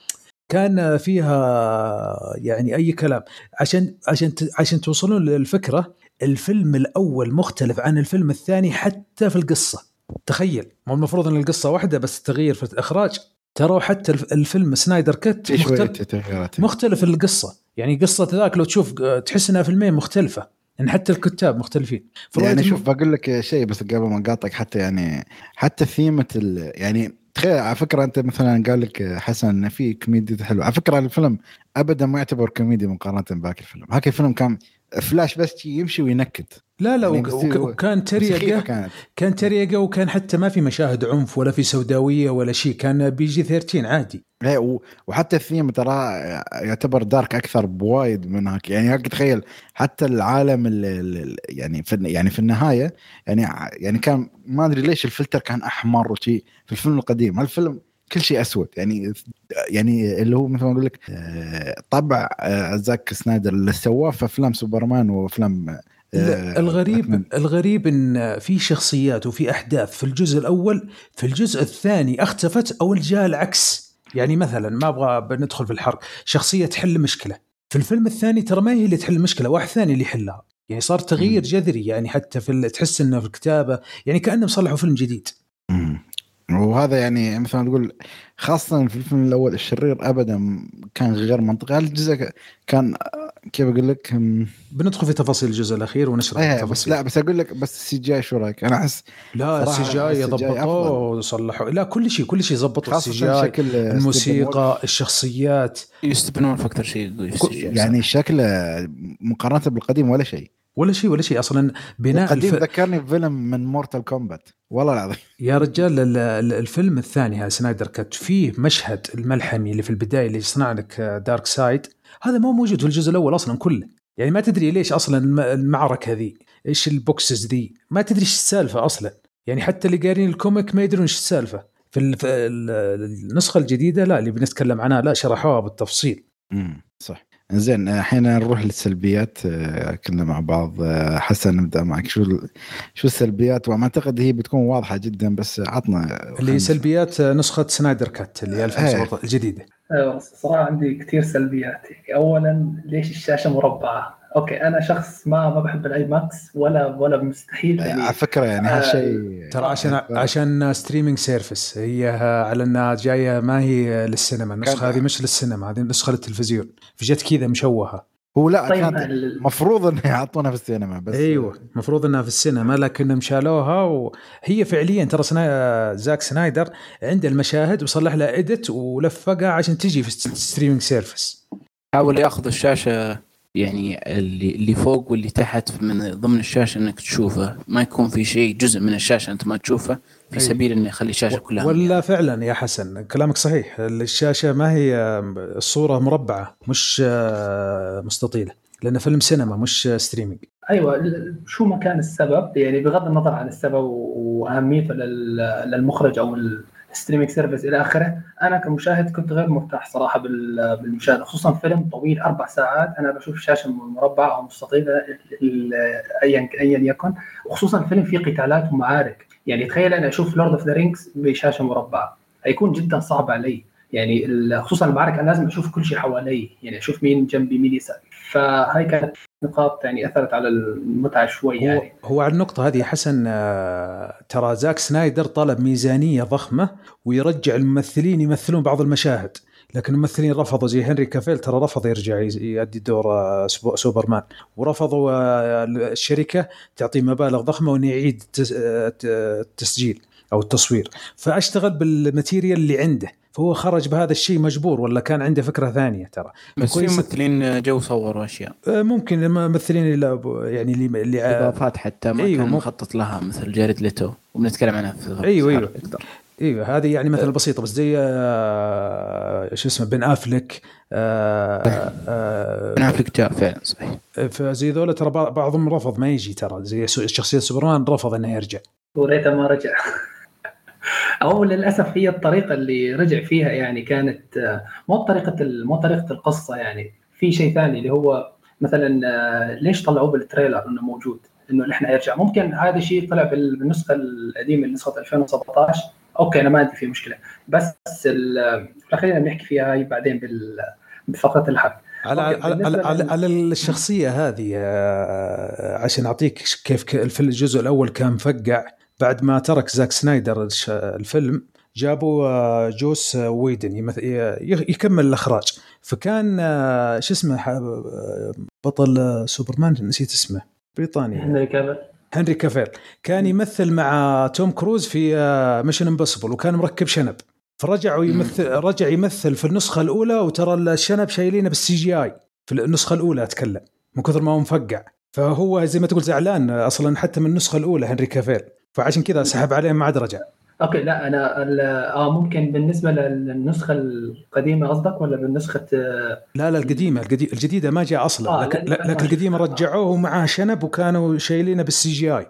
كان فيها يعني أي كلام. عشان عشان عشان توصلون للفكرة الفيلم الأول مختلف عن الفيلم الثاني حتى في القصة. تخيل ما المفروض إن القصة واحدة بس تغيير في الإخراج. ترى حتى الفيلم سنايدر كت مختلف, مختلف القصة. يعني قصة ذاك لو تشوف تحس إنها فيلمين مختلفة, إن حتى الكتاب مختلفين. يعني شوف بقول لك شيء بس قبل ما أقاطعك, حتى يعني حتى ثيمة ال يعني تخيل على فكرة أنت مثلا قال لك حسن أن في كوميديا حلوة. على فكرة الفيلم أبدا ما يعتبر كوميديا مقارنة بهاك الفيلم. هاك الفيلم كان فلاش بس يمشي وينكت. لا لا يعني وك... وكان تريقة, كان تريقة, وكان حتى ما في مشاهد عنف ولا في سوداوية ولا شيء, كان بيجي ثيرتين عادي. وحتى الثيم ترى يعتبر دارك أكثر بوايد من هاك. يعني هاك تخيل حتى العالم اللي يعني في يعني في النهاية يعني يعني كان ما أدري ليش الفلتر كان أحمر وشي في الفيلم القديم. هالفيلم كل شيء أسود يعني يعني اللي هو مثل ما أقول لك طبع زاك سنايدر اللي سواه في أفلام سوبرمان وأفلام الغريب باتمان. الغريب إن في شخصيات وفي أحداث في الجزء الأول في الجزء الثاني اختفت أو الجاء العكس. يعني مثلا ما أبغى ندخل في الحرق، شخصية تحل مشكلة في الفيلم الثاني ترى ما هي اللي تحل مشكلة، واحد ثاني اللي يحلها. يعني صار تغيير م. جذري، يعني حتى في تحس إنه في الكتابة يعني كأنه مصلحوا فيلم جديد. م. وهذا يعني مثلا تقول خاصة في الفيلم الأول الشرير أبدا كان غير منطقي. الجزء كان كيف أقول لك، بندخل في تفاصيل الجزء الأخير ونشرح آه تفاصيل. بس لا بس أقول لك بس السي جي شو رأيك؟ أنا أحس لا السي جي ضبطوه وصلحوا، لا كل شيء كل شيء ضبطوا السي جي، الموسيقى، الشخصيات، يستبنون أكثر شيء يعني شكل مقارنة بالقديم ولا شيء ولا شيء ولا شيء أصلاً. بناء الفيلم ذكرني بفيلم من مورتال كومبات والله العظيم يا رجال. الفيلم الثاني هذا سنايدر كات فيه مشهد الملحمي اللي في البداية اللي صنع لك دارك سايد، هذا ما موجود في الجزء الأول أصلاً كله. يعني ما تدري ليش أصلاً المعركة ذي، إيش البوكسز ذي، ما تدري إيش السالفة أصلاً. يعني حتى اللي قارين الكوميك ما يدرون إيش السالفة. في النسخة الجديدة لا اللي بنتكلم عنها لا شرحوها بالتفصيل. أمم صح. زين الحين نروح للسلبيات، كنا مع بعض. حسن نبدأ معك، شو شو السلبيات؟ وما أعتقد هي بتكون واضحة جدا، بس عطنا اللي سلبيات نسخة سنايدر كات اللي ألفين وسبعة عشر الجديدة. صراحة عندي كتير سلبيات. أولا ليش الشاشة مربعة؟ أوكي أنا شخص ما ما بحب الأي ماكس ولا ولا مستحيل يعني على فكرة يعني آه هالشيء ترى عشان عشان ستريمينج سيرفيس هي على أنها جاية ما هي للسينما. النسخة هذه مش للسينما، هذه نسخة للتلفزيون، فجت كذا مشوهة. هو لا طيب كانت المفروض أن يعطونا في السينما بس. أيوة مفروض أنها في السينما لكن مشالوها، وهي فعليا ترى سنا... زاك سنايدر عنده المشاهد وصلح لها إدت ولفقها عشان تجي في ستريمينج سيرفيس. حاول يأخذ الشاشة يعني اللي اللي فوق واللي تحت من ضمن الشاشة انك تشوفه، ما يكون في شيء جزء من الشاشة انت ما تشوفه في سبيل انه يخلي الشاشة كلها ولا يعني. فعلا يا حسن كلامك صحيح، الشاشة ما هي الصورة مربعة مش مستطيلة لأن فيلم سينما مش ستريمينج. ايوه شو ما كان السبب يعني بغض النظر عن السبب وأهميته للمخرج او ستريمينج سيرفيس إلى آخره، أنا كمشاهد كنت غير مرتاح صراحة بالمشاهدة، خصوصاً فيلم طويل أربع ساعات. أنا بشوف شاشة مربعة أو مستطيلة أياً أياً يكن، وخصوصاً فيلم فيه قتالات ومعارك. يعني تخيل أنا أشوف لورد أوف ذا رينجز بشاشة مربعة، هيكون جداً صعب علي يعني، خصوصاً المعارك أنا لازم أشوف كل شيء حوالي، يعني أشوف مين جنبي مين يسار. فهاي كانت نقاط يعني أثرت على المتعة شوي يعني. هو, هو على النقطة هذه حسن ترى زاك سنايدر طلب ميزانية ضخمة ويرجع الممثلين يمثلون بعض المشاهد، لكن الممثلين رفضوا. زي هنري كافيل ترى رفض يرجع يؤدي دور سوبرمان، ورفضوا الشركة تعطيه مبالغ ضخمة ونعيد التسجيل أو التصوير، فأشتغل بالماتيريال اللي عنده، فهو خرج بهذا الشيء مجبور ولا كان عنده فكرة ثانية ترى. بس في ممثلين جو صوروا أشياء ممكن ممثلين يعني اللي إضافات حتى ما أيوه كان مخطط لها، مثل جاريد ليتو وبنتكلم عنها في أيوه أيوه أكثر. ايوه هذه يعني مثلا بسيطه، بس زي ايش اسمه بن أفلك بن أفلك جاء فعلا صحيح، فزي ذولا ترى بعضهم رفض ما يجي ترى، زي شخصيه سوبرمان رفض انه يرجع وريته ما رجع او للاسف هي الطريقه اللي رجع فيها يعني كانت مو طريقه مو طريقه القصه. يعني في شيء ثاني اللي هو مثلا ليش طلعوه بالتريلر انه موجود انه نحن يرجع؟ ممكن هذا الشيء طلع بالنسخه القديمه نسخه ألفين وسبعة عشر اوكي انا ما عندي فيه مشكله، بس خلينا نحكي فيها هاي بعدين بفقره الحق على على, على, على على الشخصيه هذه عشان اعطيك كيف في الجزء الاول كان فقع. بعد ما ترك زاك سنايدر الفيلم جابوا جوس ويدن يكمل الاخراج، فكان شو اسمه بطل سوبرمان نسيت اسمه بريطاني هنري كافيل هنري كافيل كان يمثل مع توم كروز في ميشن امبوسيبل وكان مركب شنب، فرجع يمثل رجع يمثل في النسخه الاولى، وترى الشنب شايلينه بالسي جي اي في النسخه الاولى اتكلم من كثر ما هو مفقع، فهو زي ما تقول زعلان اصلا حتى من النسخه الاولى هنري كافيل، فعشان كذا سحب عليه ما عاد رجع. اوكي لا انا اه ممكن بالنسبه للنسخه القديمه قصدك ولا بالنسخه لا لا القديمه الجديده ما جاء اصلا آه لكن لك القديمه رجعوه معاه شنب وكانوا شايلينه بالسي جي اي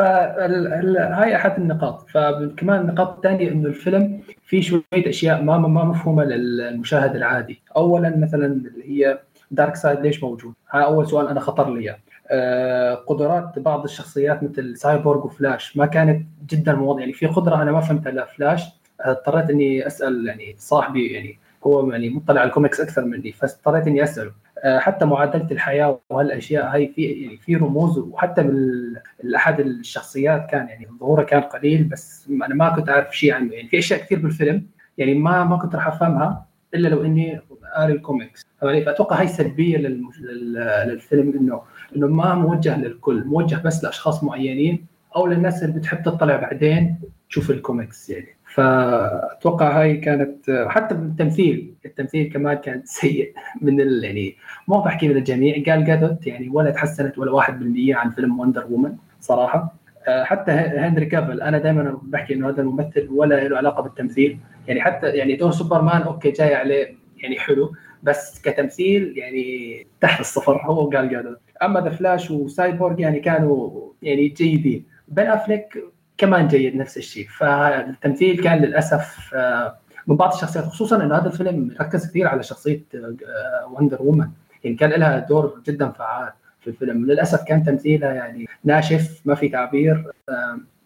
فهاي احد النقاط. فكمان النقاط الثانيه انه الفيلم فيه شويه اشياء ما ما مفهومه للمشاهد العادي. اولا مثلا اللي هي دارك سايد ليش موجود؟ ها اول سؤال انا خطر لي. آه قدرات بعض الشخصيات مثل سايبورغ وفلاش ما كانت جدا موضوع، يعني في قدره انا ما فهمتها لفلاش، اضطريت اني اسال يعني صاحبي يعني هو يعني مطلع على الكوميكس اكثر مني، فاضطريت اني اساله. حتى معادله الحياه وهالاشياء هاي في يعني في رموز، وحتى بالاحد الشخصيات كان يعني ظهوره كان قليل بس انا ما كنت اعرف شيء عنه. يعني في اشياء كثير بالفيلم يعني ما ما كنت راح افهمها الا لو اني قاري الكوميكس. فاتوقع هاي سلبيه للفيلم، انه انه ما موجه للكل، موجه بس لاشخاص معينين او للناس اللي بتحب تطلع بعدين تشوف الكوميكس يعني. فأتوقع هاي كانت. حتى بالتمثيل، التمثيل كمان كان سيء من ال... يعني ما بحكي من الجميع. جال جادوت يعني ولا تحسنت ولا واحد بالمية عن فيلم وندر وومن صراحة. حتى هنري كافيل أنا دائما بحكي إنه هذا الممثل ولا له علاقة بالتمثيل، يعني حتى يعني دور سوبرمان أوكي جاي عليه يعني حلو، بس كتمثيل يعني تحت الصفر هو جال جادوت. أما ذا فلاش وسايبورغ يعني كانوا يعني جيدين. بن أفليك كمان جيد نفس الشيء. فالتمثيل كان للأسف من بعض الشخصيات، خصوصاً أن هذا الفيلم ركز كثير على شخصية وندر وومن، يعني كان لها دور جداً فعال في الفيلم. للأسف كان تمثيلها يعني ناشف، ما في تعبير،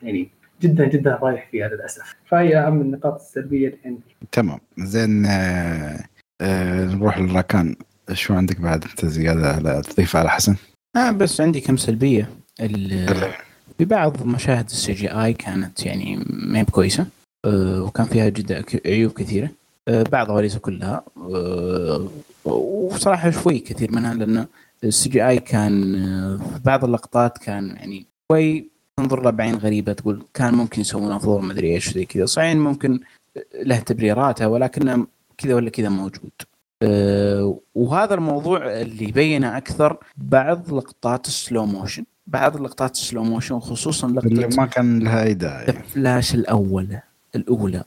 يعني جداً جداً رايح فيها للأسف. فهي أهم النقاط السلبية اللي عندي. تمام، زين. آه آه نروح للركان. شو عندك بعد أنت زيادة تضيفها على حسن؟ آه بس عندي كم سلبية. ببعض مشاهد السي جي آي كانت يعني ما هي كويسة، وكان فيها جدا عيوب كثيرة، بعضها ليس كلها، وصراحة شوي كثير منها، لأن السي جي آي كان في بعض اللقطات كان يعني شوي تنظر له بعين غريبة، تقول كان ممكن يسوون أفضل ما أدري إيش ذي كذا. صحيح ممكن له تبريراته، ولكن كذا ولا كذا موجود. وهذا الموضوع اللي بينه أكثر بعض لقطات السلو موشن، بعض اللقطات السلو موشن، خصوصا لقطة ما كان لها داعي. الفلاش الأولى الأولى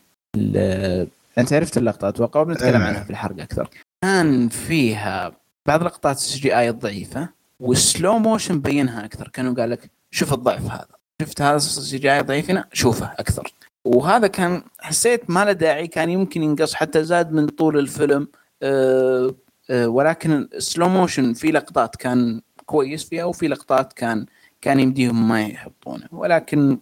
أنت عرفت اللقطة أتوقع، وبنتكلم عنها في الحرق أكثر. كان فيها بعض لقطات السي جي آي الضعيفة، والسلو موشن بينها أكثر، كانوا قال لك شوف الضعف هذا، شفت هذا السي جي آي ضعيف هنا شوفه أكثر. وهذا كان حسيت ما له داعي، كان يمكن ينقص حتى زاد من طول الفيلم. أه أه ولكن السلو موشن في لقطات كان كويس فيها، وفي لقطات كان كان يمديهم ما يحطونه، ولكن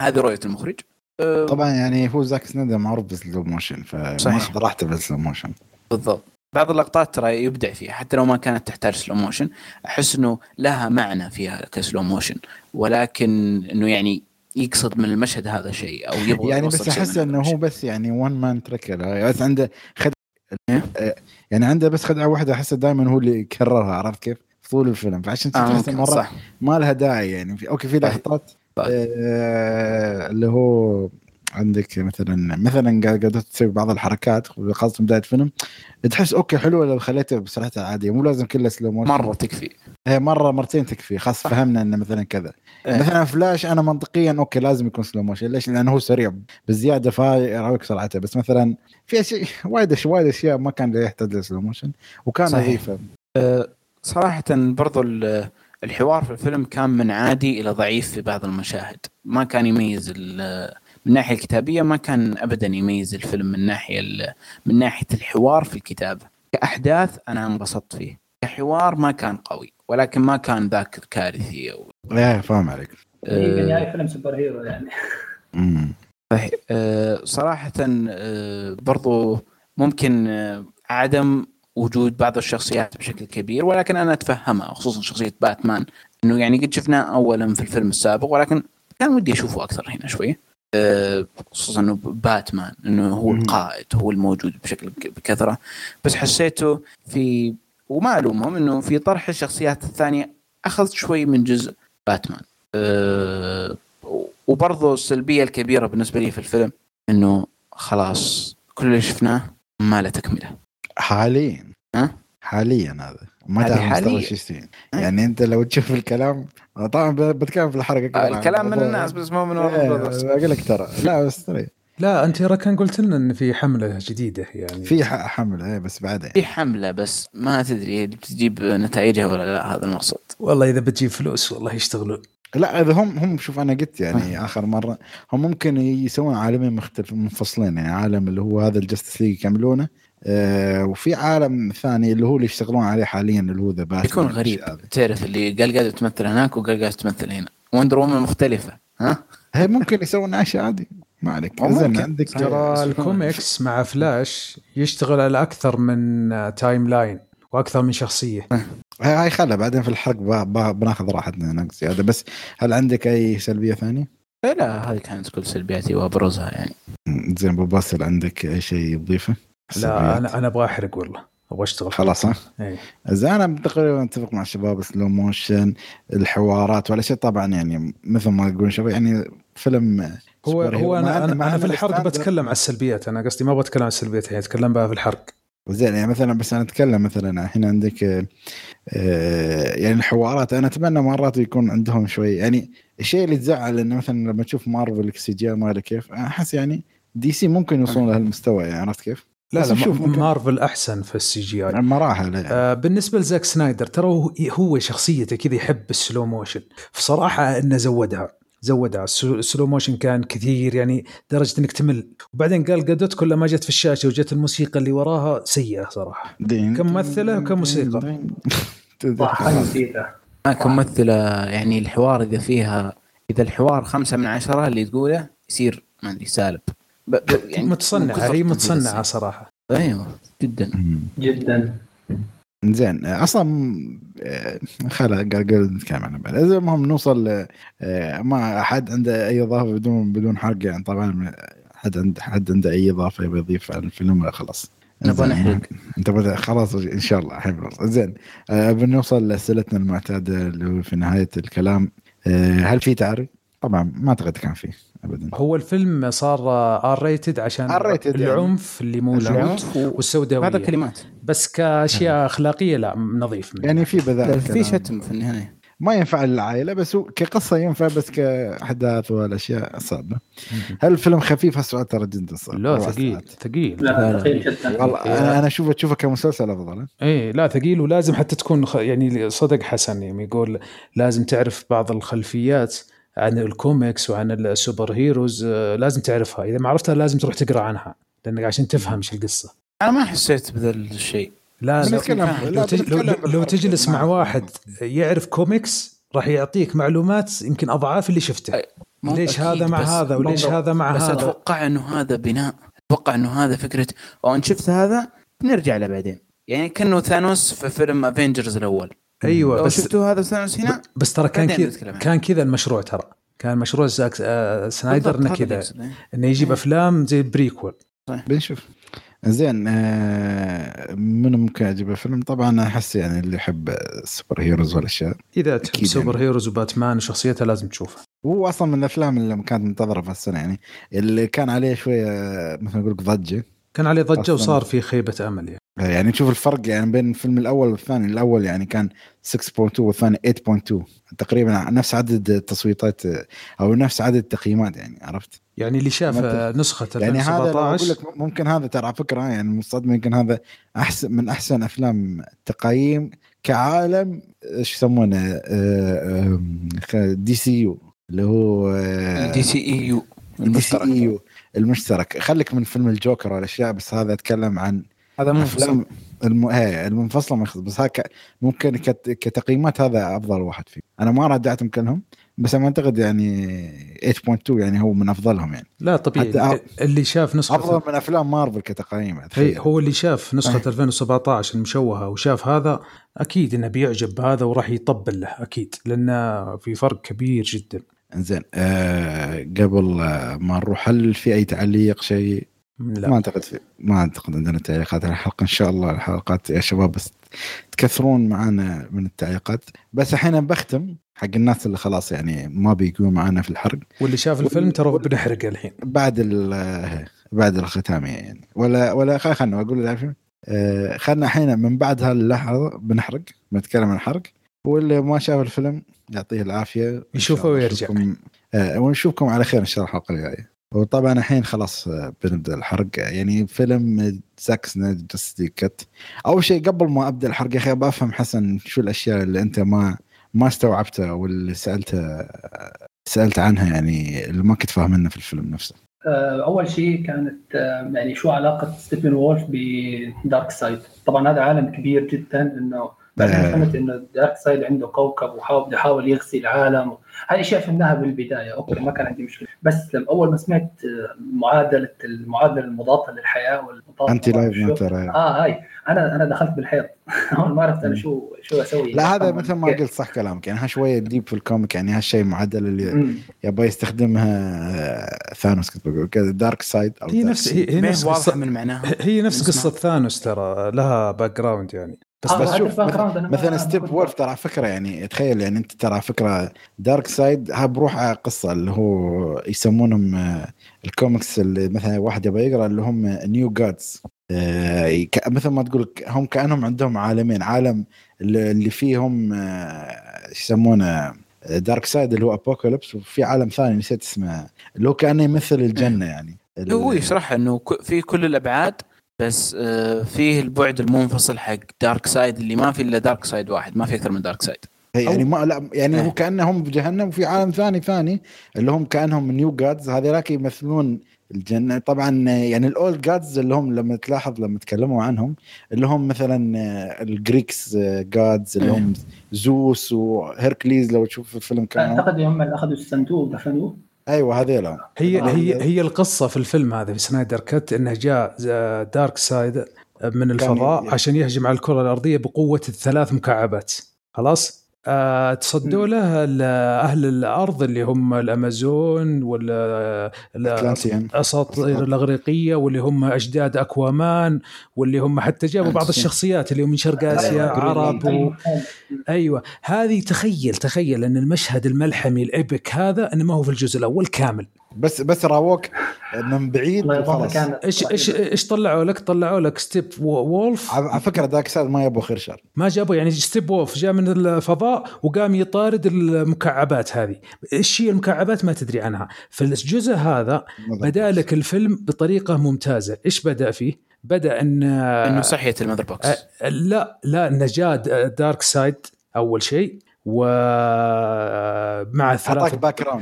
هذه رؤية المخرج. أه طبعا يعني هو زاك سنايدر معروف بالسلو موشن، فما راحته بالسلو موشن بالضبط. بعض اللقطات ترى يبدع فيها حتى لو ما كانت تحتاج سلو موشن، احس انه لها معنى فيها كسلو موشن، ولكن انه يعني يقصد من المشهد هذا شيء او يبغى يعني، بس احس انه هو بس يعني وان مان تريكر، بس عنده خد يعني عنده بس خدعة واحدة، أحس دائما هو اللي يكررها، عرفت كيف طول الفيلم، فعشان تحس آه مرة ما لها داعي يعني. في أوكي في لحظات آه اللي هو عندك مثلا مثلا قاعدة تسوي بعض الحركات خاصة بداية الفيلم، تحس أوكي حلوة لو خليته بسرعتها عادية، مو لازم كله سلو موشن، مرة تكفي، هي مرة مرتين تكفي خاص. فهمنا إن مثلا كذا آه. مثلا فلاش أنا منطقيا أوكي لازم يكون سلو موشن، ليش؟ لأنه هو سريع بالزيادة فراويك سرعته، بس مثلا في شيء وايد وايد أشياء ما كان يحتاج لسلو موشن وكان ضعيفة أه صراحة. برضو الحوار في الفيلم كان من عادي إلى ضعيف في بعض المشاهد، ما كان يميز من ناحية الكتابية، ما كان أبدا يميز الفيلم من ناحية من ناحية الحوار في الكتابة. كأحداث أنا انبسطت فيه، كحوار ما كان قوي، ولكن ما كان ذاك كارثي أو... لا فاهم عليك. يعني أه... فيلم سوبر هيرو يعني. أمم. أه... صراحة أه... برضو ممكن أه... عدم وجود بعض الشخصيات بشكل كبير، ولكن أنا أتفهمها، خصوصا شخصية باتمان، إنه يعني قد شفناه أولا في الفيلم السابق، ولكن كان ودي أشوفه أكثر هنا شوية. خصوصا انه باتمان انه هو القائد، هو الموجود بشكل بكثره، بس حسيته في وما الومهم انه في طرح الشخصيات الثانيه اخذ شوي من جزء باتمان. أه وبرضه السلبيه الكبيره بالنسبه لي في الفيلم انه خلاص كل اللي شفناه ما له تكمله حاليا. ها أه؟ حاليا هذا ما تعرف شيء يعني. انت لو تشوف الكلام طبعا بتكلم في الحركه كده آه الكلام من الناس، بس مو من الناس اقول لك ترى لا بس ترى لا انت ركان قلت لنا ان في حمله جديده يعني، في حمله بس بعدها يعني. في حمله بس ما تدري بتجيب نتائجها ولا لا، هذا المقصد. والله اذا بتجيب فلوس والله يشتغلون لا اذا هم هم شوف انا قلت يعني آه. اخر مره هم ممكن يسوون عالمين مختلف منفصلين, يعني عالم اللي هو هذا الجاستس ليج يكملونه آه وفي عالم ثاني اللي هو اللي يشتغلون عليه حاليا اللي هو ذا باتمان. يكون غريب تعرف اللي قال قاعد تمثل هناك وقال قاعد تمثل هنا, وندر وومن مختلفه ها هي ممكن يسوون عشاء عادي ما عليك. إذن عندك ترى الكوميكس مع فلاش يشتغل على أكثر من تايم لاين وأكثر من شخصية. هاي خلها بعدين في الحلقة بناخذ راحتنا نقصي هذا. بس هل عندك أي سلبية ثانية؟ لا هذه كانت كل سلبياتي وأبرزها يعني. زين بباسل عندك أي شيء يضيفه؟ لا أنا أنا أبغى أحرق والله. واشتغل خلاص ها إذا أنا تقريبا أتفق مع الشباب. سلو موشن الحوارات ولا شيء طبعا يعني مثل ما يقولون شباب يعني فيلم هو هو أنا أنا, أنا في الحرق بتكلم عن السلبيات. أنا قصدي ما بتكلم عن السلبيات هي أتكلم بها في الحرق. زين يعني مثلا بس أنا أتكلم مثلا هنا عندك آه يعني الحوارات أنا أتمنى مرات يكون عندهم شوي يعني الشيء اللي تزعل إنه مثلا لما تشوف مارفل إكسي جي ما أدري كيف أحس يعني دي سي ممكن يوصلون لهالمستوى يعني عرفت كيف. لا لا مارفل أحسن في السي جي آي مراحل يعني. آه بالنسبة لزاك سنايدر ترى هو شخصيته كذا يحب السلو موشن بصراحة إنه زودها زودها السلو موشن كان كثير يعني درجة إنك تمل. وبعدين قال قدوت كل ما جت في الشاشة وجت الموسيقى اللي وراها سيئة صراحة. كم ممثلة وكم موسيقى ما كم ممثلة يعني الحوار إذا فيها إذا الحوار خمسة من عشرة اللي تقوله يصير ما أدري سالب ب... ب... يعني متصنع هي متصنعة صراحة. أيوة جدا جدا زين أصلا خلا قال قال نتكلم عنه بعد. إذا المهم نوصل ما أحد عنده أي إضافة بدون بدون حرق يعني طبعا حد عند حد عنده أي إضافة بيضيف عن الفيلم خلاص نبغى نحرق أنت بدأ خلاص إن شاء الله حبيبي. زين بنوصل لسلتنا المعتادة اللي في نهاية الكلام. هل في تعري؟ طبعا ما أعتقد كان فيه أبداً. هو الفيلم صار آر ريتد عشان العنف اللي موجود والسوداوية هذا كلمات بس كأشياء أخلاقية لا نظيف يعني في بذاء في شتم في النهاية ما ينفع للعائلة بس كقصة ينفع بس كأحداث والأشياء صعبة. هل الفيلم خفيف هالسؤال ترى جدا صعب؟ لا ثقيل ثقيل لا ثقيل جدا والله أنا أشوفه تشوفه كمسلسل أفضل. إيه لا ثقيل ولازم حتى تكون يعني صدق حسن يعني يقول لازم تعرف بعض الخلفيات عن الكوميكس وعن السوبر هيروز لازم تعرفها. إذا ما عرفتها لازم تروح تقرأ عنها لأنك عشان تفهم شو القصة. أنا ما حسيت بهذا الشيء. لا لو, لو, لو تجلس مع واحد يعرف كوميكس راح يعطيك معلومات يمكن أضعاف اللي شفته. ليش هذا مع هذا وليش هذا مع هذا. بس أتوقع إنه هذا بناء أتوقع إنه هذا فكرة أو إن شفت هذا نرجع له بعدين يعني كأنه ثانوس في فيلم أفينجرز الأول. ايوه بس شفتوا هذا سنايدر هنا بس ترى كان كذا كان كذا المشروع ترى كان مشروع زاك سنايدر انه كذا انه يجيب افلام زي بريكول بنشوف. زين من ممكن يجيب فيلم طبعا احس يعني اللي يحب السوبر هيروز والاشياء اذا تحب سوبر هيروز وباتمان وشخصيته لازم تشوفها. هو اصلا من الافلام اللي كانت منتظره في السنه يعني اللي كان عليه شويه مثل نقول ضجه كان عليه ضجه وصار في خيبه امل يعني. يعني نشوف الفرق يعني بين الفيلم الأول والثاني. الأول يعني كان ستة فاصلة اثنين والثاني ثمانية فاصلة اثنين تقريبا نفس عدد التصويتات أو نفس عدد التقييمات يعني عرفت يعني اللي شاف نسخة يعني هذا أقول لك ممكن هذا ترى فكرة يعني مصدمة يمكن هذا أحسن من أحسن أفلام تقييم كعالم إيش يسمونه دي سي يو اللي هو دي سي إي يو المشترك المشترك خليك من فيلم الجوكر والأشياء بس هذا أتكلم عن هذا منفصل الم... هي المنفصل مخص بس هاك ممكن كت... كتقييمات هذا أفضل واحد فيه. أنا ما رجعتهم كلهم بس أنا أعتقد يعني ثمانية فاصلة اثنين يعني هو من أفضلهم يعني. لا طبيعي أ... اللي شاف نسخة أفضل من أفلام مارفل كتقييم هو اللي شاف نسخة أه. ألفين وسبعة عشر المشوهة وشاف هذا أكيد إنه بيعجب بهذا وراح يطبل له أكيد لأنه في فرق كبير جدا. إنزين أه قبل ما نروح هل في أي تعليق شيء؟ لا. ما أعتقد في ما أعتقد عندنا تعليقات على الحلقة إن شاء الله. الحلقات يا شباب بس تكثرون معنا من التعليقات بس أحيانا بختم حق الناس اللي خلاص يعني ما بيجوا معنا في الحرق واللي شاف الفيلم ترى بنحرق الحين بعد ال بعد الختام يعني ولا ولا خلنا أقول لك خلنا أحيانا من بعد هاللحظة بنحرق بنتكلم عن الحرق واللي ما شاف الفيلم يعطيه العافية يشوفه ويرجع آه ونشوفكم على خير إن شاء الله الحلقة الجاية. وطبعا الحين خلاص بنبدا الحرق يعني فيلم زاك سنايدر جاستس ليج كت. اول شيء قبل ما ابدا الحرق يا اخي ابغى افهم حسن شو الاشياء اللي انت ما ما استوعبته واللي سألته سألت عنها يعني اللي ما كنت فاهمينه في الفيلم نفسه. أول شيء كانت يعني شو علاقة ستيبن وولف بداركسايد؟ طبعا هذا عالم كبير جدا إنه بعدين فهمت إنه داركسايد عنده كوكب وحاول يحاول يغسل العالم. هاي أشياء فهمناها بالبداية أوكي ما كان عندي مشكلة، بس لما أول ما سمعت معادلة المعادلة المضادة للحياة والمضادة أنت لايف آه هاي أنا أنا دخلت بالحيط أول ما عرفت أنا شو شو أسوي. لا هذا مثل ما قلت صح كلامك، يعني ها شوية ديب في الكوميك، يعني هالشيء معادلة اللي يبغى يستخدمها ثانوس كنت بقول كذا دارك سايد. هي نفس هي نفس قصة من معناها هي نفس قصة ثانوس ترى لها باك جراوند يعني. بس بس شوف مثلا, مثلاً ستيب وولف ترى فكرة يعني تخيل يعني أنت ترى فكرة دارك سايد ها بروح قصة اللي هو يسمونهم الكوميكس اللي مثلا واحد يبغى يقرأ اللي هم نيو جادز مثل ما تقول هم كأنهم عندهم عالمين، عالم اللي فيهم يسمونه دارك سايد اللي هو أبوكاليبس، وفي عالم ثاني نسيت اسمه اللي هو كأنه يمثل الجنة يعني هو يشرح أنه في كل الأبعاد بس فيه البعد المنفصل حق دارك سايد اللي ما في إلا دارك سايد واحد، ما في أكثر من دارك سايد يعني ما لا يعني هو كأنهم بجهنم وفي عالم ثاني ثاني اللي هم كأنهم نيو جادز هذولاك يمثلون الجنة. طبعا يعني الأول جادز اللي هم لما تلاحظ لما تكلموا عنهم اللي هم مثلا الجريكس جادز اللي هم زوس وهيركليز لو تشوف الفيلم كانوا أعتقد هم اللي أخذوا الصندوق ودفنوه. ايوه هذيلا هي هي هي القصه في الفيلم هذا في سنايدر كات انه جاء دارك سايد من الفضاء عشان يهجم على الكره الارضيه بقوه الثلاث مكعبات خلاص أه تصدوا له اهل الارض اللي هم الامازون والاساطير الاغريقيه واللي هم اجداد اكوامان واللي هم حتى جابوا بعض الشخصيات اللي هم من شرق اسيا عرب و... ايوه هذه تخيل تخيل ان المشهد الملحمي الابيك هذا انه ما هو في الجزء الاول كامل بس بس راوك من بعيد خلاص. ايش ايش ايش طلعوا لك طلعوا لك ستيب وولف على فكره ذاك ساعه ما يبو خير شر ما جابوا يعني ستيب وولف جاء من الفضاء وقام يطارد المكعبات هذه. ايش هي المكعبات ما تدري عنها. فالجزء هذا بدالك الفيلم بطريقه ممتازه. ايش بدا فيه بدا ان انه صحيه المذر بوكس لا لا نجاة دارك سايد اول شيء ومع الثلاث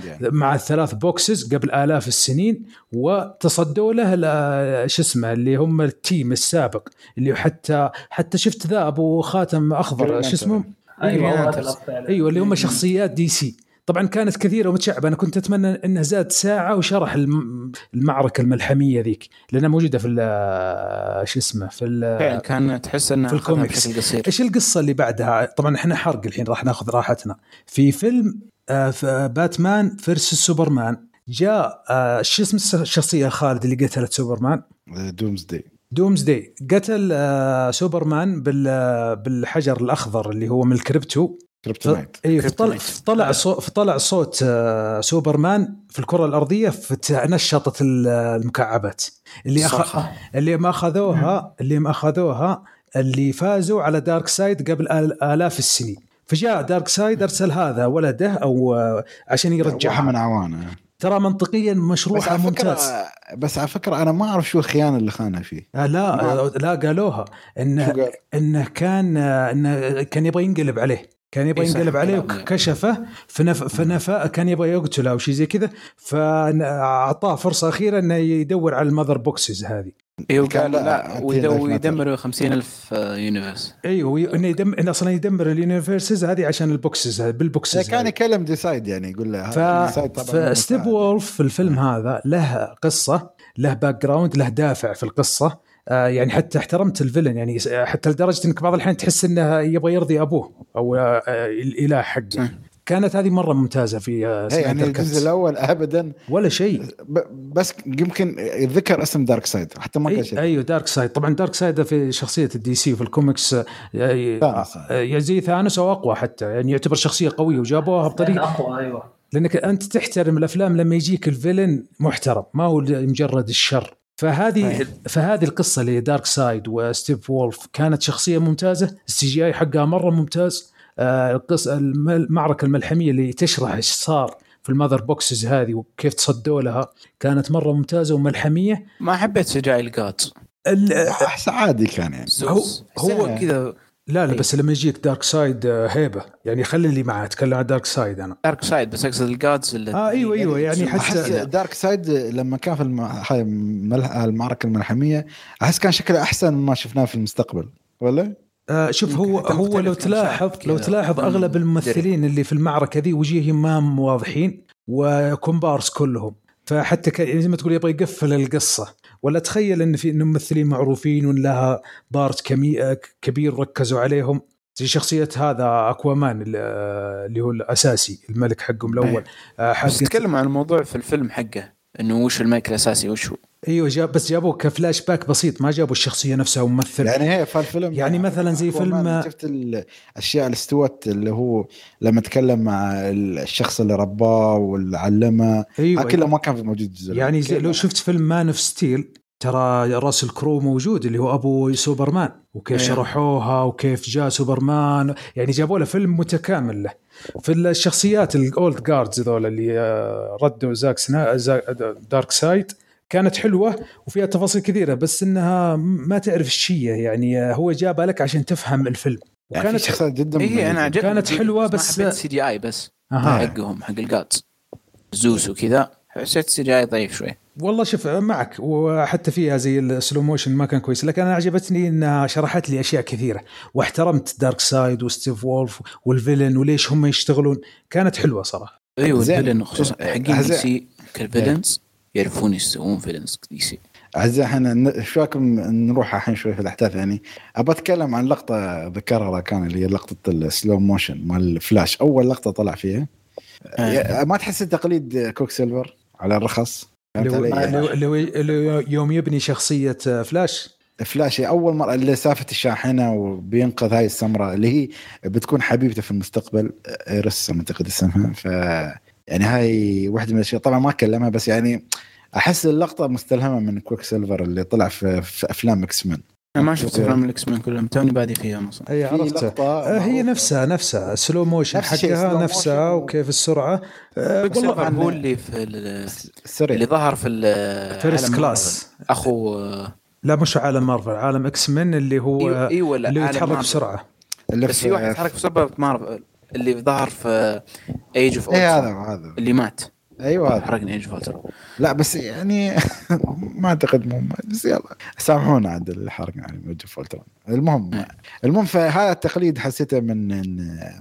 يعني. مع الثلاث بوكسز قبل آلاف السنين وتصدوا له ايش اسمه اللي هم التيم السابق اللي حتى حتى شفت ذا ابو خاتم اخضر ايش اسمه ايوه ايوه اللي هم شخصيات دي سي. طبعا كانت كثيره ومتشعبه انا كنت اتمنى انه زاد ساعه وشرح المعركه الملحميه ذيك لانها موجوده في ايش اسمه في كان تحس انها في الكوميكس القصير. ايش القصه اللي بعدها؟ طبعا احنا حرق الحين راح ناخذ راحتنا في فيلم باتمان فيرسس سوبرمان جاء ايش اسم الشخصيه خالد اللي قتلت سوبرمان دومزدي دومزدي قتل سوبرمان بالحجر الاخضر اللي هو من الكريبتو كريبتونايت. اي فطلع فطلع صوت فطلع صوت سوبرمان في الكره الارضيه فتنشطت المكعبات اللي أخ... اللي ما اخذوها اللي ما اخذوها اللي فازوا على دارك سايد قبل آلاف السنين. فجاء دارك سايد ارسل هذا ولده او عشان يرجعها من عوانه ترى منطقيا مشروع ممتاز. بس على فكره انا ما اعرف شو الخيانه اللي خانها فيه. لا لا قالوها انه انه كان انه كان يبغى ينقلب عليه كان يبغى ينقلب عليه وكشفه فنف... فنفاء كان يبغى يقتله أو شيء زي كذا فأعطاه فرصة أخيرة أنه يدور على المذر بوكسز هذه. إيه وقال لا ويدمروا خمسين ألف يونيفرس. إيه وإنه يدم إنه أصلاً يدمر اليونيفرسز هذه عشان البوكسز بالبوكسز. كان يكلم ديسايد يعني يقول له. فستيب وولف في الفيلم هذا له قصة له باك جراوند له دافع في القصة يعني حتى احترمت الفيلن يعني حتى لدرجة إنك بعض الحين تحس إنه يبغى يرضي أبوه أو الإله حقه. كانت هذه مرة ممتازة في يعني الجزء الأول أبدا ولا شيء بس يمكن ذكر اسم دارك سايد حتى ما كان شيء. أيوه دارك سايد طبعا دارك سايد في شخصية الدي سي في الكوميكس يزي ثانوس أو أقوى حتى يعني يعتبر شخصية قوية وجابوها بطريقة أقوى. أيوه لأنك أنت تحترم الأفلام لما يجيك الفيلن محترم ما هو مجرد الشر. فهذه فهذه القصة لدارك سايد وستيب وولف كانت شخصية ممتازة. السي جي اي حقها مرة ممتاز. القصة المعركة الملحمية اللي تشرح ايش صار في المذر بوكسز هذه وكيف تصدوا لها كانت مرة ممتازة وملحمية. ما حبيت سي جي اي القاط عادي كان يعني هو, هو كذا لا لا بس لما يجيك دارك سايد هيبة يعني خلي اللي معاه تكلم عن دارك سايد. أنا دارك سايد بس أقصد الجادز اللي آه أيوة أيوة يعني أحس دارك سايد لما كان في المعركة الملحمية أحس كان شكله أحسن مما شفناه في المستقبل ولا؟ آه شوف هو هو لو تلاحظ لو تلاحظ أغلب الممثلين اللي في المعركة ذي وجيههم مام واضحين وكومبارس كلهم فحتى ك... زي ما تقول يبغى يقفل القصة. ولا تخيل ان في ممثلين معروفين ولها بارت كمي... كبير ركزوا عليهم زي شخصية هذا أكوامان اللي هو الأساسي الملك حقهم الأول. بس تتكلم عن الموضوع في الفيلم حقه انه وش الملك الأساسي وش هو. ايوه جاب بس جابوه كفلاش باك بسيط ما جابوا الشخصية نفسها وممثل يعني هي في الفيلم يعني مثلا زي فيلم شفت الاشياء اللي استوت اللي هو لما تكلم مع الشخص اللي رباه واللي علمه أيوة كله ما كان موجود يعني زي لو شفت فيلم مان اوف ستيل ترى راسل كرو موجود اللي هو ابو سوبرمان وكيف أيوة شرحوها وكيف جاء سوبرمان يعني جابوا له فيلم متكامل له. في الشخصيات الاولد جاردز ذول اللي ردوا زاك سنا دارك سايد كانت حلوة وفيها تفاصيل كثيرة بس إنها ما تعرف الشيء يعني هو جابها لك عشان تفهم الفيلم يعني وكانت شخصية جدا إيه أنا كانت حلوة بس حبيت سي دي آي بس حقهم حق الجاتس زوس وكذا حسيت سي دي آي ضعيف شوي والله. شوف معك وحتى فيها زي السلو موشن ما كان كويس لكن أنا عجبتني إنها شرحت لي أشياء كثيرة واحترمت دارك سايد وستيف وولف والفيلن وليش هم يشتغلون كانت حلوة صراحة. أيوة الفيلن خصوصا حقين دي سي كالفيلنز يعرفون يسوون فيلمز دي سي. عزيزي احنا شوكم نروح الحين شوي في الاحداث يعني ابى اتكلم عن لقطه ذكرها كان اللي هي لقطه السلو موشن مال الفلاش اول لقطه طلع فيها آه. ما تحس التقليد كوك سيلفر على الرخص لو, لو, لو يوم يبني شخصيه فلاش فلاش اول مره اللي سافت الشاحنه وبينقذ هاي السمراء اللي هي بتكون حبيبته في المستقبل رسمه اعتقد اسمها ف يعني هاي واحدة من الأشياء طبعا ما كلمها بس يعني أحس اللقطة مستلهمة من كويك سيلفر اللي طلع في, في أفلام إكس مان. أنا ما شفت أفلام الإكس مان كلهم توني بادي فيها مصر هي عرفتها هي نفسها نفسها سلو موشن حقها نفسها وكيف السرعة والله هو اللي في اللي ظهر في الفيرست كلاس أخو لا مش عالم مارفل عالم إكس مان اللي هو إيوه اللي يتحرك بسرعة اللي بس في واحد يتحرك بسرعة مارفل اللي ظهر في ايج اوف اولترون اللي مات ايوه هذا حرقنا ايج اوف اولترون لا بس يعني ما اعتقد مهم بس يلا سامحونا عند الحرق عن ايج اوف اولترون. المهم المهم فهذا التقليد حسيته من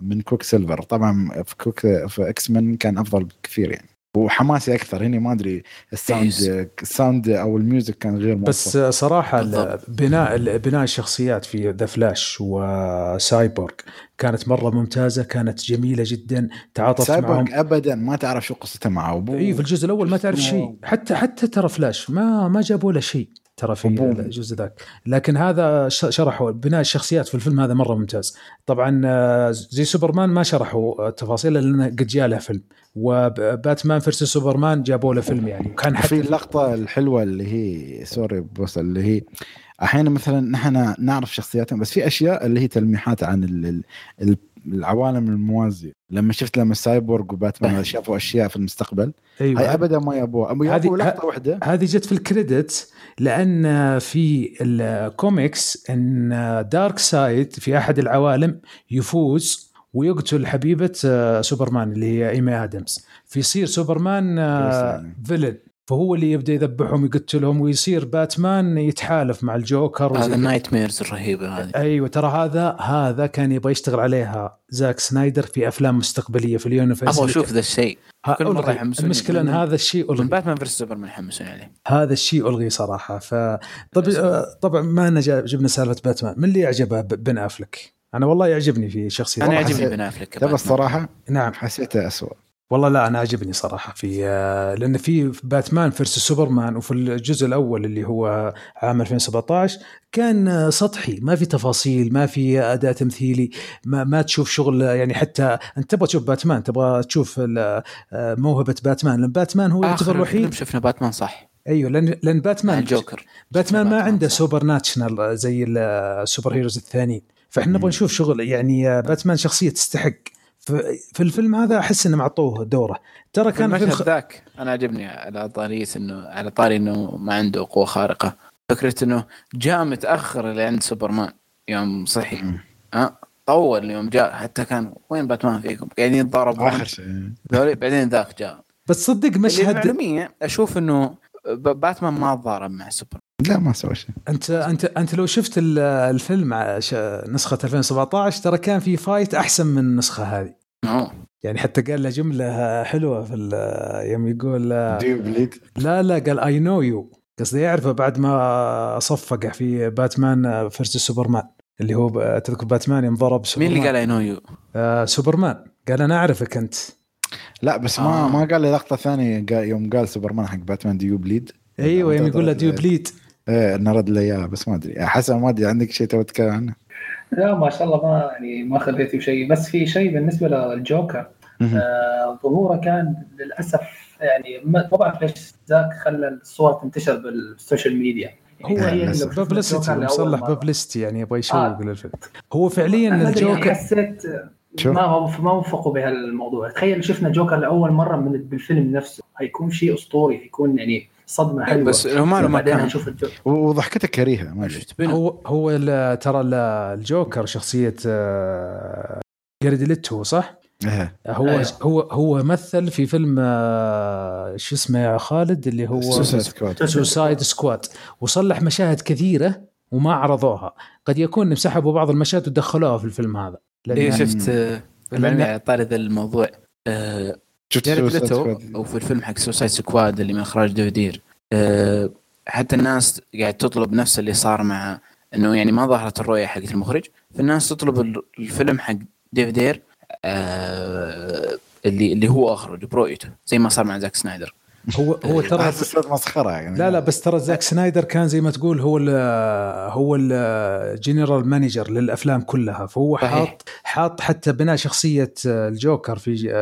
من كوك سيلفر طبعا في كوك في اكس مان كان افضل بكثير يعني وحماسي اكثر هنا ما ادري الساوند الساوند او الميوزك كان غير موفق بس صراحه بناء بناء الشخصيات في ذا فلاش وسايبورغ كانت مره ممتازه كانت جميله جدا تعاطفت معهم ابدا ما تعرف شو قصته مع ابوه اي في الجزء الاول ما تعرف شيء حتى حتى ترى فلاش ما ما جابوا له شيء ترى في الجزء ذاك لكن هذا شرحوا بناء الشخصيات في الفيلم هذا مره ممتاز. طبعا زي سوبرمان ما شرحوا التفاصيل لأنه قد جاء له فيلم وباتمان فيرس سوبرمان جابوا له فيلم يعني وكان حتى في اللقطه الحلوه اللي هي سوري بس اللي هي احيانا مثلا نحن نعرف شخصياتهم بس في اشياء اللي هي تلميحات عن ال ال العوالم الموازية لما شفت لما السايبورغ وباتمان شافوا أشياء في المستقبل أيوة. هاي أبدا ما يبوها هذه لقطة واحدة هذه جت في الكريدت لأن في الكوميكس أن دارك سايد في أحد العوالم يفوز ويقتل حبيبة سوبرمان اللي هي إيمي آدمز فيصير سوبرمان فيلن فهو اللي يبدأ يذبحهم ويقتلهم ويصير باتمان يتحالف مع الجوكر هذا نايت ميرز الرهيبة هذه. أيوة ترى هذا هذا كان يبغى يشتغل عليها زاك سنايدر في أفلام مستقبلية في اليونيفرس أبغى أشوف ذا الشيء كل مرة يحمسون المشكلة أن هذا الشيء ألغي باتمان فيرس سوبرمان يحمسون عليه هذا الشيء ألغي صراحة فطبعا طبعا ما نجا جبنا سالفة باتمان من اللي يعجبها بن أفلك أنا والله يعجبني في شخصيته أنا يعجبني بن أفلك بس صراحة نعم حسيته أسوأ والله لا أنا عجبني صراحة في لأن في باتمان فيرس سوبرمان وفي الجزء الأول اللي هو عام ألفين وسبعة عشر كان سطحي ما في تفاصيل ما في أداء تمثيلي ما, ما تشوف شغل يعني حتى أنت تبغى تشوف باتمان تبغى تشوف موهبة باتمان لأن باتمان هو آخر الوحيد شفنا باتمان صح أيوه لأن لأن باتمان الجوكر باتمان ما عنده سوبر ناتشنال زي السوبر هيروز الثانيين فإحنا نبغى نشوف شغل يعني باتمان شخصية تستحق في الفيلم هذا أحس إنه معطوه دوره ترى كان في الخ... ذاك أنا عجبني على طاري إنه على طاري إنه ما عنده قوة خارقة فكرة إنه جاء متأخر اللي عند سوبرمان يوم صحي أه؟ طول يوم جاء حتى كان وين باتمان فيكم قاعدين يتضاربوا آخر شيء بعدين ذاك جاء. بس صدق مشهد علمية أشوف إنه باتمان ما تضارب مع سوبر. لا ما سوى شيء. أنت أنت أنت لو شفت الفيلم نسخة ألفين وسبعة عشر ترى كان في فايت أحسن من النسخة هذه. أوه. يعني حتى قال له جملة حلوة في يوم يقول لا لا قال I know you قصدي يعرفه بعد ما صفق في باتمان فرس سوبرمان اللي هو تذكر باتمان انضرب سوبرمان. مين اللي قال I know you؟ آه سوبرمان قال أنا أعرفك أنت. لا بس ما آه. ما قال لي لقطة ثانية يوم قال سوبرمان حق باتمان ديو بليد. أيوة يوم يقول له ديو بليد إيه نرد لي إياه بس ما أدري حسن ما أدري عندك شيء تبغى تتكلم عنه؟ لا ما شاء الله ما يعني ما خذيت بشيء. بس في شيء بالنسبة للجوكر آه ظهوره كان للأسف يعني ما بعرف ليش ذاك خلى الصورة تنتشر بالسوشيال ميديا. هو ببلستي مصلح ببلستي يعني يبغى يشوق آه. للفيلم هو فعليا الجوكر حسيت ما هو ما وفقوا بهالموضوع. تخيل شفنا جوكر لأول مرة من بالفيلم نفسه هيكون شيء أسطوري هيكون يعني صدمة حلوة بس هما ما كان وضحكته كريهة ما شفت. هو هو ترى الجوكر شخصية جارديليتو صح اه هو آه. هو هو مثل في فيلم شو اسمه يا خالد اللي هو سوسايد سكواد وصلح مشاهد كثيرة وما عرضوها. قد يكون انسحبوا بعض المشاهد ودخلوها في الفيلم هذا. إيه شفت لما طارد الموضوع أه جاريتو أو في الفيلم حق سوسايد سكواد اللي من إخراج ديفيدير أه حتى الناس قاعد تطلب نفس اللي صار مع إنه يعني ما ظهرت الرؤية حق المخرج فالناس تطلب الفيلم حق ديفيدير أه اللي اللي هو أخرج برؤيته زي ما صار مع زاك سنايدر. هو هو ترى مسخرة يعني. لا لا بس ترى زاك سنايدر كان زي ما تقول هو ال هو الجنرال مانجر للأفلام كلها فهو حاط حاط حتى بناء شخصية الجوكر في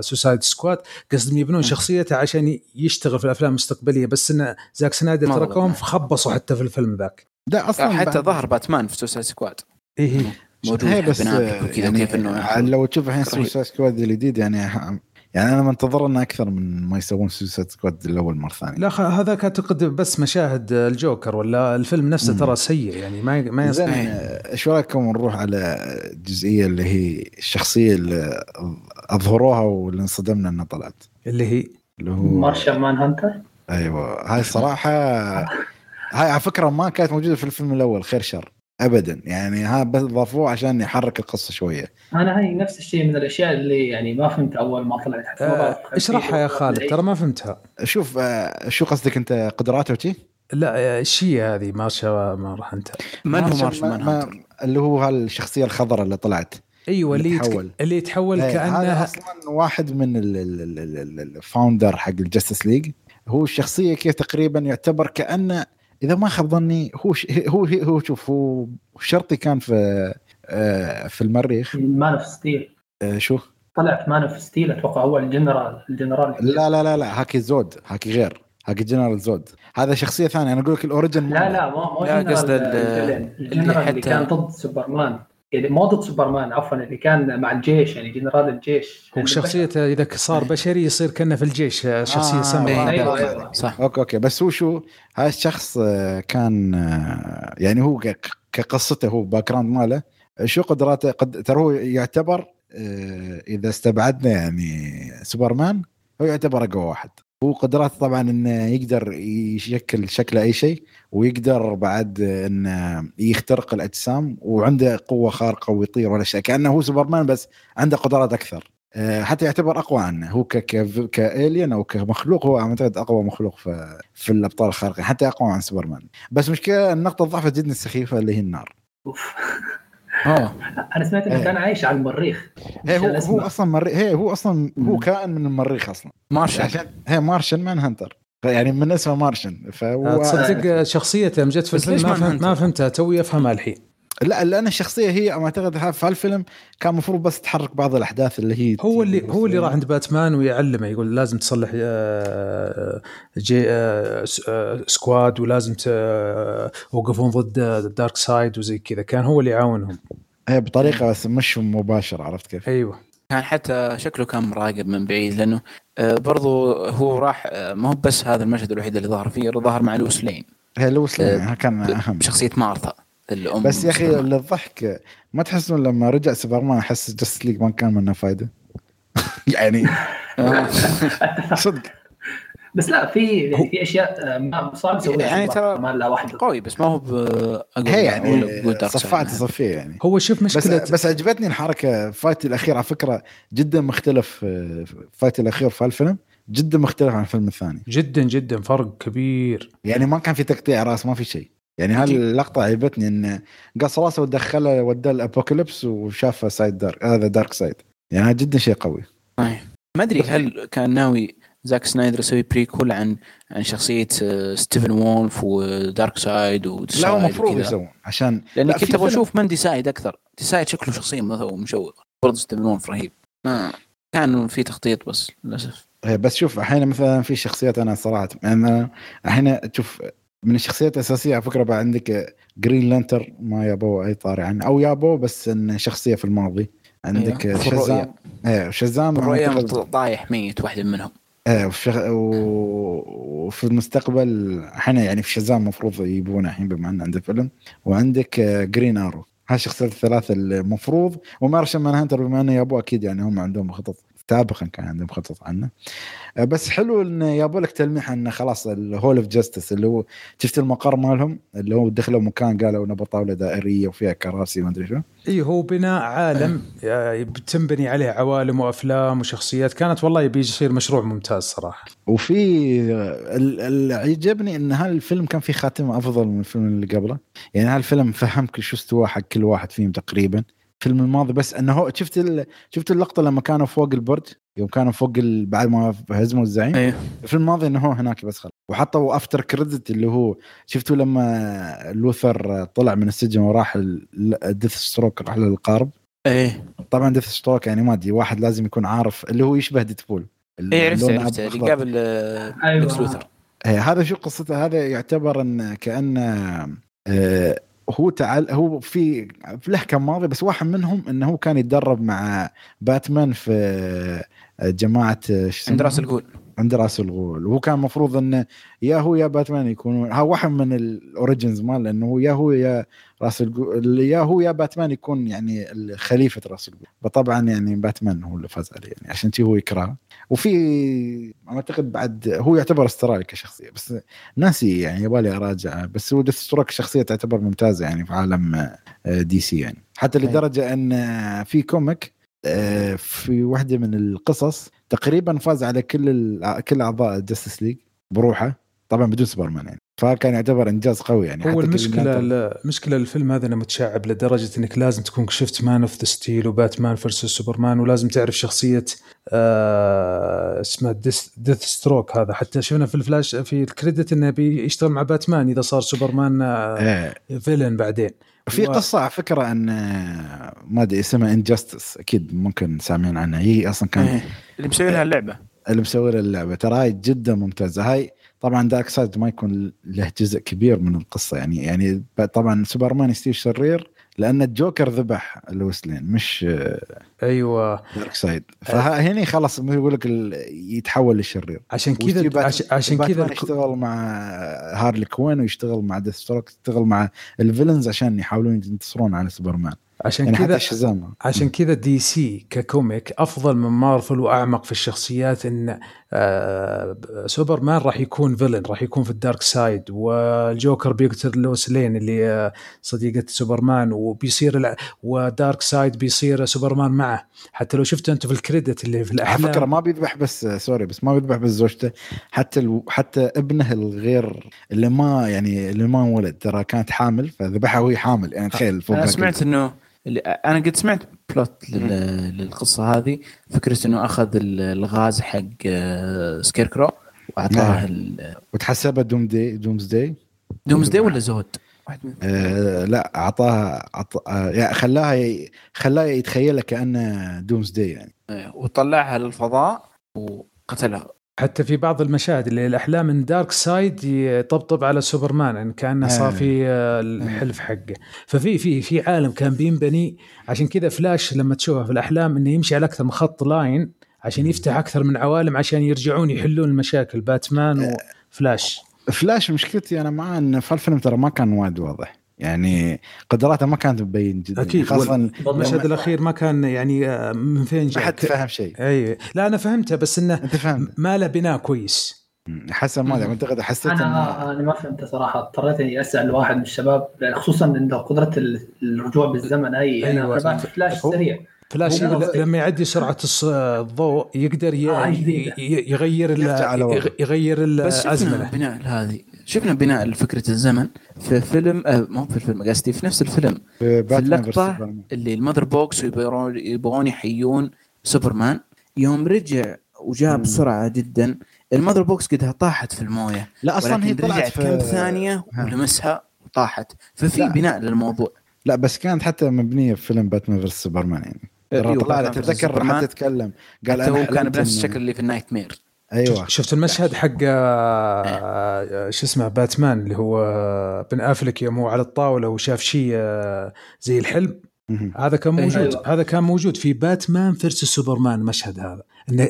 سوسايد سكواد قصدهم يبنون شخصيته عشان يشتغل في الأفلام المستقبلية. بس إن زاك سنايدر تركهم خبصوا حتى في الفيلم ذاك ده أصلا حتى ظهر باتمان في سوسايد سكواد إيه موجود بس يعني يعني لو تشوف الحين سوسايد سكواد الجديد يعني يعني أنا منتظر أنه أكثر من ما يسوون سوسايد سكواد الأول مرة ثانية. لا هذا كأعتقد بس مشاهد الجوكر ولا الفيلم نفسه ترى سيء يعني ما ما يصلح. شو رأيكم نروح على الجزئية اللي هي الشخصية اللي أظهروها واللي انصدمنا أنها طلعت اللي هي اللي هو مارشال مان هانتر. أيوة هاي صراحة هاي على فكرة ما كانت موجودة في الفيلم الأول خير شر أبدا يعني ها بس ضافوه عشان يحرك القصة شوية. أنا هاي نفس الشيء من الأشياء اللي يعني ما فهمت أول ما طلعت حتى آه اشرحها يا خالد ترى ما فهمتها. شوف آه شو قصدك أنت قدراته وشي؟ لا الشيء آه هذه مارشا ما راح أنت من هو مارشا ما, ما اللي هو هالشخصية الخضرة اللي طلعت أيوة اللي يتحول اللي يتحول آه كأنها أصلا واحد من الفاوندر حق الجستس ليج. هو الشخصية كيف تقريبا يعتبر كأنه إذا ما خاب ظني هو ش... هو هو شوف هو شرطي كان في آه في المريخ مان اوف ستيل آه شو طلعت مان اوف ستيل أتوقع هو الجنرال الجنرال لا لا لا لا هاكي زود هاكي غير هاكي جنرال زود هذا شخصية ثانية. أنا أقول لك الأوريجين لا لا ما لا قصد الجنرال اللي كان ضد سوبرمان يعني ما ضد سوبرمان عفوا اللي كان مع الجيش يعني جنرال الجيش وشخصيته إذا صار بشري يصير كأنه في الجيش شخصية آه سمراء أيوة أيوة. صح أوكي أوكي بس هو شو هاي الشخص كان يعني هو كقصته هو باكراند ماله شو قدراته قد ترى هو يعتبر إذا استبعدنا يعني سوبرمان هو يعتبر أقوى واحد. هو قدراته طبعا إنه يقدر يشكل شكل أي شيء ويقدر بعد إنه يخترق الأجسام وعنده قوة خارقة ويطير ولا شيء كأنه هو سوبرمان بس عنده قدرات أكثر حتى يعتبر أقوى عنه. هو ك ك كإليان أو كمخلوق هو أعتقد أقوى مخلوق في في الأبطال الخارقين حتى أقوى عن سوبرمان. بس مشكلة النقطة الضعف جدا السخيفة اللي هي النار. أنا سمعت إنه كان عايش على المريخ. هو, هو أصلاً مريخ هي هو أصلاً هو كائن من المريخ أصلاً. مارشن عشان هي مارشن مان هانتر يعني من اسمه مارشن. فهو تصدق شخصيته مجت في الفيلم ما, فهمت ما فهمتها توي أفهمها الحين. لا لأن الشخصية هي ما أعتقد في الفيلم كان مفروض بس تحرك بعض الأحداث اللي هي هو اللي هو الفيلم. اللي راح عند باتمان ويعلمه يقول لازم تصلح جي سكواد ولازم توقفون ضد دارك سايد وزي كذا كان هو اللي يعاونهم هي بطريقة بس مش مباشرة عرفت كيف. أيوة كان حتى شكله كان مراقب من بعيد لأنه برضو هو راح ما هو بس هذا المشهد الوحيد اللي ظهر فيه ظهر مع لويس لين. هي لويس لين كان أهم شخصية مارثا بس يا أخي للضحك ما تحسون لما رجع سوبرمان أحس جاستس ليج ما كان منه فايدة يعني صدق. بس لا في في أشياء ما صار يعني ترى واحد قوي بس ما هو هي يعني صفعت صفية يعني هو شوف مشكلة. بس, بس عجبتني الحركة فايت الأخير على فكرة جدا مختلف. فايت الأخير في الفيلم جدا مختلف عن الفيلم الثاني جدا جدا فرق كبير يعني ما كان في تقطيع رأس ما في شيء يعني. هاللقطة عجبتني إن قص راسه ودخله وده الأبوكاليبس وشافه سايد دارك هذا دارك سايد يعني هذا جدا شيء قوي. ما أدري هل كان ناوي زاك سنايدر يسوي بريكول عن عن شخصية ستيفن وولف ودارك سايد وديسايد؟ لا مفروض يسوون عشان لأن كنت أبغى أشوف من ديسايد أكثر. ديسايد شكله شخصية مثلا مشوق برضه ستيفن وولف رهيب ما كان في تخطيط بس للأسف. بس شوف أحيانا مثلا في شخصيات أنا صراحة أنا أحيانا تشوف من الشخصيات الأساسية على فكرة بقى عندك جرين لانتر ما يابوه أي طاري عنه أو يابوه بس إن شخصية في الماضي. عندك أيوة. شازام إيه شازام رؤية طايح ميت واحدة منهم إيه وشخ... وفي المستقبل حنا يعني في شازام مفروض يجيبونه الحين بما أن عنده فيلم. وعندك جرين آرو هالشخصيات الثلاثة المفروض وما رشم من هانتر بما أنه يابوه أكيد يعني هم عندهم خطط سابقا كان عندهم خطط عنه. بس حلو ان يابوا لك تلميح ان خلاص الهول اوف جاستس اللي هو شفت المقر مالهم اللي هو دخلوا مكان قالوا انه بطاوله دائريه وفيها كراسي ما ادري شو اي هو بناء عالم بتنبني عليه عوالم وافلام وشخصيات كانت والله يبي يصير مشروع ممتاز صراحه. وفي اللي عجبني ان هالفيلم كان فيه خاتمه افضل من الفيلم اللي قبله يعني هالفيلم فهمك شو استوى حق كل واحد فيهم تقريبا الفيلم الماضي. بس انه شفت ال... شفت اللقطه لما كانوا فوق البرج يوم كانوا فوق ال... بعد ما هزموا الزعيم أيه. الفيلم الماضي انه هو هناك بس خلاص. وحطوا افتر كريدت اللي هو شفتوا لما لوثر طلع من السجن وراح الديث ستروك راح للقارب ايه طبعا ديث ستروك يعني ما ادري واحد لازم يكون عارف اللي هو يشبه ديدبول اللي عرفته اللي قبل اكس لوثر هذا شو قصته. هذا يعتبر ان كانه آه... هو تعال هو في له كان ماضي بس واحد منهم انه هو كان يتدرب مع باتمان في جماعه عند راس الغول عند راس الغول وهو كان مفروض انه يا هو يا باتمان يكونون ها واحد من الاوريجنز مال لانه هو يا هو يا راس الغول يا هو يا باتمان يكون يعني خليفه راس الغول. فطبعا يعني باتمان هو اللي فاز عليه يعني عشان تي هو يكره. وفي اعتقد بعد هو يعتبر استرايك كشخصيه بس ناسي يعني يبالي اراجع. بس هو ديث ستروك شخصيه تعتبر ممتازه يعني في عالم دي سي يعني حتى لدرجه ان في كوميك في واحده من القصص تقريبا فاز على كل كل اعضاء جاستس ليج بروحه طبعا بدون سوبرمان يعني. فكان يعتبر انجاز قوي يعني. هو المشكله مشكله الفيلم هذا انه متشعب لدرجه انك لازم تكون شفت مان اوف ذا ستيل وباتمان فيرسس سوبرمان ولازم تعرف شخصيه آه اسمه ديث ستروك هذا. حتى شفنا في الفلاش في الكريدت انه بيشتغل مع باتمان اذا صار سوبرمان آه فيلن بعدين في و... قصه على فكره ان ما ادري اسمها انجستس اكيد ممكن سامعين عنها. هي اصلا كان آه. اللي مسوي لها اللعبه اللي مسوي لها اللعبه تراي جدا ممتازه. هاي طبعا دارك سايد ما يكون له جزء كبير من القصه يعني يعني طبعا سوبرمان يصير شرير لان الجوكر ذبح لوسلين مش ايوه دارك سايد فهني خلاص يقول لك يتحول للشرير عشان كذا عشان كذا يشتغل مع هارلي كوين ويشتغل مع ديث ستروك يشتغل مع الفيلنز عشان يحاولون ينتصرون على سوبرمان. عشان يعني كذا عشان كذا دي سي ككوميك أفضل من مارفل وأعمق في الشخصيات. إن سوبرمان راح يكون فيلن راح يكون في الدارك سايد والجوكر بيقتل لويس لين اللي صديقة سوبرمان وبيصير ودارك سايد بيصير سوبرمان معه. حتى لو شفته أنت في الكريدت اللي في الأحلام فكرة ما بيذبح بس سوري بس ما بيذبح بس زوجته حتى الو... حتى ابنه الغير اللي ما يعني اللي ما ولد ترى كانت حامل فذبحها وهي حامل يعني تخيل. أنا سمعت إنه أنا قد سمعت بلوت للقصة هذه فكرة إنه أخذ الغاز حق سكيركرو وأعطاه وتحسبه دوم دي دومز داي دومز داي ولا زود آه لا أعطاها عط... يعني خلاها ي... خلاها يتخيلها كأنه دومز داي يعني وطلعها للفضاء وقتلها. حتى في بعض المشاهد اللي الأحلام من دارك سايد يطبطب على سوبرمان يعني كأنه صافي الحلف حقه. ففي في في عالم كان بينبني عشان كذا فلاش لما تشوفه في الأحلام إنه يمشي على أكثر من خط لاين عشان يفتح أكثر من عوالم عشان يرجعون يحلون المشاكل باتمان وفلاش. فلاش مشكلتي أنا معاه إن في الفيلم ترى ما كان وايد واضح يعني قدراته ما كانت مبين جدا، خاصة المشهد الأخير ما كان يعني من فين جاء، ما حد فهم شيء. أي لا أنا فهمته، بس إنه ما له بناء كويس. حسن ما له منتقد، حسيت أنا أنا ما فهمت صراحة، اضطريت إني أسأل واحد من الشباب خصوصا عنده قدرة الرجوع بالزمن. أي أنا تابعت فلاش سريع، فلاش لما يعدي سرعة الضوء يقدر يغير ال يغير الأزمنة. بناء هذه شفنا بناء فكرة الزمن في فيلم آه مو في الفيلم قصدي في نفس الفيلم، في اللقطة اللي المذر بوكس يبغون يحيون سوبرمان، يوم رجع وجاء بسرعة جدا المذر بوكس قدها طاحت في الموية، لا أصلا هي طلعت في كم ثانية ولمسها وطاحت، ففي لا. بناء للموضوع. لا بس كانت حتى مبنية في فيلم باتمان في سوبرمان، يعني طلع تتذكر حتى تتكلم قال أنا كان بنفس الشكل اللي في النايت مير. أيوة. شفت المشهد حق شو اسمه باتمان اللي هو بن أفلك يوم هو على الطاولة وشاف شيء زي الحلم، هذا كان موجود. هذا كان موجود في باتمان فيرس سوبرمان مشهد هذا،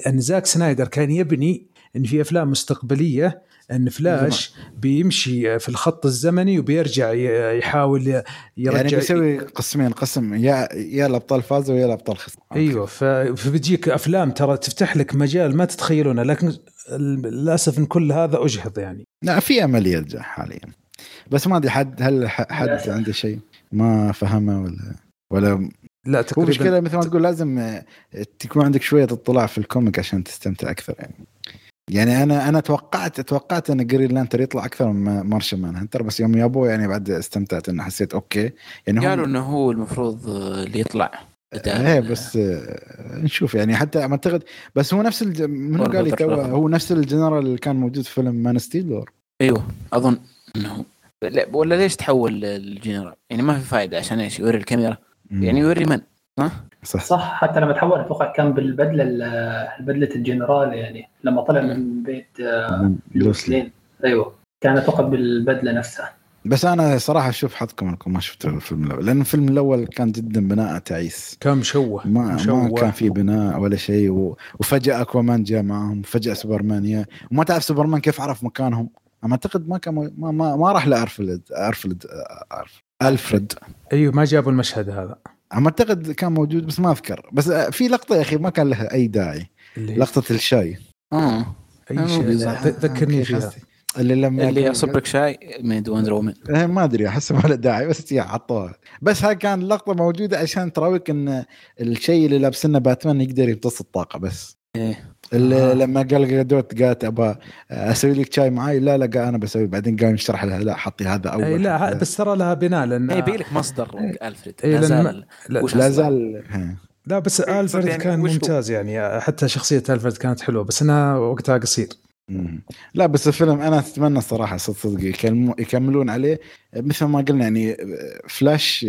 أن زاك سنايدر كان يبني أن في أفلام مستقبلية أن فلاش بيمشي في الخط الزمني وبيرجع يحاول يرجع، يعني بيسوي قسمين، قسم يا يا الأبطال فازوا ويا الأبطال خسروا. أيوة، فبيجيك أفلام ترى تفتح لك مجال ما تتخيلونه، لكن للأسف إن كل هذا أجهض. يعني لا في أمل يرجع حاليا، بس ما أدري حد هل حد عنده شيء ما فهمه ولا ولا لا تقريبا. مشكلة مثل ما تقول لازم تكون عندك شوية اطلاع في الكوميك عشان تستمتع أكثر. يعني يعني أنا أنا توقعت توقعت أن جرينلانتر يطلع أكثر من مارشال مانهانتر، بس يوم يابو يعني بعد استمتعت إنه حسيت أوكي. يعني قالوا إنه هو المفروض اللي يطلع. إيه بس نشوف يعني حتى ما أعتقد، بس هو نفس ال منو قال لي هو نفس الجنرال اللي كان موجود في فيلم مان ستيل دور. أيوة أظن إنه لا، ولا ليش تحول الجنرال؟ يعني ما في فائدة، عشان إيش يوري الكاميرا؟ يعني يوري من صح. صح حتى لما تحول اتوقع كان بالبدله البدله الجنرال، يعني لما طلع من بيت لوس لين ايوه كان اتوقع بالبدله نفسها. بس انا صراحه اشوف حظكم انكم ما شفتوا الفيلم الاول، لان الفيلم الاول كان جدا بناء تعيس، كان مشوه ما, ما كان في بناء ولا شيء، و... وفجاه اكوامان جاء معهم، فجاه سوبرمان، وما تعرف سوبرمان كيف عرف مكانهم. انا اعتقد ما كان ما ما, ما راح لارفلد ارفلد الفريد. ايوه ما جابوا المشهد هذا، عم أعتقد كان موجود بس ما أذكر. بس في لقطة يا أخي ما كان لها أي داعي، لقطة الشاي. آه أي شيء ذكرني فيها، اللي لما اللي يصبك شاي من دوان رومن، ما أدري أحس ما له داعي بس يا عطوها. بس هاي كان لقطة موجودة عشان تراويك إن الشيء اللي لابسنا باتمان يقدر يمتص الطاقة بس. إيه اللي لما قال جادوت قالت أبا أسوي لك شاي معاي، لا لا قا أنا بسوي، بعدين قام يشرح لها لا حطي هذا أول. أي لا حتى. بس ترى لها بناء لأن أي بيلك مصدر ألفريد لا زال لا زال لا بس ألفريد يعني كان ممتاز، يعني حتى شخصية ألفريد كانت حلوة، بس أنا وقتها قصير. لا بس الفيلم أنا أتمنى صراحة صدقي يكملون عليه مثل ما قلنا، يعني فلاش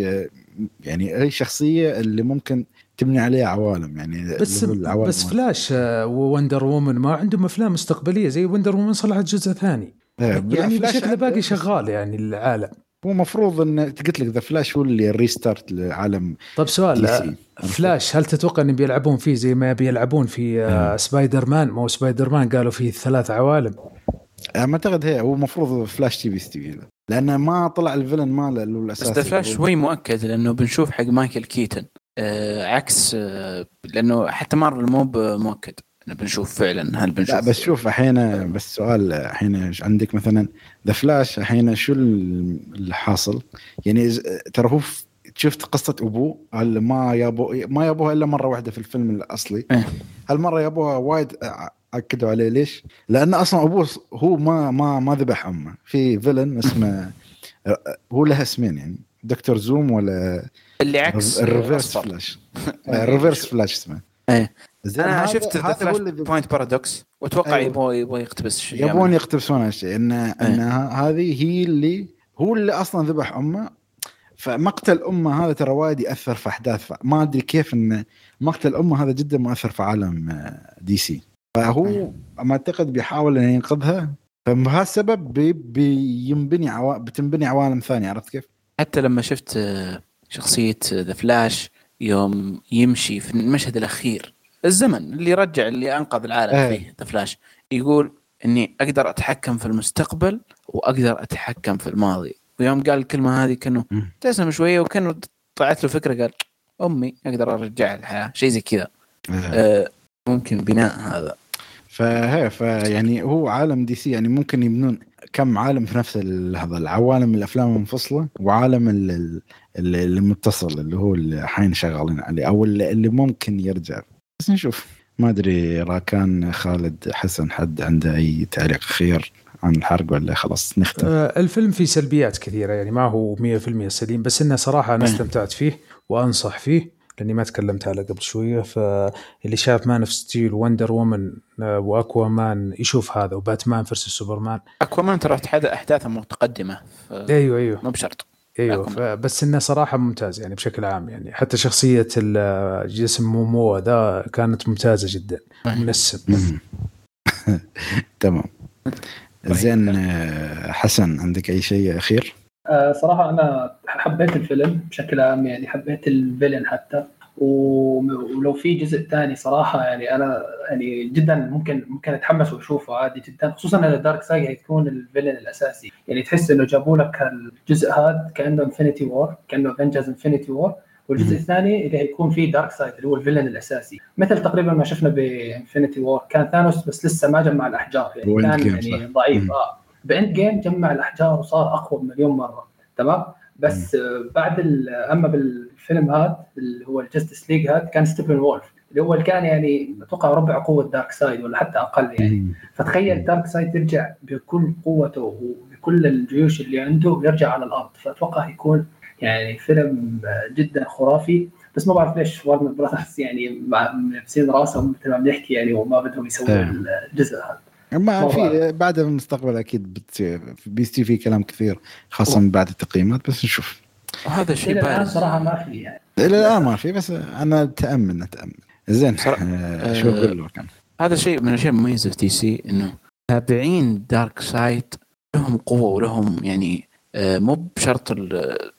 يعني أي شخصية اللي ممكن تبني عليه عوالم، يعني بس, العوالم بس فلاش ووندر وومن ما عندهم أفلام مستقبلية زي وندر وومن صلحت جزء ثاني، يعني بشكل باقي شغال يعني العالم. هو مفروض أن قلت لك ذا فلاش هو اللي ريستارت لعالم. طب سؤال فلاش، هل تتوقع أن بيلعبون فيه زي ما بيلعبون في آه. سبايدر مان؟ ما هو سبايدر مان قالوا فيه ثلاث عوالم. ما أعتقد هي هو مفروض فلاش تي بي ستي، لأنه ما طلع الفيلن ماله الأساسي. بس فلاش شوي مؤكد لأنه بنشوف حق مايكل كيتن آه عكس آه لأنه حتى مارفل مو مؤكد بنشوف فعلا. هل بنشوف؟ لا بس شوف الحين، بس سؤال الحين عندك مثلا ذا فلاش الحين شو اللي حاصل؟ يعني ترى شفت قصة أبوه، هل ما يابو ما يابوها إلا مرة واحدة في الفيلم الأصلي، هالمرة يابوها وايد أكدوا عليه. ليش؟ لأن أصلا أبوه هو ما ما ما ذبح أمه في فيلن اسمه هو له اسمين، يعني دكتور زوم ولا اللي عكس الريفيرس فلاش. الريفيرس فلاش اسمه. ايه انا شفت ذا فلاش بوينت بارادوكس واتوقع يبغوا أيوه. يقتبس شيء، يبغون يقتبسون شيء ان أيوه. انها هذه هي اللي هو اللي اصلا ذبح امه، فمقتل امه هذا ترى وايد ياثر في احداث، ما ادري كيف ان مقتل امه هذا جدا مؤثر في عالم دي سي، فهو أيوه. ما اعتقد بيحاول ان ينقذها، فبهذا السبب بي بينبني عوا... بتنبني عوالم ثانيه. عرفت كيف؟ حتى لما شفت شخصية ذا فلاش يوم يمشي في المشهد الأخير الزمن اللي رجع اللي أنقذ العالم أيه. فيه ذا فلاش يقول إني أقدر أتحكم في المستقبل وأقدر أتحكم في الماضي، ويوم قال الكلمة هذه كأنه تسمع شوية وكأنه طلعت له فكرة قال أمي أقدر أرجع الحياة شيء زي كذا. آه ممكن بناء هذا فهي فيعني هو عالم دي سي يعني ممكن يبنون كم عالم في نفس اللحظة. العوالم الأفلام المنفصلة وعالم ال المتصل اللي هو الحين شغالين عليه أو اللي ممكن يرجع. بس نشوف. ما أدري راكان خالد حسن حد عنده أي تعليق خير عن الحرق ولا خلاص نختم؟ الفيلم فيه سلبيات كثيرة يعني ما هو مية في المية سليم بس إنه صراحة أنا استمتعت فيه وأنصح فيه لأني ما تكلمت على قبل شوية. فاللي شاف مان اوف ستيل وندر وومن وأكوامان يشوف هذا وباتمان فيرسس سوبرمان. أكوامان ترى حدا أحداثه متقدمة. أيوه أيوه مو بشرط. ايوه بس انه صراحه ممتاز يعني بشكل عام يعني حتى شخصيه الجسم مومو ذا كانت ممتازه جدا منسب. تمام زين حسن عندك اي شيء اخير؟ صراحه انا حبيت الفيلم بشكل عام يعني حبيت الفيلن حتى ولو في جزء ثاني صراحه يعني انا يعني جدا ممكن ممكن اتحمس واشوفه عادي جدا خصوصا ان دارك سايد هيكون الفيلن الاساسي يعني تحس انه جابوا لك الجزء هذا كانه انفينيتي وور كانه افنجرز انفينيتي وور والجزء الثاني اللي هيكون فيه دارك سايد اللي هو الفيلن الاساسي مثل تقريبا ما شفنا بانفينيتي وور كان ثانوس بس لسه ما جمع الاحجار يعني كان يعني ضعيف. اه باند جيم جمع الاحجار وصار اقوى مليون مره تمام. بس بعد اما بالفيلم هذا اللي هو الجستس ليج هذا كان ستيبن وولف اللي هو كان يعني اتوقع ربع قوه دارك سايد ولا حتى اقل يعني. فتخيل دارك سايد ترجع بكل قوته وبكل الجيوش اللي عنده يرجع على الارض فاتوقع يكون يعني فيلم جدا خرافي. بس ما بعرف ليش وارنر براذرز يعني ملبسين راسهم مثل ما بنحكي يعني وما بدهم يسووا الجزء هذا. اما في بعد المستقبل اكيد بتصير بيستي في كلام كثير خاصه أوه. بعد التقييمات بس نشوف. وهذا الشيء بارز صراحه ما في يعني لا ما في بس انا اتامل اتامل زين شو اقول لك. هذا شيء من الاشياء المميزه في دي سي انه تابعين دارك سايد لهم قوه ولهم يعني مو بشرط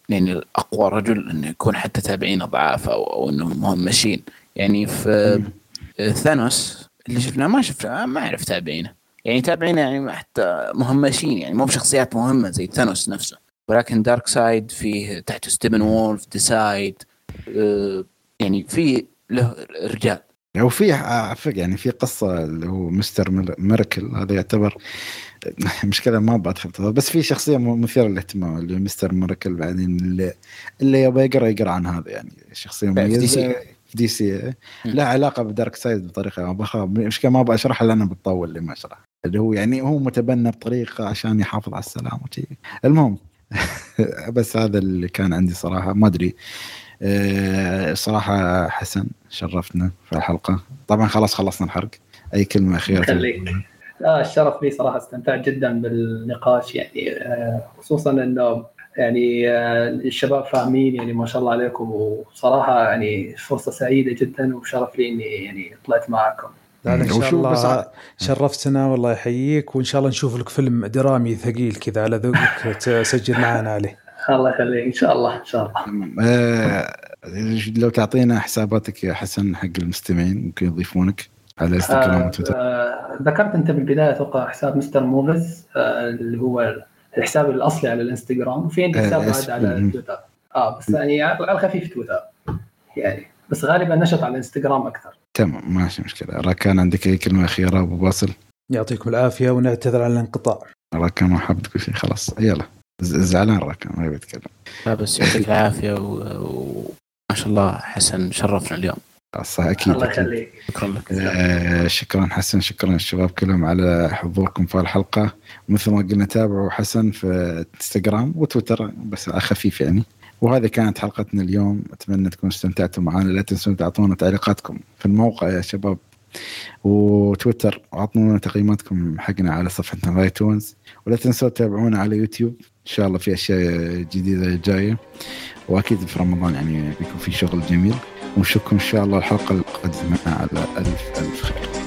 يعني الاقوى رجل انه يكون حتى تابعين ضعاف او, أو انهم مهمشين يعني. في ثانوس اللي شفناه ما شفناه ما اعرف تابعينه يعني تابعينه يعني حتى مهمشين يعني مو بشخصيات مهمه زي ثانوس نفسه. ولكن دارك سايد فيه تحته ستيبن وولف ديسايد آه يعني في له رجال او في يعني في قصه اللي هو مستر ميركل هذا يعتبر مشكله ما بدخل بس في شخصيه مثيره للاهتمام اللي مستر ميركل بعدين اللي, اللي يبغى يقرا يقرا عن هذا يعني شخصيه مميزه في دي سي لا علاقه بدارك سايد بطريقه ما مش كما ابغى اشرحها لانه بتطول لي ما اشرح اللي هو يعني هو متبنى بطريقه عشان يحافظ على السلام وشي. المهم بس هذا اللي كان عندي صراحه ما ادري أه صراحه حسن شرفتنا في الحلقه. طبعا خلاص خلصنا الحرق اي كلمه اخيره خليك. لا الشرف لي صراحه استمتعت جدا بالنقاش يعني خصوصا انه يعني الشباب فاهمين يعني ما شاء الله عليكم وصراحة يعني فرصة سعيدة جدا وشرف لي إني يعني طلعت معكم. إن شاء الله شرفتنا والله يحييك وإن شاء الله نشوف لك فيلم درامي ثقيل كذا على ذوقك تسجل معنا عليه. الله يخليك إن شاء الله إن شاء الله. لو تعطينا حساباتك يا حسن حق المستمعين ممكن يضيفونك على إنستغرام وتويتر. ذكرت أنت بالبداية توقع حساب مستر موفز اللي هو الحساب الأصلي على الانستغرام وفي عندي حساب بعد على تويتر آه بس يعني على الخفيف تويتر يعني بس غالبا نشط على الانستغرام أكثر. تمام ماشي مشكلة. راكان عندك أي كلمة أخيرة أبو باصل؟ يعطيكم العافية ونعتذر على الانقطاع. راكان ما حبت كل شيء خلاص يلا زعلان راكان ما بيتكلم بس يعطيك العافية وما شاء الله حسن شرفنا اليوم صح أكيد. الله يخليك شكرا, شكرا حسن شكرا الشباب كلهم على حضوركم في الحلقة. مثل ما قلنا تابعوا حسن في انستغرام وتويتر بس خفيف يعني. وهذه كانت حلقتنا اليوم أتمنى تكونوا استمتعتوا معنا. لا تنسون تعطونا تعليقاتكم في الموقع يا شباب وتويتر وعطونا تقييماتكم حقنا على صفحتنا ايتونز ولا تنسوا تتابعونا على يوتيوب إن شاء الله في أشياء جديدة جاية وأكيد في رمضان يعني بيكون في شغل جميل. ونشوفكم إن شاء الله الحلقة القادمة على ألف ألف خير.